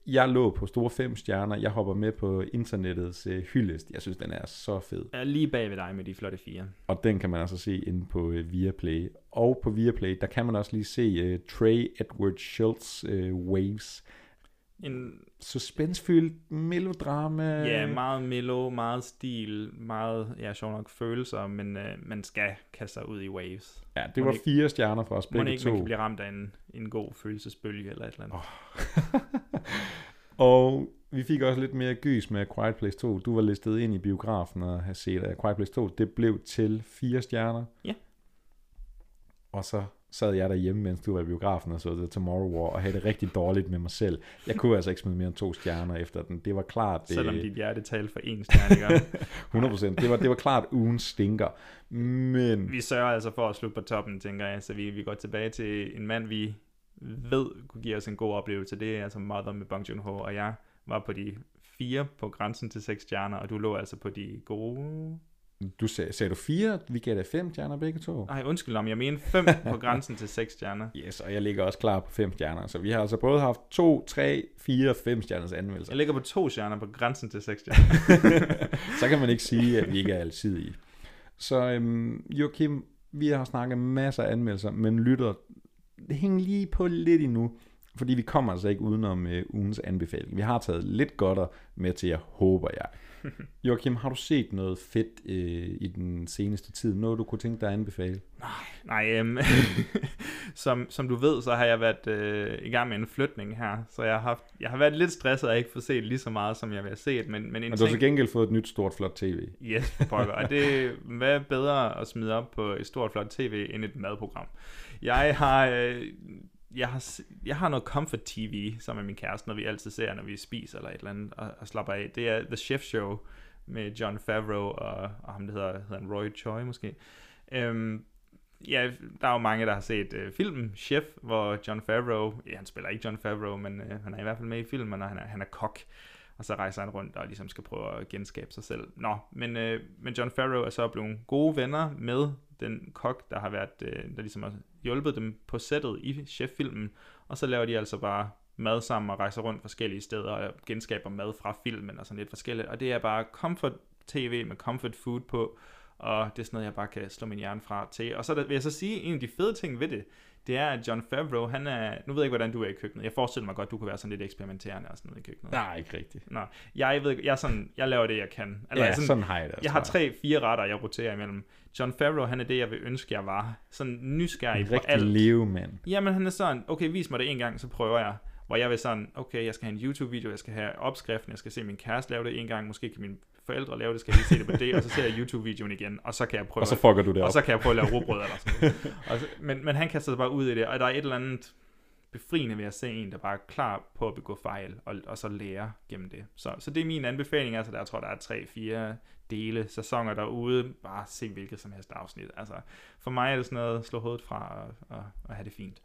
Jeg lå på store fem stjerner. Jeg hopper med på internettets øh, hyldest. Jeg synes, den er så fed. Jeg er lige bag ved dig med de flotte fire. Og den kan man altså se inde på øh, Viaplay. Og på Viaplay, der kan man også lige se øh, Trey Edward Shults øh, Waves. En suspensfyldt melodrama. Ja, meget melo, meget stil, meget, ja, sjov nok følelser, men øh, man skal kaste sig ud i Waves. Ja, det må var ikke, fire stjerner fra os begge to. Må ikke, man kan blive ramt af en, en god følelsesbølge eller et eller andet. Oh. Og vi fik også lidt mere gys med A Quiet Place to. Du var listet ind i biografen og havde set A Quiet Place to. Det blev til fire stjerner. Ja. Og så sad jeg derhjemme, mens du var i biografen og så The Tomorrow War, og havde det rigtig dårligt med mig selv. Jeg kunne altså ikke smide mere end to stjerner efter den. Det var klart... Det... Selvom dit hjerte talte for én stjerne, ikke? hundrede procent. Det var, det var klart ugen stinker. Men... Vi sørger altså for at slutte på toppen, tænker jeg. Så vi, vi går tilbage til en mand, vi ved kunne give os en god oplevelse. Det er altså Mother med Bong Joon-ho, og jeg var på de fire på grænsen til seks stjerner, og du lå altså på de gode... Du sag, sagde du fire, vi gav dig fem stjerner begge to. Nej, undskyld om, jeg mener fem på grænsen til seks stjerner. Yes, og jeg ligger også klar på fem stjerner, så vi har altså både haft to, tre, fire, fem stjerners anmeldelser. Jeg ligger på to stjerner på grænsen til seks stjerner. Så kan man ikke sige, at vi ikke er alsidige. Så øhm, Joachim, vi har snakket masser af anmeldelser, men lytter, hæng lige på lidt endnu, fordi vi kommer altså ikke udenom øh, ugens anbefaling. Vi har taget lidt godter med til, jeg håber jeg. Joachim, har du set noget fedt øh, i den seneste tid? Noget, du kunne tænke dig at anbefale? Nej, nej øhm, som, som du ved, så har jeg været øh, i gang med en flytning her. Så jeg har, haft, jeg har været lidt stresset og ikke fået set lige så meget, som jeg vil have set. Men, men en og du har til gengæld fået et nyt stort, flot tv. Yes, pokker. Og det, hvad er bedre at smide op på et stort, flot tv end et madprogram? Jeg har... Øh, Jeg har, jeg har noget comfort T V, som er min kæreste, når vi altid ser, når vi spiser eller et eller andet, og, og slapper af. Det er The Chef Show med John Favreau og, og ham, der hedder, hedder Roy Choi måske. Øhm, ja, der er jo mange, der har set øh, filmen Chef, hvor John Favreau, ja, han spiller ikke John Favreau, men øh, han er i hvert fald med i filmen, og han er, han er kok. Og så rejser han rundt og ligesom skal prøve at genskabe sig selv. Nå, men, øh, men John Favreau er så blevet gode venner med den kok, der har været, øh, der ligesom har hjulpet dem på sættet i cheffilmen. Og så laver de altså bare mad sammen og rejser rundt forskellige steder og genskaber mad fra filmen og sådan lidt forskelligt. Og det er bare comfort tv med comfort food på, og det er sådan noget, jeg bare kan slå min hjerne fra til. Og så vil jeg så sige, en af de fede ting ved det, det er, at John Favreau, han er... Nu ved jeg ikke, hvordan du er i køkkenet. Jeg forestiller mig godt, du kunne være sådan lidt eksperimenterende og sådan noget i køkkenet. Nej, ikke rigtigt. Nå, jeg ved jeg, sådan, jeg laver det, jeg kan. Eller, ja, sådan, sådan har jeg det. Jeg har tre, fire retter, jeg roterer imellem. John Favreau, han er det, jeg vil ønske, jeg var. Sådan nysgerrig på alt. En rigtig levemand. Jamen, han er sådan, okay, vis mig det en gang, så prøver jeg. Hvor jeg vil sådan, okay, jeg skal have en YouTube-video, jeg skal have opskriften, jeg skal se min kæreste lave det en gang, måske kan min forældre lave det, skal lige se det på det, og så ser jeg YouTube-videoen igen, og så kan jeg prøve, og så fucker du det op. Og så kan jeg prøve at lave rugbrød eller sådan noget. Men, men han kaster sig bare ud i det, og der er et eller andet befriende ved at se en, der bare er klar på at begå fejl, og, og så lære gennem det. Så, så det er min anbefaling, altså der, jeg tror, der er tre, fire dele, sæsoner derude, bare se hvilket som helst afsnit. Altså, for mig er det sådan noget, at slå hovedet fra og, og, og have det fint.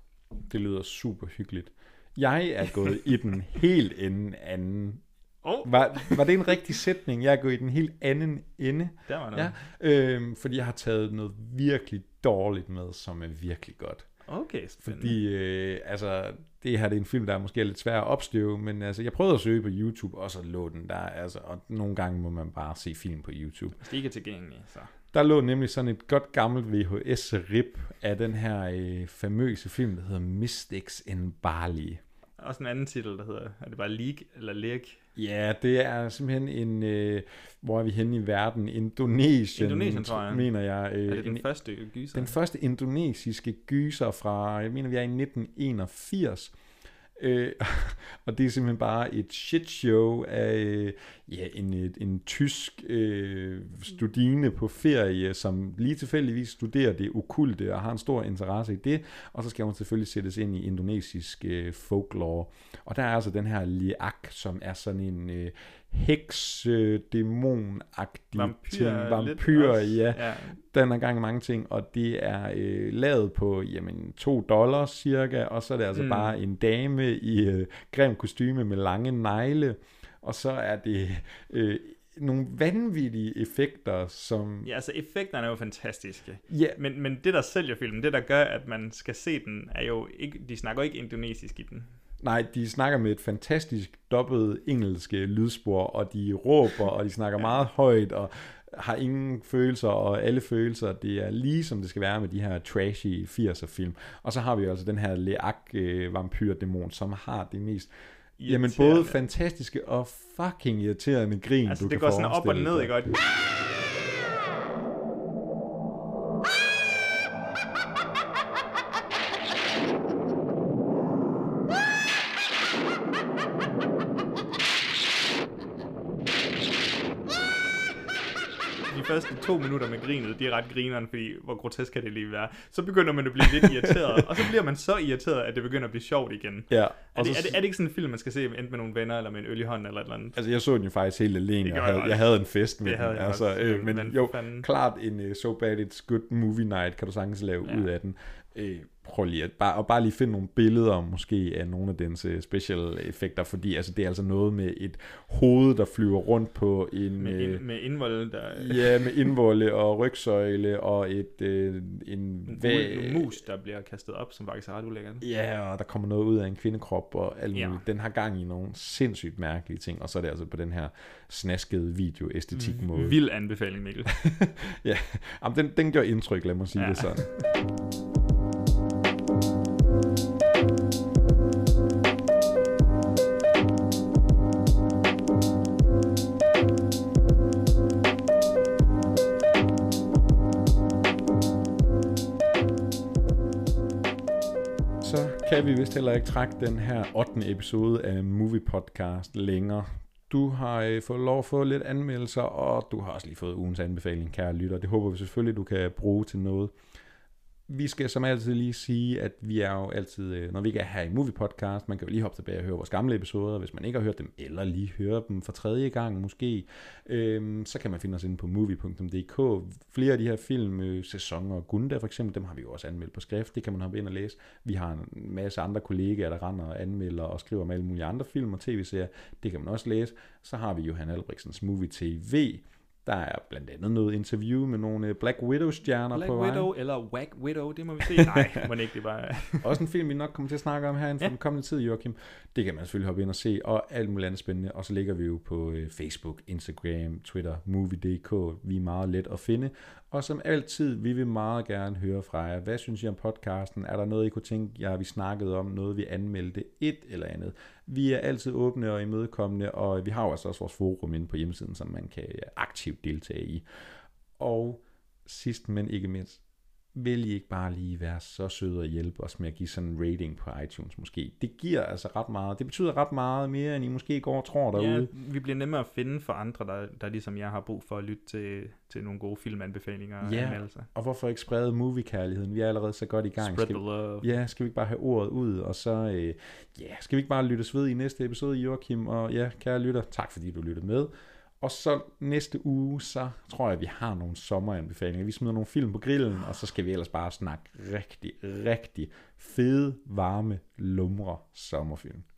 Det lyder super hyggeligt. Jeg er gået i den helt anden anden. Oh. Var, var det en rigtig sætning? Jeg er gået i den helt anden ende. Der var noget. Ja, øhm, fordi jeg har taget noget virkelig dårligt med, som er virkelig godt. Okay, spændende. Fordi øh, altså, det her det er en film, der er måske lidt svær at opstøve, men altså, jeg prøvede at søge på YouTube, og så lå den der. Altså, og nogle gange må man bare se film på YouTube. Hvis det ikke er tilgængeligt, så... Der lå nemlig sådan et godt gammelt V H S-rip af den her øh, famøse film, der hedder Mystics in Bali. Også en anden titel, der hedder, er det bare Leak eller Leak? Ja, det er simpelthen en, øh, hvor er vi henne i verden? Indonesien, Indonesien tror jeg. Mener jeg. Øh, er det den en, første gyser? Den første indonesiske gyser fra, jeg mener vi er i nitten enogfirs. Øh, Og det er simpelthen bare et shit show af ja, en, en tysk øh, studine på ferie, som lige tilfældigvis studerer det okkulte og har en stor interesse i det. Og så skal hun selvfølgelig sættes ind i indonesisk øh, folklore. Og der er altså den her Leak, som er sådan en... Øh, heksedæmonagtig vampyr, ting. Vampyr, ja. ja. Den har gang i mange ting, og det er øh, lavet på, jamen, to dollars cirka, og så er det altså mm. bare en dame i øh, grim kostyme med lange negle, og så er det øh, nogle vanvittige effekter, som... Ja, altså effekterne er jo fantastiske. Yeah. Men, men det, der sælger filmen, det, der gør, at man skal se den, er jo ikke... De snakker ikke indonesisk i den. Nej, de snakker med et fantastisk dobbelt engelske lydspor, og de råber, og de snakker meget højt, og har ingen følelser, og alle følelser, det er lige som det skal være med de her trashy firser-film. Og så har vi altså den her Leak-vampyr-dæmon, som har det mest... Jamen, både fantastiske og fucking irriterende grin, altså, du kan forestille dig. Altså, det går sådan op og ned, ikke godt? Første to minutter med grinet, det er ret grineren, fordi hvor grotesk kan det lige være. Så begynder man at blive lidt irriteret, og så bliver man så irriteret, at det begynder at blive sjovt igen. Ja, er, det, så... er, det, er det ikke sådan en film, man skal se enten med nogle venner, eller med en øl i hånden, eller et eller andet? Altså, jeg så den jo faktisk helt alene, jeg havde, jeg havde en fest med det den. Altså, øh, men den jo, fanden. Klart en uh, so bad it's good movie night, kan du sagtens lave ja. ud af den. Øh, prøv lige at bare, og bare lige finde nogle billeder måske af nogle af dens special effekter, fordi altså, det er altså noget med et hoved, der flyver rundt på en... Med, in, øh, med indvolde, der... Ja, med indvolde og rygsøjle og et... Øh, en, en væg, mus, der bliver kastet op, som faktisk er ret ulækkerne. Ja, og der kommer noget ud af en kvindekrop og alt muligt. Ja. Den har gang i nogle sindssygt mærkelige ting, og så er det altså på den her snaskede video-æstetik-måde. Mm, vild anbefaling, Mikkel. Ja, jamen, den, den gør indtryk, lad mig sige ja. det sådan. Kan vi vist heller ikke trække den her ottende episode af Movie Podcast længere. Du har øh, fået lov at få lidt anmeldelser, og du har også lige fået ugens anbefaling, kære lytter. Det håber vi selvfølgelig, du kan bruge til noget. Vi skal som altid lige sige, at vi er jo altid, øh, når vi ikke er her i Movie Podcast, man kan jo lige hoppe tilbage og høre vores gamle episoder, hvis man ikke har hørt dem, eller lige høre dem for tredje gang måske, øh, så kan man finde os inde på movie punktum d k. Flere af de her film, øh, Sæson og Gunda for eksempel, dem har vi jo også anmeldt på skrift, det kan man hoppe ind og læse. Vi har en masse andre kollegaer, der render og anmelder og skriver om alle mulige andre film og tv-serier, det kan man også læse. Så har vi Johan Albrechtsens Movie T V. Der er blandt andet noget interview med nogle Black Widow-stjerner Black på vejen. Black Widow eller Whack Widow, det må vi se. Nej, må ikke, det bare... Også en film, vi nok kommer til at snakke om her inden for ja. den kommende tid, Joachim. Det kan man selvfølgelig hoppe ind og se, og alt muligt andet spændende. Og så ligger vi jo på Facebook, Instagram, Twitter, Movie punktum d k. Vi er meget let at finde. Og som altid, vi vil meget gerne høre fra jer. Hvad synes I om podcasten? Er der noget, I kunne tænke, ja, vi snakkede om? Noget, vi anmeldte? Et eller andet? Vi er altid åbne og imødekommende, og vi har jo altså også vores forum inde på hjemmesiden, som man kan aktivt deltage i. Og sidst, men ikke mindst, vil I ikke bare lige være så søde og hjælpe os med at give sådan en rating på iTunes måske? Det giver altså ret meget. Det betyder ret meget mere, end I måske går og tror derude. Ja, vi bliver nemmere at finde for andre, der, der ligesom jeg har brug for at lytte til, til nogle gode filmanbefalinger. Ja, anmeldelser. Og hvorfor ikke sprede moviekærligheden? Vi er allerede så godt i gang. Spread skal the love. Vi, ja, skal vi ikke bare have ordet ud, og så øh, yeah, skal vi ikke bare lyttes ved i næste episode, Joachim? Og ja, kære lytter, tak fordi du lyttede med. Og så næste uge, så tror jeg, at vi har nogle sommeranbefalinger. Vi smider nogle film på grillen, og så skal vi ellers bare snakke rigtig, rigtig fede, varme, lumre sommerfilm.